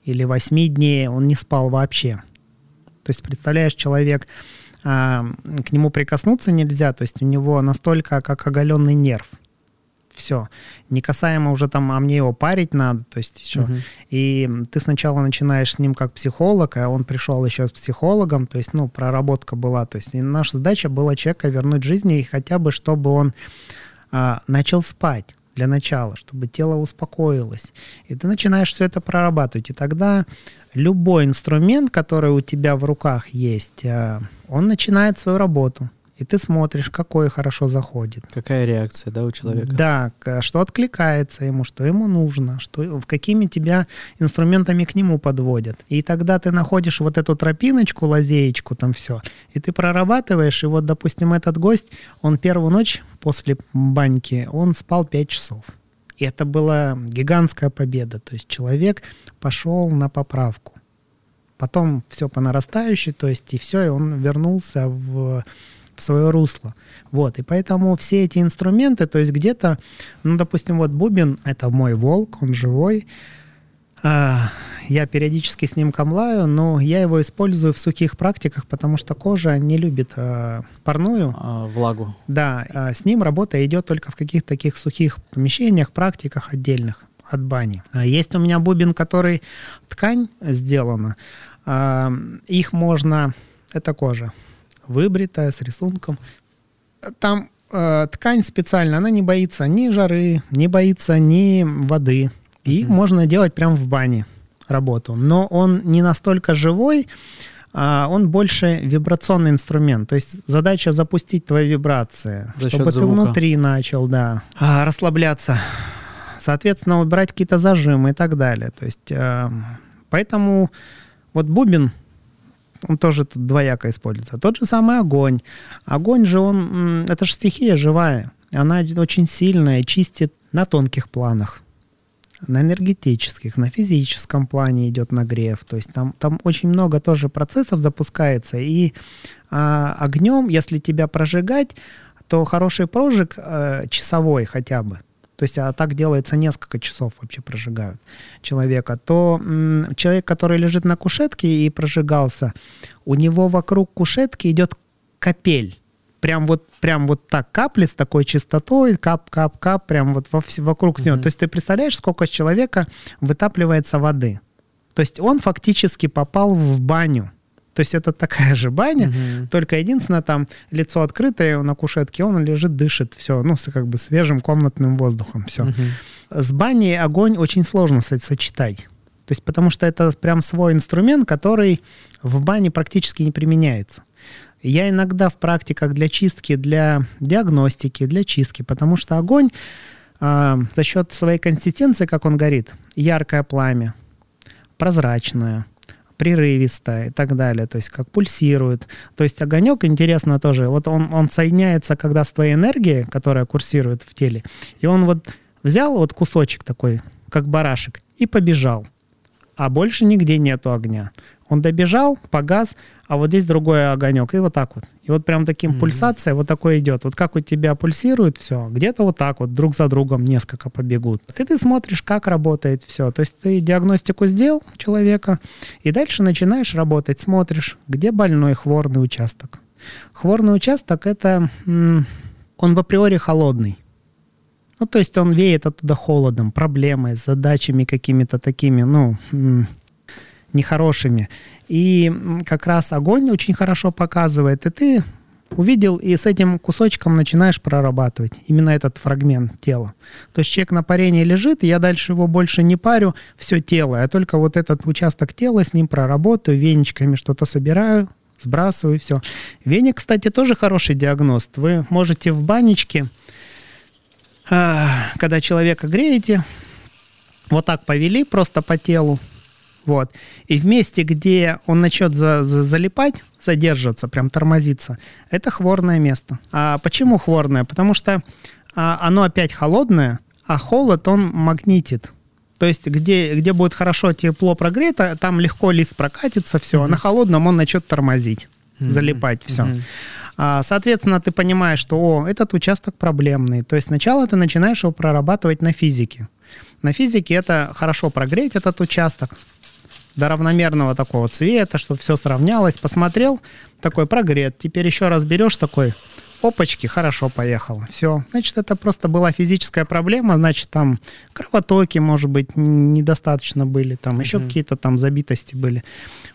или 8 дней, он не спал вообще. То есть, представляешь, человек, к нему прикоснуться нельзя, то есть у него настолько как оголенный нерв. Все. Не касаемо уже там, а мне его парить надо, то есть еще. И ты сначала начинаешь с ним как психолог, а он пришел еще с психологом, то есть, ну, проработка была. То есть и наша задача была человека вернуть в жизнь, и хотя бы чтобы он начал спать. для начала, чтобы тело успокоилось. И ты начинаешь все это прорабатывать. И тогда любой инструмент, который у тебя в руках есть, он начинает свою работу. И ты смотришь, какой хорошо заходит. Какая реакция, да, у человека? Да, что откликается ему, что ему нужно, что, какими тебя инструментами к нему подводят. И тогда ты находишь вот эту тропиночку, лазеечку, там все, и ты прорабатываешь. И вот, допустим, этот гость, он первую ночь после баньки, он спал 5 часов. И это была гигантская победа. То есть человек пошел на поправку. Потом все по нарастающей, то есть и все, и он вернулся в свое русло. Вот. И поэтому все эти инструменты, то есть где-то, ну, допустим, вот бубен, это мой волк, он живой. Я периодически с ним камлаю, но я его использую в сухих практиках, потому что кожа не любит парную. Влагу. Да. С ним работа идет только в каких-то таких сухих помещениях, практиках отдельных от бани. Есть у меня бубен, который ткань сделана. Их можно... Это кожа. Выбритая, с рисунком. Там ткань специально, она не боится ни жары, не боится ни воды. И можно делать прямо в бане работу. Но он не настолько живой, он больше вибрационный инструмент. То есть задача запустить твои вибрации, чтобы ты внутри начал, да, расслабляться. Соответственно, убирать какие-то зажимы и так далее. То есть, поэтому вот бубен... Он тоже тут двояко используется. Тот же самый огонь. Огонь же, он... Это же стихия живая. Она очень сильная, чистит на тонких планах. На энергетических, на физическом плане идет нагрев. То есть там очень много тоже процессов запускается. И огнем, если тебя прожигать, то хороший прожиг, часовой хотя бы, то есть а так делается несколько часов вообще прожигают человека, то человек, который лежит на кушетке и прожигался, у него вокруг кушетки идет капель. Прям вот так капли с такой частотой, кап-кап-кап, прям вот вокруг него. То есть ты представляешь, сколько с человека вытапливается воды. То есть он фактически попал в баню. То есть это такая же баня, только единственное, там лицо открытое на кушетке, он лежит, дышит, все, ну, как бы свежим комнатным воздухом, все. С баней огонь очень сложно сочетать, то есть потому что это прям свой инструмент, который в бане практически не применяется. Я иногда в практиках для чистки, для диагностики, для чистки, потому что огонь за счет своей консистенции, как он горит, яркое пламя, прозрачное, прерывисто и так далее, то есть как пульсирует. То есть огонек, интересно тоже, вот он соединяется когда с твоей энергией, которая курсирует в теле, и он вот взял вот кусочек такой, как барашек, и побежал. А больше нигде нету огня. Он добежал, погас, а вот здесь другой огонек, и вот так вот. И вот прям таким пульсация вот такой идет. Вот как у тебя пульсирует все, где-то вот так вот друг за другом несколько побегут. И ты смотришь, как работает все. То есть ты диагностику сделал человека, и дальше начинаешь работать, смотришь, где больной хворный участок. Хворный участок — это... Он в априори холодный. Ну, то есть он веет оттуда холодом, проблемой, задачами какими-то такими, ну... нехорошими. И как раз огонь очень хорошо показывает. И ты увидел, и с этим кусочком начинаешь прорабатывать именно этот фрагмент тела. То есть человек на парении лежит, и я дальше его больше не парю, все тело, а только вот этот участок тела с ним проработаю, веничками что-то собираю, сбрасываю, и все. Веник, кстати, тоже хороший диагност. Вы можете в банечке, когда человека греете, вот так повели просто по телу, вот. И в месте, где он начнет залипать, задерживаться, прям тормозиться, это хворное место. А почему хворное? Потому что оно опять холодное, а холод он магнитит. То есть где будет хорошо тепло прогрето, там легко лист прокатится, все. А на холодном он начнет тормозить, залипать, все. Соответственно, ты понимаешь, что этот участок проблемный. То есть сначала ты начинаешь его прорабатывать на физике. На физике это хорошо прогреть этот участок до равномерного такого цвета, чтобы все сравнялось. Посмотрел, такой прогрет. Теперь еще раз берешь такой, опачки, хорошо, поехало. Все. Значит, это просто была физическая проблема. Значит, там кровотоки, может быть, недостаточно были. Там еще какие-то там забитости были.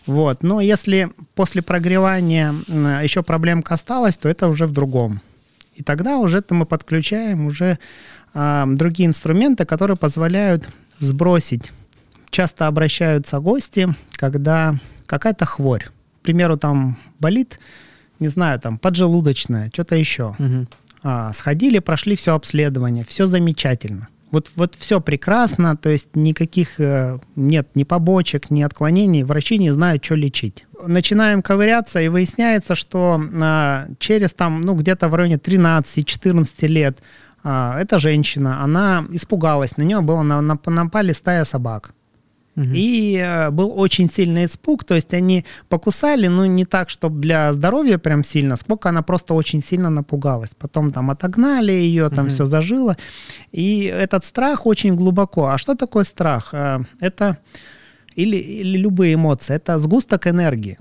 Вот. Но если после прогревания еще проблемка осталась, то это уже в другом. И тогда уже мы подключаем уже другие инструменты, которые позволяют сбросить. Часто обращаются гости, когда какая-то хворь. К примеру, там болит, не знаю, там поджелудочная, что-то еще. Угу. Сходили, прошли все обследование, все замечательно. Вот все прекрасно, то есть никаких нет ни побочек, ни отклонений, врачи не знают, что лечить. Начинаем ковыряться, и выясняется, что через там, ну, где-то в районе 13-14 лет эта женщина, она испугалась, на нее было, напали стая собак. Угу. И был очень сильный испуг, то есть они покусали, ну, не так, чтобы для здоровья прям сильно, сколько она просто очень сильно напугалась. Потом там отогнали ее, там все зажило. И этот страх очень глубоко. А что такое страх? Это или любые эмоции, это сгусток энергии.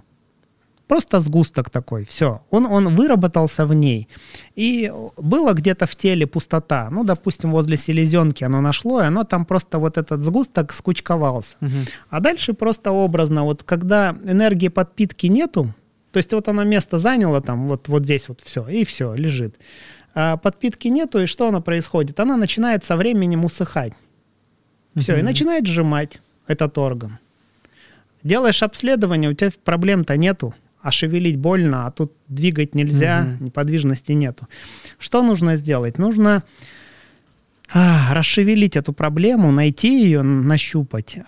Просто сгусток такой, все. Он выработался в ней. И было где-то в теле пустота. Ну, допустим, возле селезенки оно нашло, и оно там просто вот этот сгусток скучковался. Угу. А дальше просто образно, вот когда энергии подпитки нету, то есть вот оно место заняло там, вот здесь вот все, лежит. А подпитки нету, и что оно происходит? Она начинает со временем усыхать. Все, и начинает сжимать этот орган. Делаешь обследование, у тебя проблем-то нету. А шевелить больно, а тут двигать нельзя, неподвижности нету. Что нужно сделать? Нужно расшевелить эту проблему, найти ее, нащупать,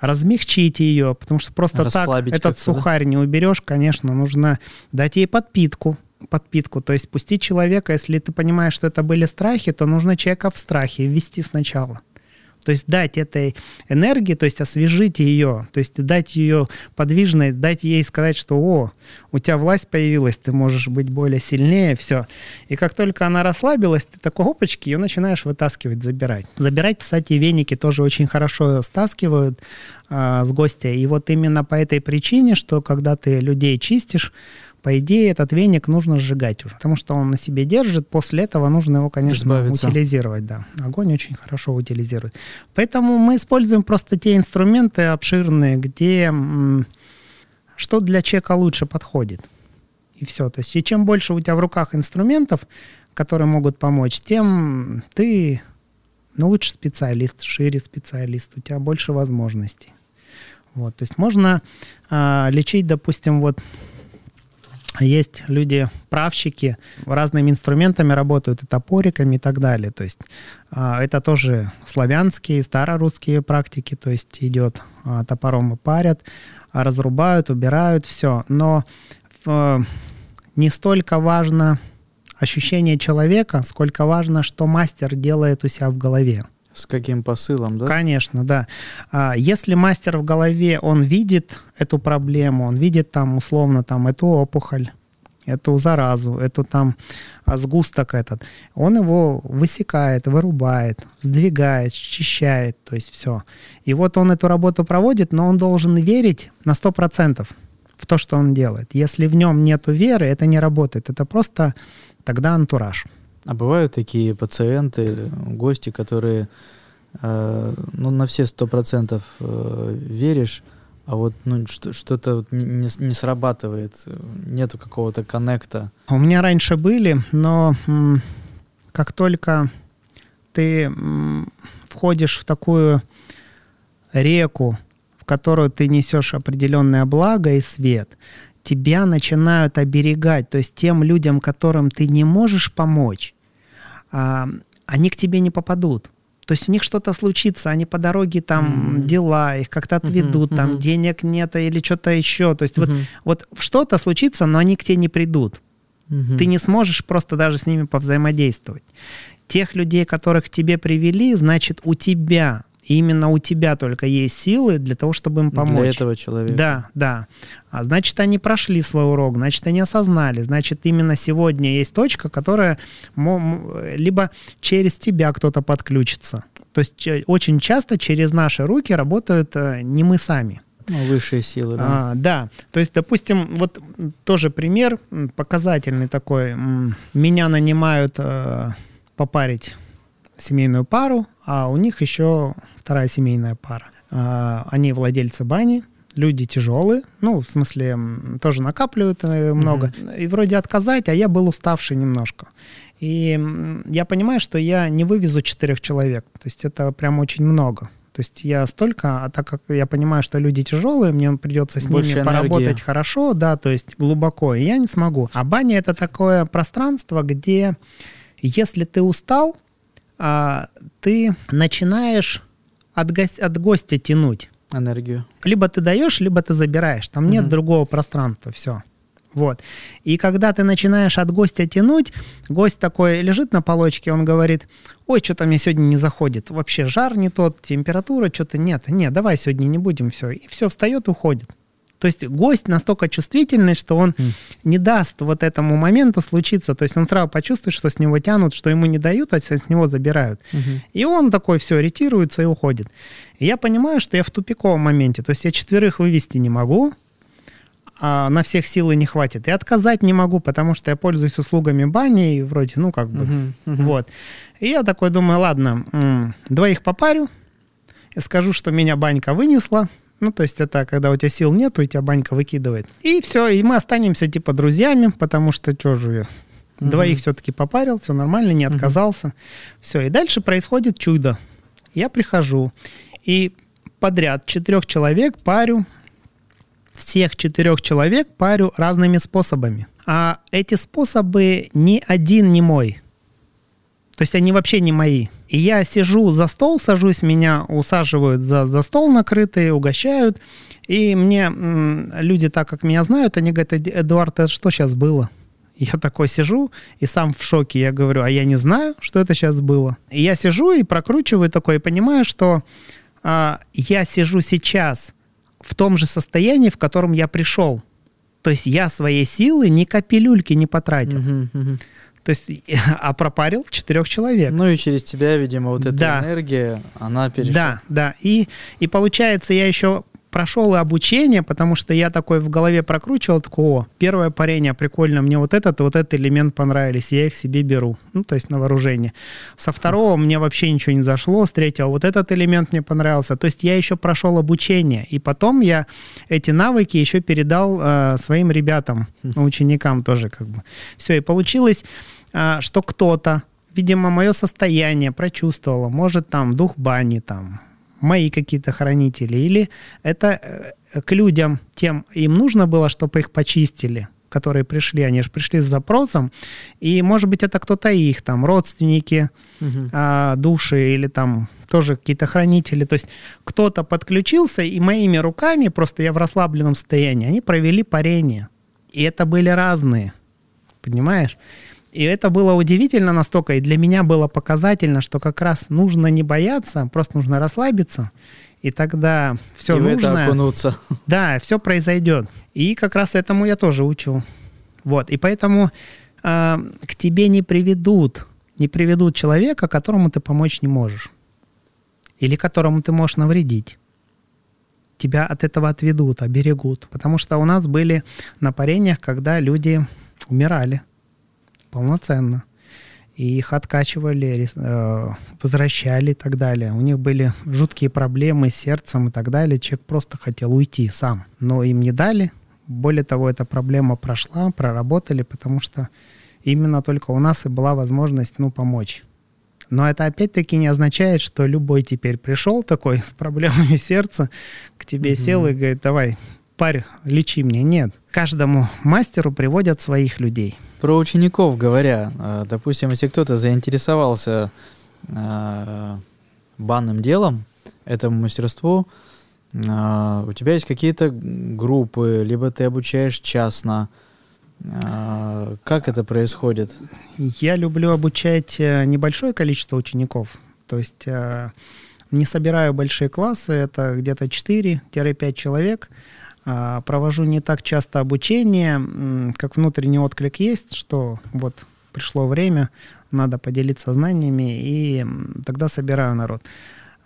размягчить ее, потому что просто расслабить так этот сухарь не уберешь, конечно, нужно дать ей подпитку, то есть пустить человека, если ты понимаешь, что это были страхи, то нужно человека в страхе ввести сначала. То есть дать этой энергии, то есть освежить ее, то есть дать ее подвижной, дать ей сказать, что «О, у тебя власть появилась, ты можешь быть более сильнее», все. И как только она расслабилась, ты такой, опачки, ее начинаешь вытаскивать, забирать. Забирать, кстати, веники тоже очень хорошо стаскивают с гостя. И вот именно по этой причине, что когда ты людей чистишь, по идее, этот веник нужно сжигать уже, потому что он на себе держит. После этого нужно его, конечно, утилизировать. Да. Огонь очень хорошо утилизирует. Поэтому мы используем просто те инструменты обширные, где что для человека лучше подходит. И все. То есть, и чем больше у тебя в руках инструментов, которые могут помочь, тем ты лучше специалист, шире специалист, у тебя больше возможностей. Вот. То есть можно лечить, допустим, вот... Есть люди-правщики, разными инструментами работают, и топориками, и так далее. То есть это тоже славянские, старорусские практики. То есть идет топором и парят, разрубают, убирают, все. Но не столько важно ощущение человека, сколько важно, что мастер делает у себя в голове. С каким посылом, да? Конечно, да. Если мастер в голове, он видит эту проблему, он видит там условно там эту опухоль, эту заразу, эту там сгусток этот, он его высекает, вырубает, сдвигает, счищает, то есть все. И вот он эту работу проводит, но он должен верить на 100% в то, что он делает. Если в нем нету веры, это не работает, это просто тогда антураж. А бывают такие пациенты, гости, которые на все 100% веришь, а вот что-то не срабатывает, нету какого-то коннекта. У меня раньше были, но как только ты входишь в такую реку, в которую ты несешь определенное благо и свет, тебя начинают оберегать. То есть тем людям, которым ты не можешь помочь, они к тебе не попадут. То есть у них что-то случится, они по дороге там дела, их как-то отведут, там денег нет или что-то еще. То есть вот что-то случится, но они к тебе не придут. Ты не сможешь просто даже с ними повзаимодействовать. Тех людей, которых к тебе привели, значит, у тебя... И именно у тебя только есть силы для того, чтобы им помочь. Для этого человека. Да, да. А значит, они прошли свой урок, значит, они осознали. Значит, именно сегодня есть точка, которая... Либо через тебя кто-то подключится. То есть очень часто через наши руки работают не мы сами. Высшие силы, да? Да. То есть, допустим, вот тоже пример показательный такой. Меня нанимают попарить семейную пару, а у них еще вторая семейная пара. Они владельцы бани, люди тяжелые, ну, в смысле, тоже накапливают много, и вроде отказать, а я был уставший немножко. И я понимаю, что я не вывезу 4 человека, то есть это прям очень много. То есть я столько, а так как я понимаю, что люди тяжелые, мне придется с ними поработать хорошо, да, то есть глубоко, и я не смогу. А баня — это такое пространство, где, если ты устал, ты начинаешь от гостя тянуть. Энергию. Либо ты даешь, либо ты забираешь. Там нет другого пространства, все. Вот. И когда ты начинаешь от гостя тянуть, гость такой лежит на полочке, он говорит: ой, что-то мне сегодня не заходит, вообще жар не тот, температура, что-то нет, давай сегодня не будем, все. И все, встает, уходит. То есть гость настолько чувствительный, что он не даст вот этому моменту случиться. То есть он сразу почувствует, что с него тянут, что ему не дают, а с него забирают. И он такой все, ретируется и уходит. И я понимаю, что я в тупиковом моменте. То есть я 4 вывести не могу, а на всех силы не хватит. И отказать не могу, потому что я пользуюсь услугами бани, и вроде, ну, как бы, вот. И я такой думаю: ладно, 2 попарю, скажу, что меня банька вынесла. Ну, то есть это когда у тебя сил нет, у тебя банька выкидывает. И все, и мы останемся типа друзьями, потому что что же я? 2 все-таки попарил, все нормально, не отказался. Все, и дальше происходит чудо. Я прихожу и подряд 4 человека парю, всех 4 человека парю разными способами. А эти способы ни один не мой. То есть они вообще не мои. И я сижу за стол, сажусь, меня усаживают за стол накрытый, угощают. И мне люди, так как меня знают, они говорят: Эдуард, это что сейчас было? Я такой сижу и сам в шоке. Я говорю: а я не знаю, что это сейчас было. И я сижу и прокручиваю такое, и понимаю, что я сижу сейчас в том же состоянии, в котором я пришел. То есть я своей силы ни капелюльки не потратил. То есть, а пропарил 4 человека. Ну и через тебя, видимо, вот эта энергия, она перешла. Да. И получается, я еще прошел и обучение, потому что я такой в голове прокручивал, такой: о, первое парение, прикольно, мне вот этот элемент понравились, я их себе беру, ну, то есть на вооружение. Со второго мне вообще ничего не зашло, с третьего вот этот элемент мне понравился. То есть я еще прошел обучение, и потом я эти навыки еще передал своим ребятам, ученикам тоже как бы. Все, и получилось, что кто-то, видимо, мое состояние прочувствовало, может, там, дух бани, там, мои какие-то хранители, или это к людям тем им нужно было, чтобы их почистили, которые пришли, они же пришли с запросом, и, может быть, это кто-то их, там, родственники, души, или там тоже какие-то хранители, то есть кто-то подключился, и моими руками, просто я в расслабленном состоянии, они провели парение, и это были разные, понимаешь? И это было удивительно настолько, и для меня было показательно, что как раз нужно не бояться, просто нужно расслабиться, и тогда все нужно... окунуться. Да, все произойдет. И как раз этому я тоже учу. Вот, и поэтому к тебе не приведут человека, которому ты помочь не можешь, или которому ты можешь навредить. Тебя от этого отведут, оберегут. Потому что у нас были на парениях, когда люди умирали. Полноценно. И их откачивали, возвращали и так далее. У них были жуткие проблемы с сердцем и так далее. Человек просто хотел уйти сам, но им не дали. Более того, эта проблема прошла, проработали, потому что именно только у нас и была возможность, ну, помочь. Но это опять-таки не означает, что любой теперь пришел такой с проблемами сердца, к тебе сел и говорит: давай, парь, лечи мне. Нет. Каждому мастеру приводят своих людей. Про учеников говоря, допустим, если кто-то заинтересовался банным делом, этому мастерству, у тебя есть какие-то группы, либо ты обучаешь частно. Как это происходит? Я люблю обучать небольшое количество учеников. То есть не собираю большие классы, это где-то 4-5 человек. Провожу не так часто обучение, как внутренний отклик есть, что вот пришло время, надо поделиться знаниями, и тогда собираю народ.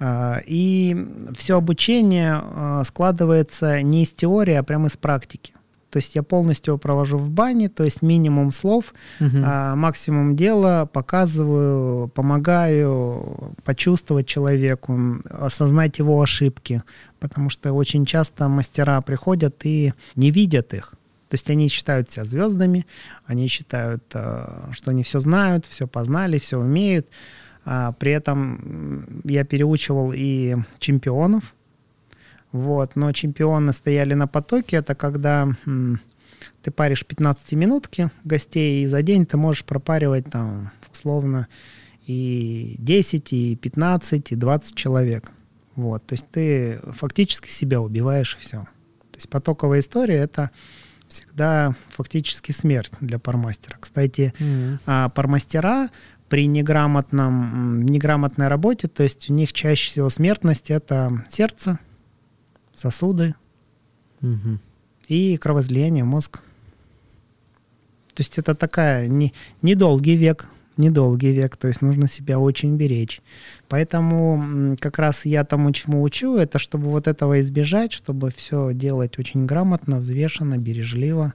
И все обучение складывается не из теории, а прямо из практики. То есть я полностью провожу в бане, то есть минимум слов, максимум дела, показываю, помогаю почувствовать человеку, осознать его ошибки, потому что очень часто мастера приходят и не видят их. То есть они считают себя звездами, они считают, что они все знают, все познали, все умеют. При этом я переучивал и чемпионов. Вот. Но чемпионы стояли на потоке. Это когда ты паришь 15-минутки гостей, и за день ты можешь пропаривать там, условно, и 10, и 15, и 20 человек. Вот. То есть ты фактически себя убиваешь, и все. То есть потоковая история — это всегда фактически смерть для пармастера. Кстати, пармастера при неграмотной работе, то есть у них чаще всего смертность — это сердце, сосуды и кровоизлияние, мозг. То есть это такая недолгий век, то есть нужно себя очень беречь. Поэтому как раз я тому, чему учу, это чтобы вот этого избежать, чтобы все делать очень грамотно, взвешенно, бережливо.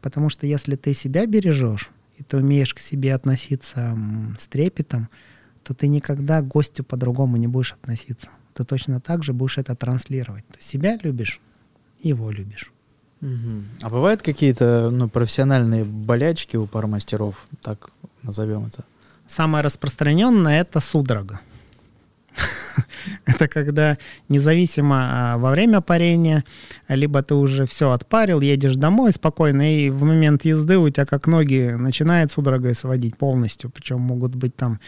Потому что если ты себя бережешь, и ты умеешь к себе относиться с трепетом, то ты никогда к гостю по-другому не будешь относиться. Ты точно так же будешь это транслировать. То есть себя любишь, его любишь. А бывают какие-то профессиональные болячки у пармастеров, так назовем это? Самое распространенное — это судорога. Это когда независимо во время парения, либо ты уже все отпарил, едешь домой спокойно, и в момент езды у тебя как ноги начинает судорогой сводить полностью. Причем могут быть там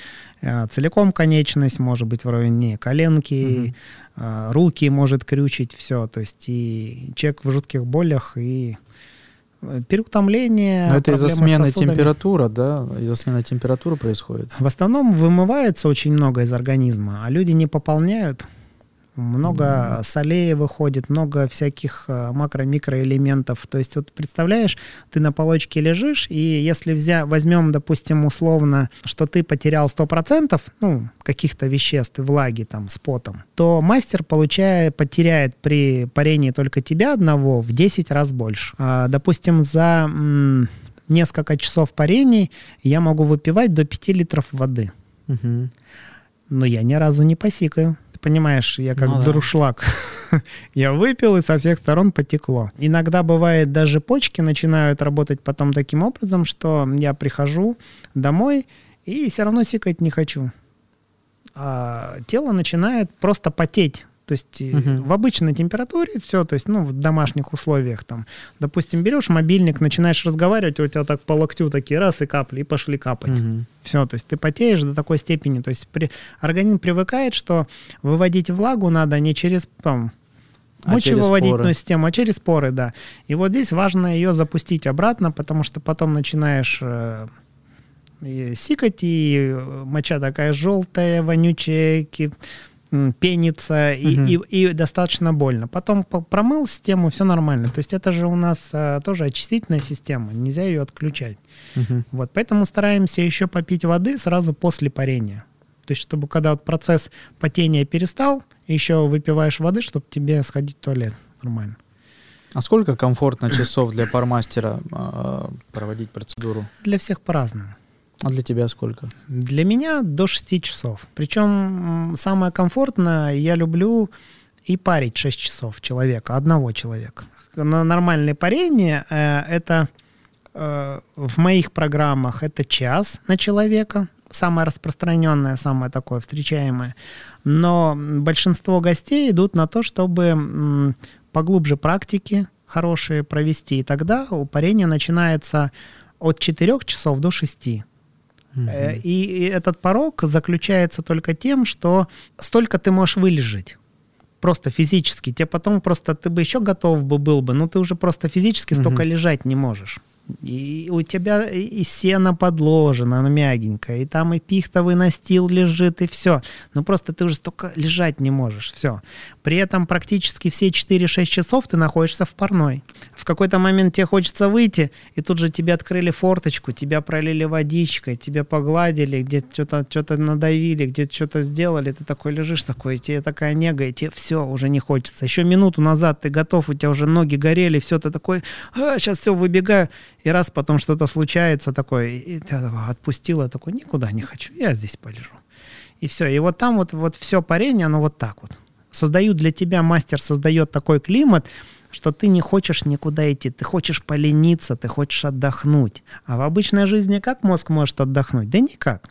целиком конечность, может быть в районе коленки, руки может крючить, все. То есть и человек в жутких болях, и переутомление. Но это из-за смены температуры, да? Из-за смены температуры происходит. В основном вымывается очень много из организма, а люди не пополняют. Много солей выходит, много всяких макро-микроэлементов. То есть вот представляешь, ты на полочке лежишь, и если возьмем, допустим, условно, что ты потерял 100% каких-то веществ, влаги там с потом, то мастер потеряет при парении только тебя одного в 10 раз больше. Допустим, за несколько часов парений я могу выпивать до 5 литров воды. Но я ни разу не посикаю. Понимаешь, я как дуршлаг. Я выпил, и со всех сторон потекло. Иногда бывает, даже почки начинают работать потом таким образом, что я прихожу домой и все равно сикать не хочу. А тело начинает просто потеть. То есть в обычной температуре все, то есть в домашних условиях там. Допустим, берешь мобильник, начинаешь разговаривать, у тебя так по локтю такие раз и капли, и пошли капать. Все, то есть ты потеешь до такой степени. То есть организм привыкает, что выводить влагу надо не через мочевыводительную систему, а через поры, да. И вот здесь важно ее запустить обратно, потому что потом начинаешь сикать, и моча такая желтая, вонючая, пенится, и достаточно больно. Потом промыл систему, все нормально. То есть это же у нас тоже очистительная система, нельзя ее отключать. Вот, поэтому стараемся еще попить воды сразу после парения. То есть чтобы когда процесс потения перестал, еще выпиваешь воды, чтобы тебе сходить в туалет нормально. А сколько комфортно часов для пармастера проводить процедуру? Для всех по-разному. А для тебя сколько? Для меня до 6 часов. Причем самое комфортное, я люблю и парить 6 часов человека, одного человека. На нормальное парение это в моих программах это час на человека. Самое распространенное, самое такое встречаемое. Но большинство гостей идут на то, чтобы поглубже практики хорошие провести. И тогда парение начинается от 4 часов до 6. И этот порог заключается только тем, что столько ты можешь вылежать. Просто физически. Тебе потом просто ты бы еще готов был бы, но ты уже просто физически столько лежать не можешь. И у тебя и сено подложено, оно мягенькое, и там и пихтовый настил лежит, и все. Ну просто ты уже столько лежать не можешь, все. При этом практически все 4-6 часов ты находишься в парной. В какой-то момент тебе хочется выйти, и тут же тебе открыли форточку, тебя пролили водичкой, тебя погладили, где-то что-то надавили, где-то что-то сделали, ты такой лежишь, такой, тебе такая нега, и тебе все, уже не хочется. Еще минуту назад ты готов, у тебя уже ноги горели, все, ты такой, сейчас все, выбегаю. И раз потом что-то случается такое, и ты отпустила, такой, никуда не хочу, я здесь полежу. И все. И вот там вот все парение, оно вот так вот. Создают для тебя, мастер создает такой климат, что ты не хочешь никуда идти, ты хочешь полениться, ты хочешь отдохнуть. А в обычной жизни как мозг может отдохнуть? Да никак.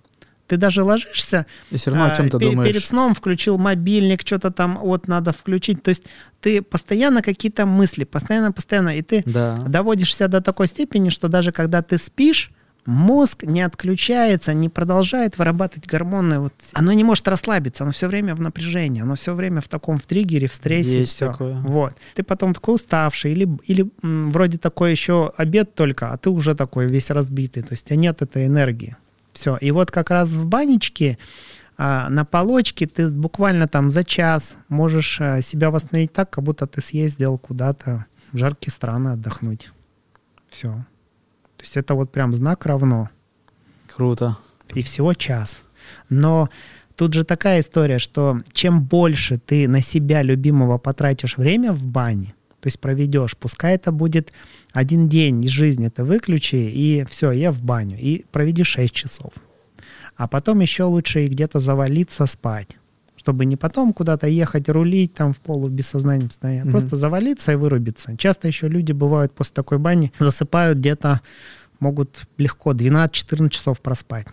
Ты даже ложишься, и все равно о чем ты думаешь. Перед сном включил мобильник, что-то там вот надо включить. То есть ты постоянно какие-то мысли, постоянно, и ты доводишься до такой степени, что даже когда ты спишь, мозг не отключается, не продолжает вырабатывать гормоны. Вот. Оно не может расслабиться, оно все время в напряжении, оно все время в таком в триггере, в стрессе. Есть все. Такое. Вот. Ты потом такой уставший, или вроде такой еще обед только, а ты уже такой весь разбитый, то есть у тебя нет этой энергии. Все. И вот как раз в банечке, на полочке ты буквально там за час можешь себя восстановить так, как будто ты съездил куда-то в жаркие страны отдохнуть. Все. То есть это вот прям знак равно. Круто. И всего час. Но тут же такая история, что чем больше ты на себя любимого потратишь время в бане, то есть проведешь, пускай это будет один день из жизни, ты выключи, и все, я в баню. И проведи 6 часов. А потом еще лучше где-то завалиться спать, чтобы не потом куда-то ехать, рулить там в полубессознательном состоянии, просто завалиться и вырубиться. Часто еще люди бывают после такой бани, засыпают где-то, могут легко 12-14 часов проспать.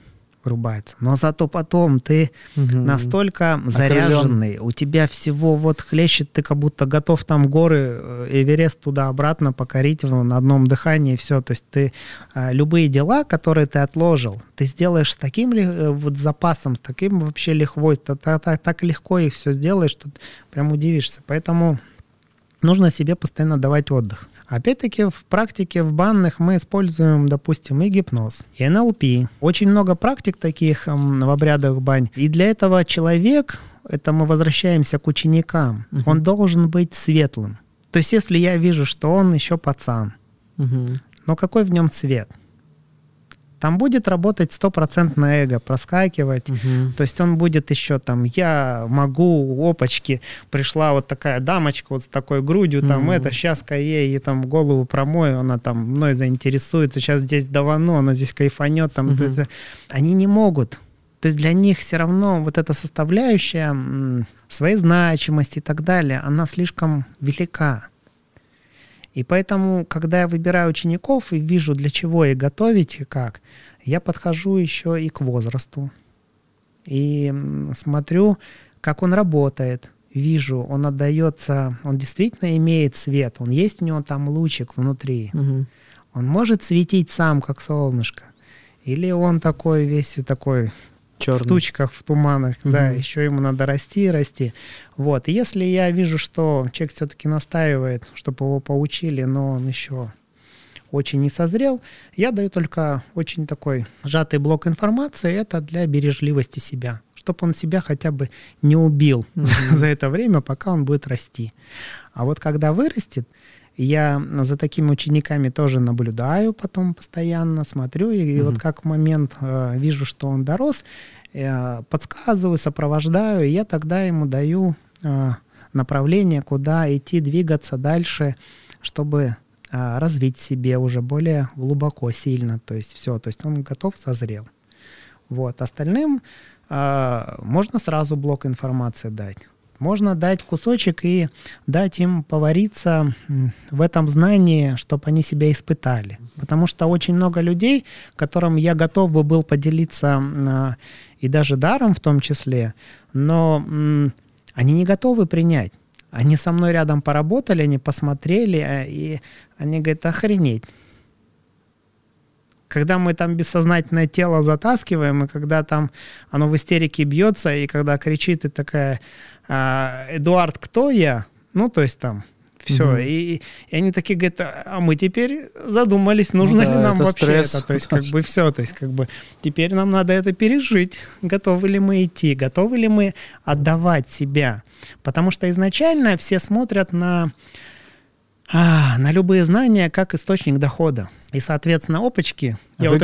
Рубается. Но зато потом ты настолько заряженный, окрылен. У тебя всего вот хлещет, ты как будто готов там горы, Эверест туда-обратно покорить на одном дыхании, и все. То есть ты любые дела, которые ты отложил, ты сделаешь с таким вот запасом, с таким вообще лихвой, так легко их все сделаешь, что прям удивишься. Поэтому нужно себе постоянно давать отдых. Опять-таки в практике в банных мы используем, допустим, и гипноз, и НЛП. Очень много практик таких в обрядах бань. И для этого человек, это мы возвращаемся к ученикам, он должен быть светлым. То есть если я вижу, что он еще пацан, но какой в нем свет? Там будет работать 100% эго, проскакивать. То есть он будет еще там, я могу, опачки, пришла вот такая дамочка вот с такой грудью, там это, сейчас-ка ей там голову промою, она там мной заинтересуется, сейчас здесь давано, она здесь кайфанет. Там, то есть, они не могут. То есть для них все равно вот эта составляющая своей значимости и так далее, она слишком велика. И поэтому, когда я выбираю учеников и вижу, для чего их готовить и как, я подхожу еще и к возрасту. И смотрю, как он работает. Вижу, он отдается, он действительно имеет свет, он есть у него там лучик внутри. Он может светить сам, как солнышко. Или он такой весь такой... Черный. В тучках, в туманах, да, еще ему надо расти. Вот, и если я вижу, что человек все-таки настаивает, чтобы его поучили, но он еще очень не созрел, я даю только очень такой сжатый блок информации, это для бережливости себя, чтобы он себя хотя бы не убил за это время, пока он будет расти. А вот когда вырастет, я за такими учениками тоже наблюдаю потом постоянно, смотрю, и вот как в момент вижу, что он дорос, подсказываю, сопровождаю, и я тогда ему даю направление, куда идти, двигаться дальше, чтобы развить себе уже более глубоко, сильно, то есть все, то есть он готов, созрел. Вот, остальным можно сразу блок информации дать. Можно дать кусочек и дать им повариться в этом знании, чтобы они себя испытали. Потому что очень много людей, которым я готов бы был поделиться и даже даром в том числе, но они не готовы принять. Они со мной рядом поработали, они посмотрели, и они говорят, охренеть. Когда мы там бессознательное тело затаскиваем, и когда там оно в истерике бьется, и когда кричит, и такая, Эдуард, кто я? Ну, то есть там Все. Угу. И они такие говорят, а мы теперь задумались, нужно ли нам это вообще стресс. Это. То есть как бы все. То есть как бы теперь нам надо это пережить. Готовы ли мы идти? Готовы ли мы отдавать себя? Потому что изначально все смотрят на любые знания как источник дохода. И, соответственно, опачки, я вот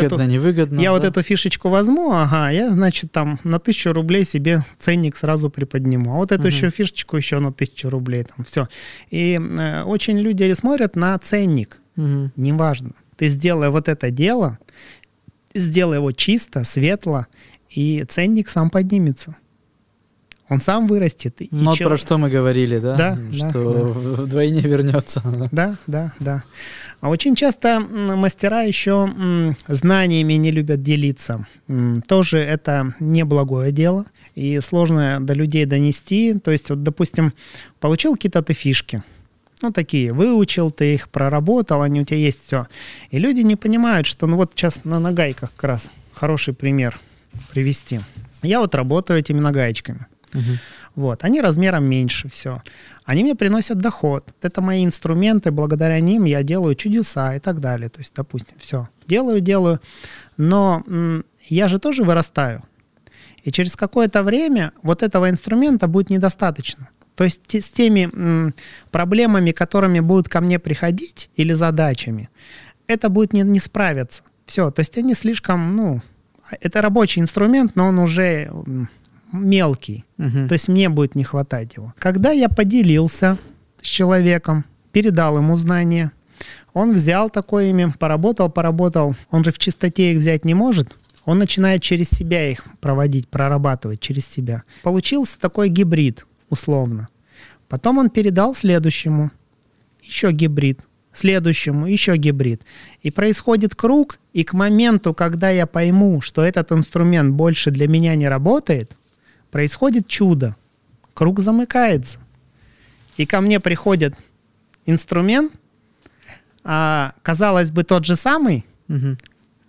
эту фишечку возьму, я, значит, там на 1000 рублей себе ценник сразу приподниму, а вот эту еще фишечку еще на 1000 рублей, там, все. И очень люди смотрят на ценник, неважно. Ты сделай вот это дело, сделай его чисто, светло, и ценник сам поднимется. Он сам вырастет. Но про что мы говорили, да? Что вдвойне вернется. Да. А очень часто мастера еще знаниями не любят делиться. Тоже это неблагое дело, и сложно до людей донести. То есть, вот, допустим, получил какие-то ты фишки, ну такие, выучил ты их, проработал, они у тебя есть, все. И люди не понимают, что, ну вот сейчас на нагайках как раз хороший пример привести. Я вот работаю этими нагаечками. Вот, они размером меньше, все. Они мне приносят доход. Это мои инструменты, благодаря ним я делаю чудеса и так далее. То есть, допустим, все. Делаю. Но я же тоже вырастаю. И через какое-то время вот этого инструмента будет недостаточно. То есть с теми проблемами, которыми будут ко мне приходить, или задачами, это будет не справиться. Все. То есть они слишком, это рабочий инструмент, но он уже... мелкий, то есть мне будет не хватать его. Когда я поделился с человеком, передал ему знания, он взял такое ими, поработал, он же в чистоте их взять не может, он начинает через себя их прорабатывать через себя. Получился такой гибрид, условно. Потом он передал следующему, еще гибрид, следующему, еще гибрид. И происходит круг, и к моменту, когда я пойму, что этот инструмент больше для меня не работает, происходит чудо. Круг замыкается. И ко мне приходит инструмент, казалось бы, тот же самый,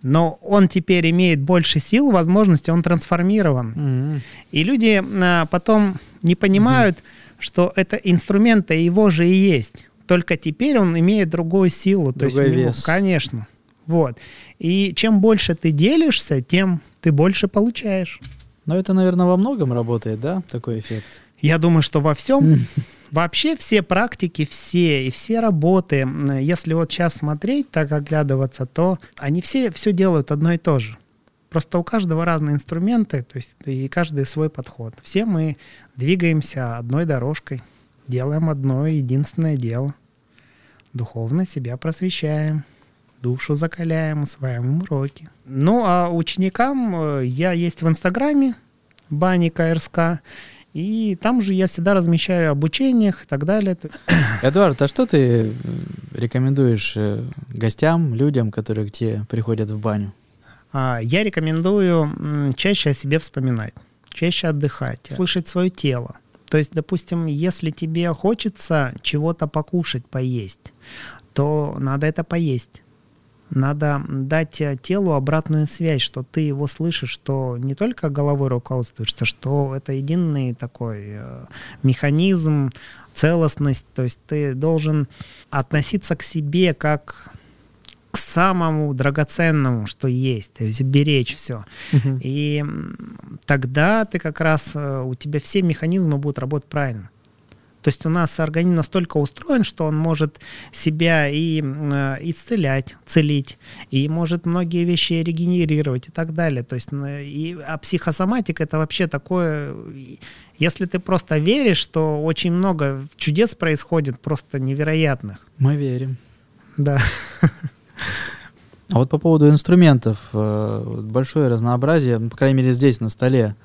но он теперь имеет больше сил, возможности, он трансформирован. И люди потом не понимают, что это инструмент-то его же и есть. Только теперь он имеет другую силу. Другой вес. Конечно. Вот. И чем больше ты делишься, тем ты больше получаешь. Но это, наверное, во многом работает, да, такой эффект? Я думаю, что во всем. Вообще все практики, все работы, если вот сейчас смотреть, так оглядываться, то они все делают одно и то же. Просто у каждого разные инструменты, то есть и каждый свой подход. Все мы двигаемся одной дорожкой, делаем одно единственное дело. Духовно себя просвещаем. Душу закаляем, усваиваем уроки. Ну, а ученикам я есть в Инстаграме, Баника РСК, и там же я всегда размещаю обучениях и так далее. Эдуард, а что ты рекомендуешь гостям, людям, которые к тебе приходят в баню? Я рекомендую чаще о себе вспоминать, чаще отдыхать, слышать свое тело. То есть, допустим, если тебе хочется чего-то покушать, поесть, то надо это поесть. Надо дать телу обратную связь, что ты его слышишь, что не только головой руководствуешься, что это единый такой механизм, целостность. То есть ты должен относиться к себе как к самому драгоценному, что есть, то есть беречь все. И тогда ты как раз, у тебя все механизмы будут работать правильно. То есть у нас организм настолько устроен, что он может себя и исцелять, целить, и может многие вещи регенерировать и так далее. То есть, а психосоматика — это вообще такое... Если ты просто веришь, что очень много чудес происходит, просто невероятных. Мы верим. Да. А вот по поводу инструментов. Большое разнообразие, по крайней мере, здесь на столе.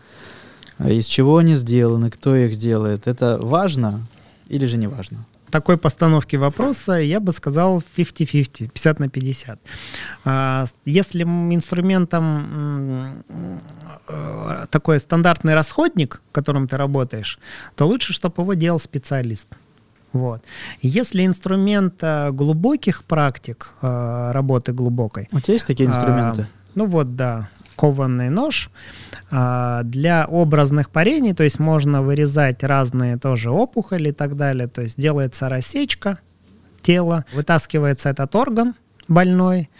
Из чего они сделаны, кто их делает? Это важно или же не важно? В такой постановке вопроса я бы сказал 50-50, 50 на 50. Если инструментом такой стандартный расходник, которым ты работаешь, то лучше, чтобы его делал специалист. Вот. Если инструмент глубоких практик, работы глубокой... У тебя есть такие инструменты? Ну вот, да, кованный нож для образных парений, то есть можно вырезать разные тоже опухоли и так далее, то есть делается рассечка тела, вытаскивается этот орган больной,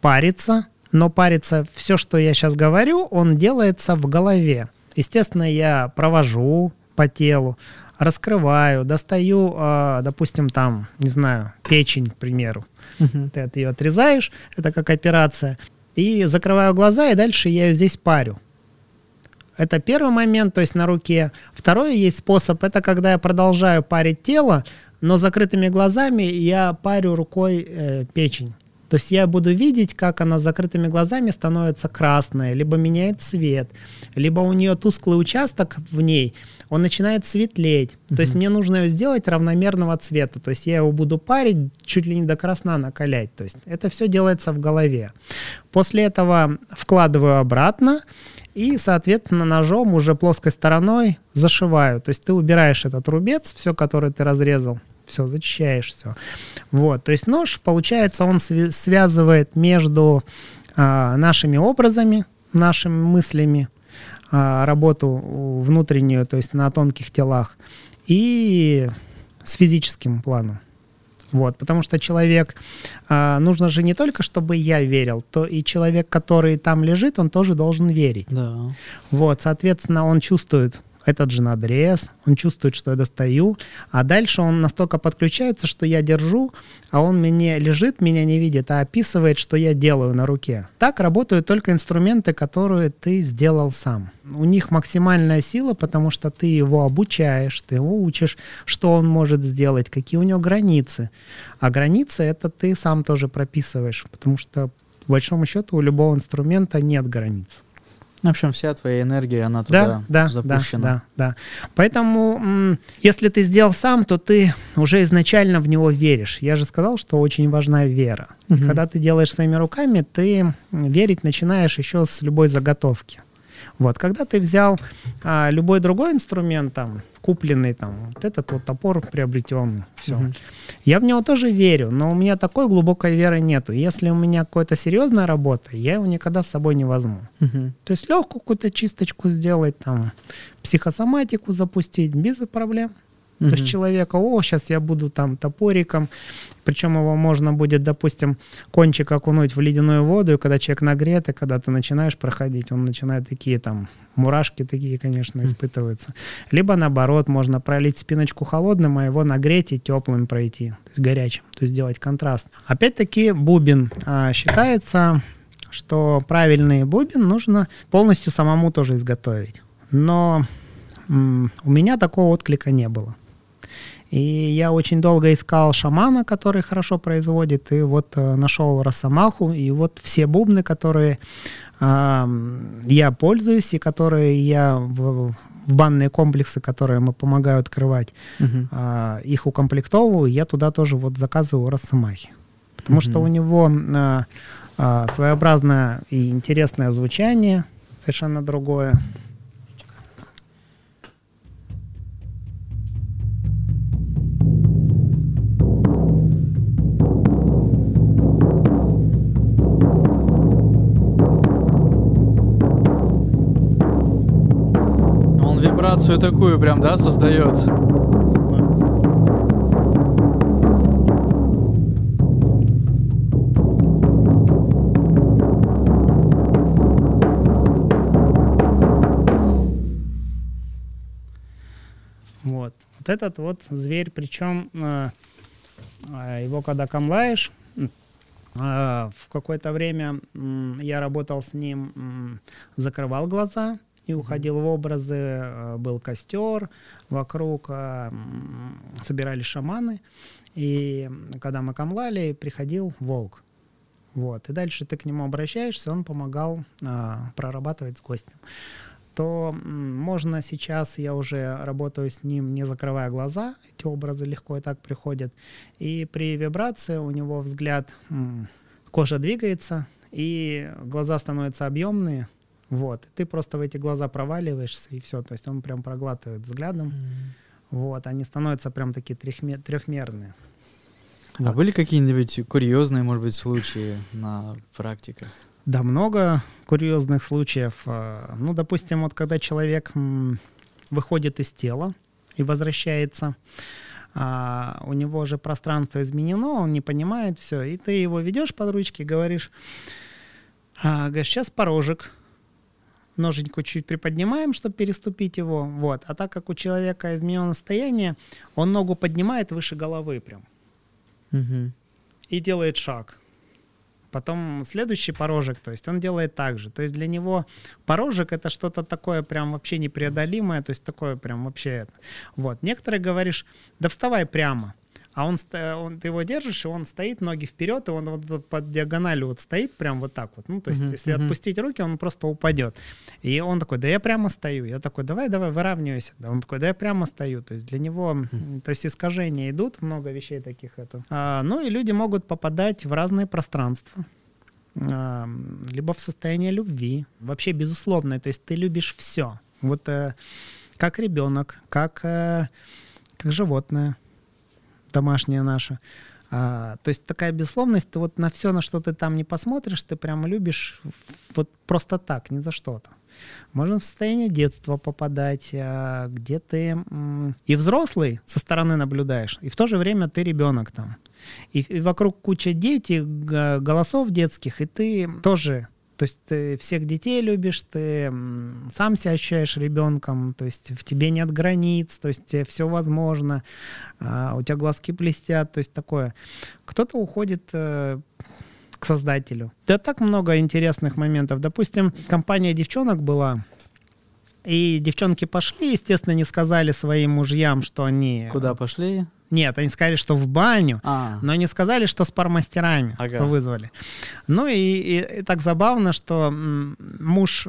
парится, но парится все, что я сейчас говорю, он делается в голове. Естественно, я провожу по телу, раскрываю, достаю, допустим, там, не знаю, печень, к примеру. Ты от ее отрезаешь, это как операция. И закрываю глаза, и дальше я ее здесь парю. Это первый момент, то есть на руке. Второй есть способ, это когда я продолжаю парить тело, но закрытыми глазами я парю рукой печень. То есть я буду видеть, как она с закрытыми глазами становится красная, либо меняет цвет, либо у нее тусклый участок в ней, он начинает светлеть. То есть мне нужно ее сделать равномерного цвета. То есть я его буду парить, чуть ли не до красна накалять. То есть это все делается в голове. После этого вкладываю обратно и, соответственно, ножом уже плоской стороной зашиваю. То есть ты убираешь этот рубец, все, который ты разрезал. Все, зачищаешь все. Вот, то есть нож, получается, он связывает между нашими образами, нашими мыслями, работу внутреннюю, то есть на тонких телах, и с физическим планом. Вот, потому что человек, нужно же не только, чтобы я верил, то и человек, который там лежит, он тоже должен верить. Да. Вот, соответственно, он чувствует этот же надрез, он чувствует, что я достаю, а дальше он настолько подключается, что я держу, а он мне лежит, меня не видит, а описывает, что я делаю на руке. Так работают только инструменты, которые ты сделал сам. У них максимальная сила, потому что ты его обучаешь, ты его учишь, что он может сделать, какие у него границы. А границы — это ты сам тоже прописываешь, потому что, по большому счету, у любого инструмента нет границ. В общем, вся твоя энергия, она туда запущена. Да. Поэтому, если ты сделал сам, то ты уже изначально в него веришь. Я же сказал, что очень важна вера. Когда ты делаешь своими руками, ты верить начинаешь еще с любой заготовки. Вот, когда ты взял любой другой инструмент, там, купленный, там, вот этот вот топор приобретенный, все. Я в него тоже верю, но у меня такой глубокой веры нету. Если у меня какая-то серьезная работа, я его никогда с собой не возьму. То есть легкую какую-то чисточку сделать, там, психосоматику запустить без проблем. То есть человека, сейчас я буду там топориком, причем его можно будет, допустим, кончик окунуть в ледяную воду, и когда человек нагрет, и когда ты начинаешь проходить, он начинает такие там мурашки такие, конечно, испытываются. Либо наоборот, можно пролить спиночку холодным, а его нагреть и теплым пройти, то есть горячим, то есть сделать контраст. Опять-таки бубен. Считается, что правильный бубен нужно полностью самому тоже изготовить. Но у меня такого отклика не было. И я очень долго искал шамана, который хорошо производит, и вот нашел Росомаху, и вот все бубны, которые я пользуюсь, и которые я в банные комплексы, которые мы помогаю открывать, их укомплектовываю, я туда тоже вот заказываю Росомахи. Потому что у него своеобразное и интересное звучание, совершенно другое. Вибрацию такую прям, да, создает. Вот. Вот этот вот зверь, причем его когда камлаешь, в какое-то время я работал с ним, закрывал глаза и уходил в образы, был костер, вокруг собирали шаманы, и когда мы камлали, приходил волк. Вот. И дальше ты к нему обращаешься, он помогал прорабатывать с гостем. То можно сейчас, я уже работаю с ним, не закрывая глаза, эти образы легко и так приходят. И при вибрации у него взгляд, кожа двигается, и глаза становятся объемные. Вот, ты просто в эти глаза проваливаешься, и все, то есть он прям проглатывает взглядом, вот, они становятся прям такие трехмерные. А вот. Были какие-нибудь курьезные, может быть, случаи на практиках? Да, много курьезных случаев. Ну, допустим, вот когда человек выходит из тела и возвращается, у него же пространство изменено, он не понимает все, и ты его ведешь под ручки, говоришь, говоришь, сейчас порожек, ноженьку чуть приподнимаем, чтобы переступить его, вот. А так как у человека изменено состояние, он ногу поднимает выше головы прям и делает шаг. Потом следующий порожек, то есть он делает так же. То есть для него порожек — это что-то такое прям вообще непреодолимое, то есть такое прям вообще... Вот. Некоторые говоришь, да вставай прямо. А он, ты его держишь, и он стоит, ноги вперед, и он вот под диагональю вот стоит прям вот так вот. Ну, то есть если отпустить руки, он просто упадет. И он такой, да я прямо стою. Я такой, давай, выравнивайся. Да, он такой, да я прямо стою. То есть для него, то есть искажения идут, много вещей таких. Ну и люди могут попадать в разные пространства. Либо в состояние любви. Вообще безусловное, то есть ты любишь все. Вот как ребенок, как животное. Домашняя наша. То есть такая безусловность, ты вот на все, на что ты там не посмотришь, ты прямо любишь вот просто так, не за что-то. Можно в состояние детства попадать, где ты и взрослый со стороны наблюдаешь, и в то же время ты ребенок там. И вокруг куча детей, голосов детских, и ты тоже... То есть ты всех детей любишь, ты сам себя ощущаешь ребенком, то есть в тебе нет границ, то есть все возможно, у тебя глазки блестят, то есть такое. Кто-то уходит к создателю. Да так много интересных моментов. Допустим, компания девчонок была, и девчонки пошли, естественно, не сказали своим мужьям, что они... Куда пошли? Нет, они сказали, что в баню, но не сказали, что с пармастерами, что вызвали. Ну и так забавно, что муж...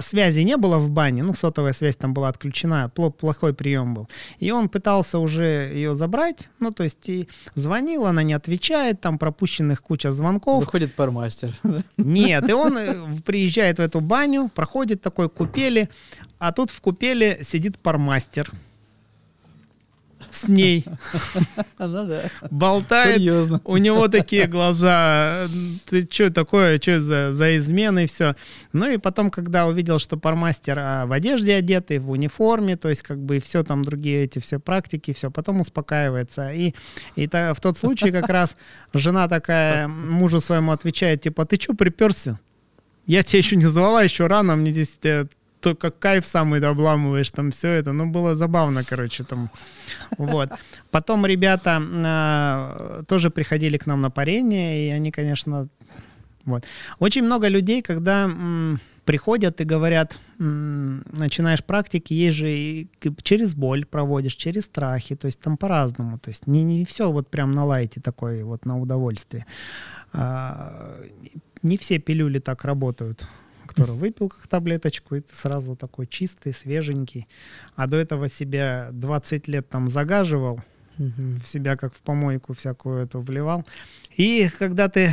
Связи не было в бане, ну, сотовая связь там была отключена, плохой прием был. И он пытался уже ее забрать, ну, то есть и звонил, она не отвечает, там пропущенных куча звонков. Выходит пармастер. Нет, и он приезжает в эту баню, проходит такой купели, а тут в купели сидит пармастер. С ней. Она, да. Болтает. Серьезно. У него такие глаза. Ты что такое? Что за измены? Все. Ну и потом, когда увидел, что пармастер в одежде одетый, в униформе, то есть как бы все там другие эти все практики, все, потом успокаивается. И в тот случай как раз жена такая мужу своему отвечает, типа, ты что приперся? Я тебя еще не звала, еще рано, мне здесь... то как кайф самый обламываешь, там все это. Ну, было забавно, короче, там. Вот. Потом ребята тоже приходили к нам на парение, и они, конечно, вот. Очень много людей, когда приходят и говорят, начинаешь практики, есть же и через боль проводишь, через страхи, то есть там по-разному, то есть не все вот прям на лайте такой, вот на удовольствие. Не все пилюли так работают. Который выпил как таблеточку, и ты сразу такой чистый, свеженький. А до этого себя 20 лет там загаживал, в себя как в помойку всякую эту вливал. И когда ты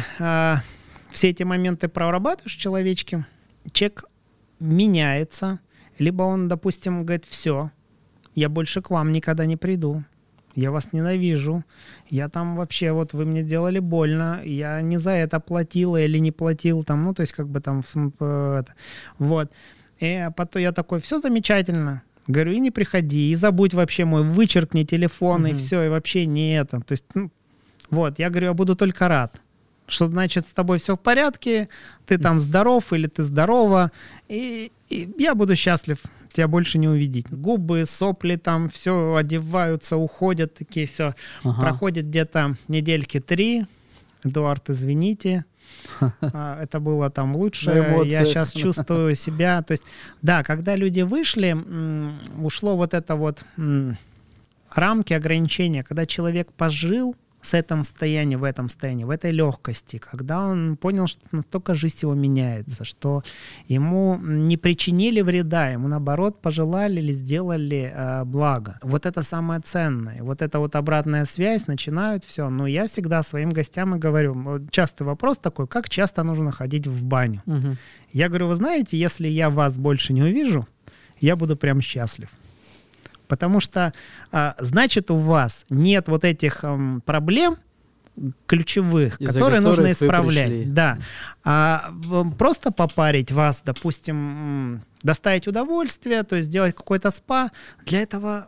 все эти моменты прорабатываешь в человечке, человек меняется. Либо он, допустим, говорит, все, я больше к вам никогда не приду. Я вас ненавижу, я там вообще, вот вы мне делали больно, я не за это платил или не платил, там, ну, то есть как бы там, вот. И потом я такой, все замечательно, говорю, и не приходи, и забудь вообще мой, вычеркни телефон, и все, и вообще не это. То есть, ну, вот, я говорю, я буду только рад, что значит с тобой все в порядке, ты там здоров или ты здорова, и я буду счастлив. Тебя больше не увидеть. Губы, сопли там, все одеваются, уходят, такие все. Проходит где-то недельки 3. Эдуард, извините. Это было там лучше. Я сейчас чувствую себя. То есть, да, когда люди вышли, ушло вот это вот рамки, ограничения. Когда человек пожил с этим состоянием, в этом состоянии, в этой легкости, когда он понял, что настолько жизнь его меняется, что ему не причинили вреда, ему, наоборот, пожелали или сделали благо. Вот это самое ценное. Вот эта вот обратная связь, начинают все. Но я всегда своим гостям и говорю, вот частый вопрос такой, как часто нужно ходить в баню? Я говорю, вы знаете, если я вас больше не увижу, я буду прям счастлив. Потому что, значит, у вас нет вот этих проблем, ключевых, которые нужно исправлять. Да. А просто попарить вас, допустим, доставить удовольствие, то есть сделать какой-то спа, для этого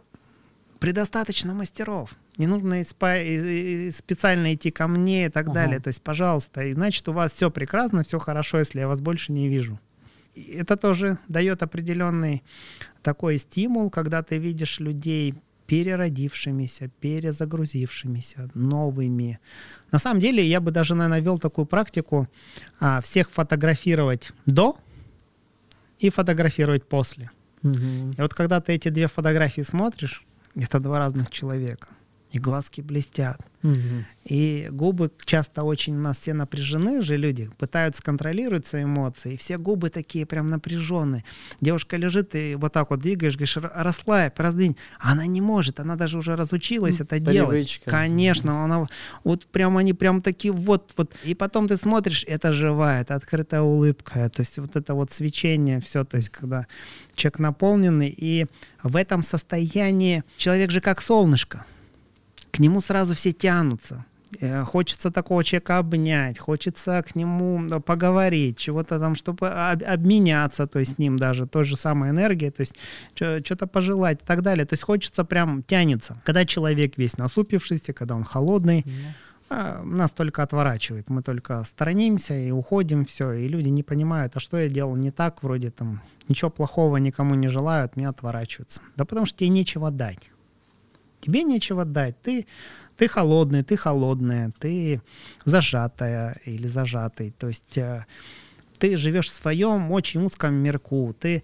предостаточно мастеров. Не нужно и специально идти ко мне и так далее. То есть, пожалуйста, иначе у вас все прекрасно, все хорошо, если я вас больше не вижу. И это тоже дает определенный такой стимул, когда ты видишь людей переродившимися, перезагрузившимися, новыми. На самом деле, я бы даже, наверное, вел такую практику всех фотографировать до и фотографировать после. И вот когда ты эти две фотографии смотришь, это два разных человека. И глазки блестят. И губы часто очень у нас все напряжены же люди, пытаются контролировать свои эмоции. И все губы такие прям напряженные. Девушка лежит, и вот так вот двигаешь, говоришь, расслабь, раздвинь. Она не может, она даже уже разучилась это делать. Конечно, она вот прям, они прям такие вот. И потом ты смотришь, это живая, это открытая улыбка. То есть вот это вот свечение, все, то есть когда человек наполненный. И в этом состоянии человек же как солнышко. К нему сразу все тянутся. Хочется такого человека обнять, хочется к нему поговорить, чего-то там, чтобы обменяться, то есть с ним даже той же самой энергией, то есть что-то пожелать и так далее. То есть хочется прям тянется. Когда человек весь насупившийся, когда он холодный, нас только отворачивает. Мы только сторонимся и уходим, все. И люди не понимают, а что я делал не так, вроде там ничего плохого никому не желаю, от меня отворачиваются. Да потому что тебе нечего дать. Тебе нечего дать, ты холодный, ты холодная, ты зажатая или зажатый, то есть ты живешь в своем очень узком мирку, ты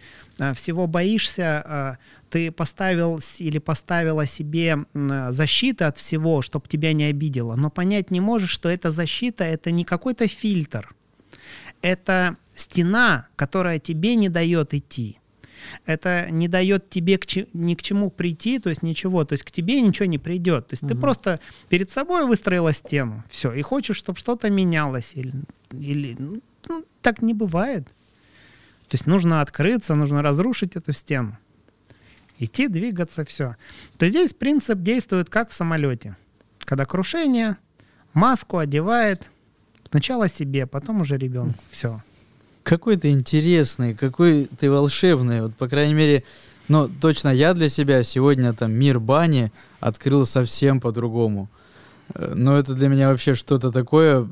всего боишься, ты поставил или поставила себе защиту от всего, чтобы тебя не обидело, но понять не можешь, что эта защита — это не какой-то фильтр, это стена, которая тебе не дает идти. Это не дает тебе ни к чему прийти, то есть ничего, то есть к тебе ничего не придет. То есть ты просто перед собой выстроила стену, все, и хочешь, чтобы что-то менялось. Ну, так не бывает. То есть нужно открыться, нужно разрушить эту стену. Идти, двигаться, все. То есть здесь принцип действует как в самолете. Когда крушение, маску одевает, сначала себе, потом уже ребенку, все. Какой ты интересный, какой ты волшебный. Вот, по крайней мере, ну, точно я для себя сегодня там мир бани открыл совсем по-другому. Но это для меня вообще что-то такое,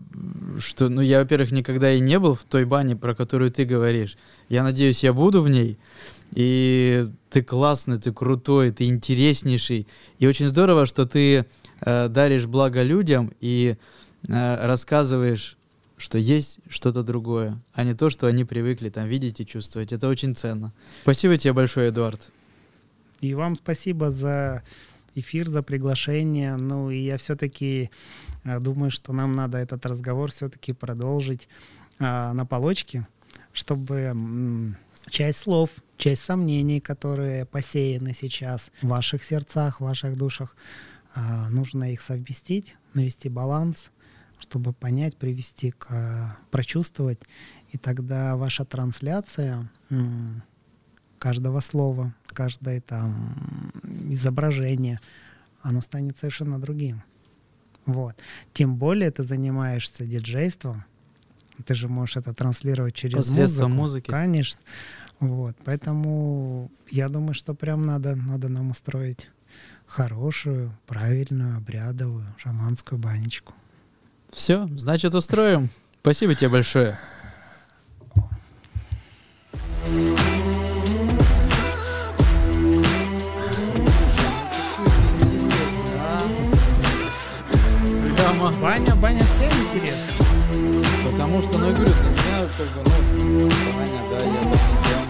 что, ну, я, во-первых, никогда и не был в той бане, про которую ты говоришь. Я надеюсь, я буду в ней. И ты классный, ты крутой, ты интереснейший. И очень здорово, что ты даришь благо людям и рассказываешь, что есть что-то другое, а не то, что они привыкли там видеть и чувствовать. Это очень ценно. Спасибо тебе большое, Эдуард. И вам спасибо за эфир, за приглашение. Ну, и я все-таки думаю, что нам надо этот разговор все-таки продолжить на полочке, чтобы часть слов, часть сомнений, которые посеяны сейчас в ваших сердцах, в ваших душах, нужно их совместить, навести баланс, чтобы понять, привести, прочувствовать. И тогда ваша трансляция каждого слова, каждое там изображение, оно станет совершенно другим. Вот. Тем более ты занимаешься диджейством, ты же можешь это транслировать через музыку. Музыки. Конечно. Вот. Поэтому я думаю, что прям надо нам устроить хорошую, правильную, обрядовую, шаманскую банечку. Все, значит, устроим. Спасибо тебе большое. Прямо. Баня всем интересна. Потому что, ну, я говорю, ты знаешь, как бы, ну, баня, да, я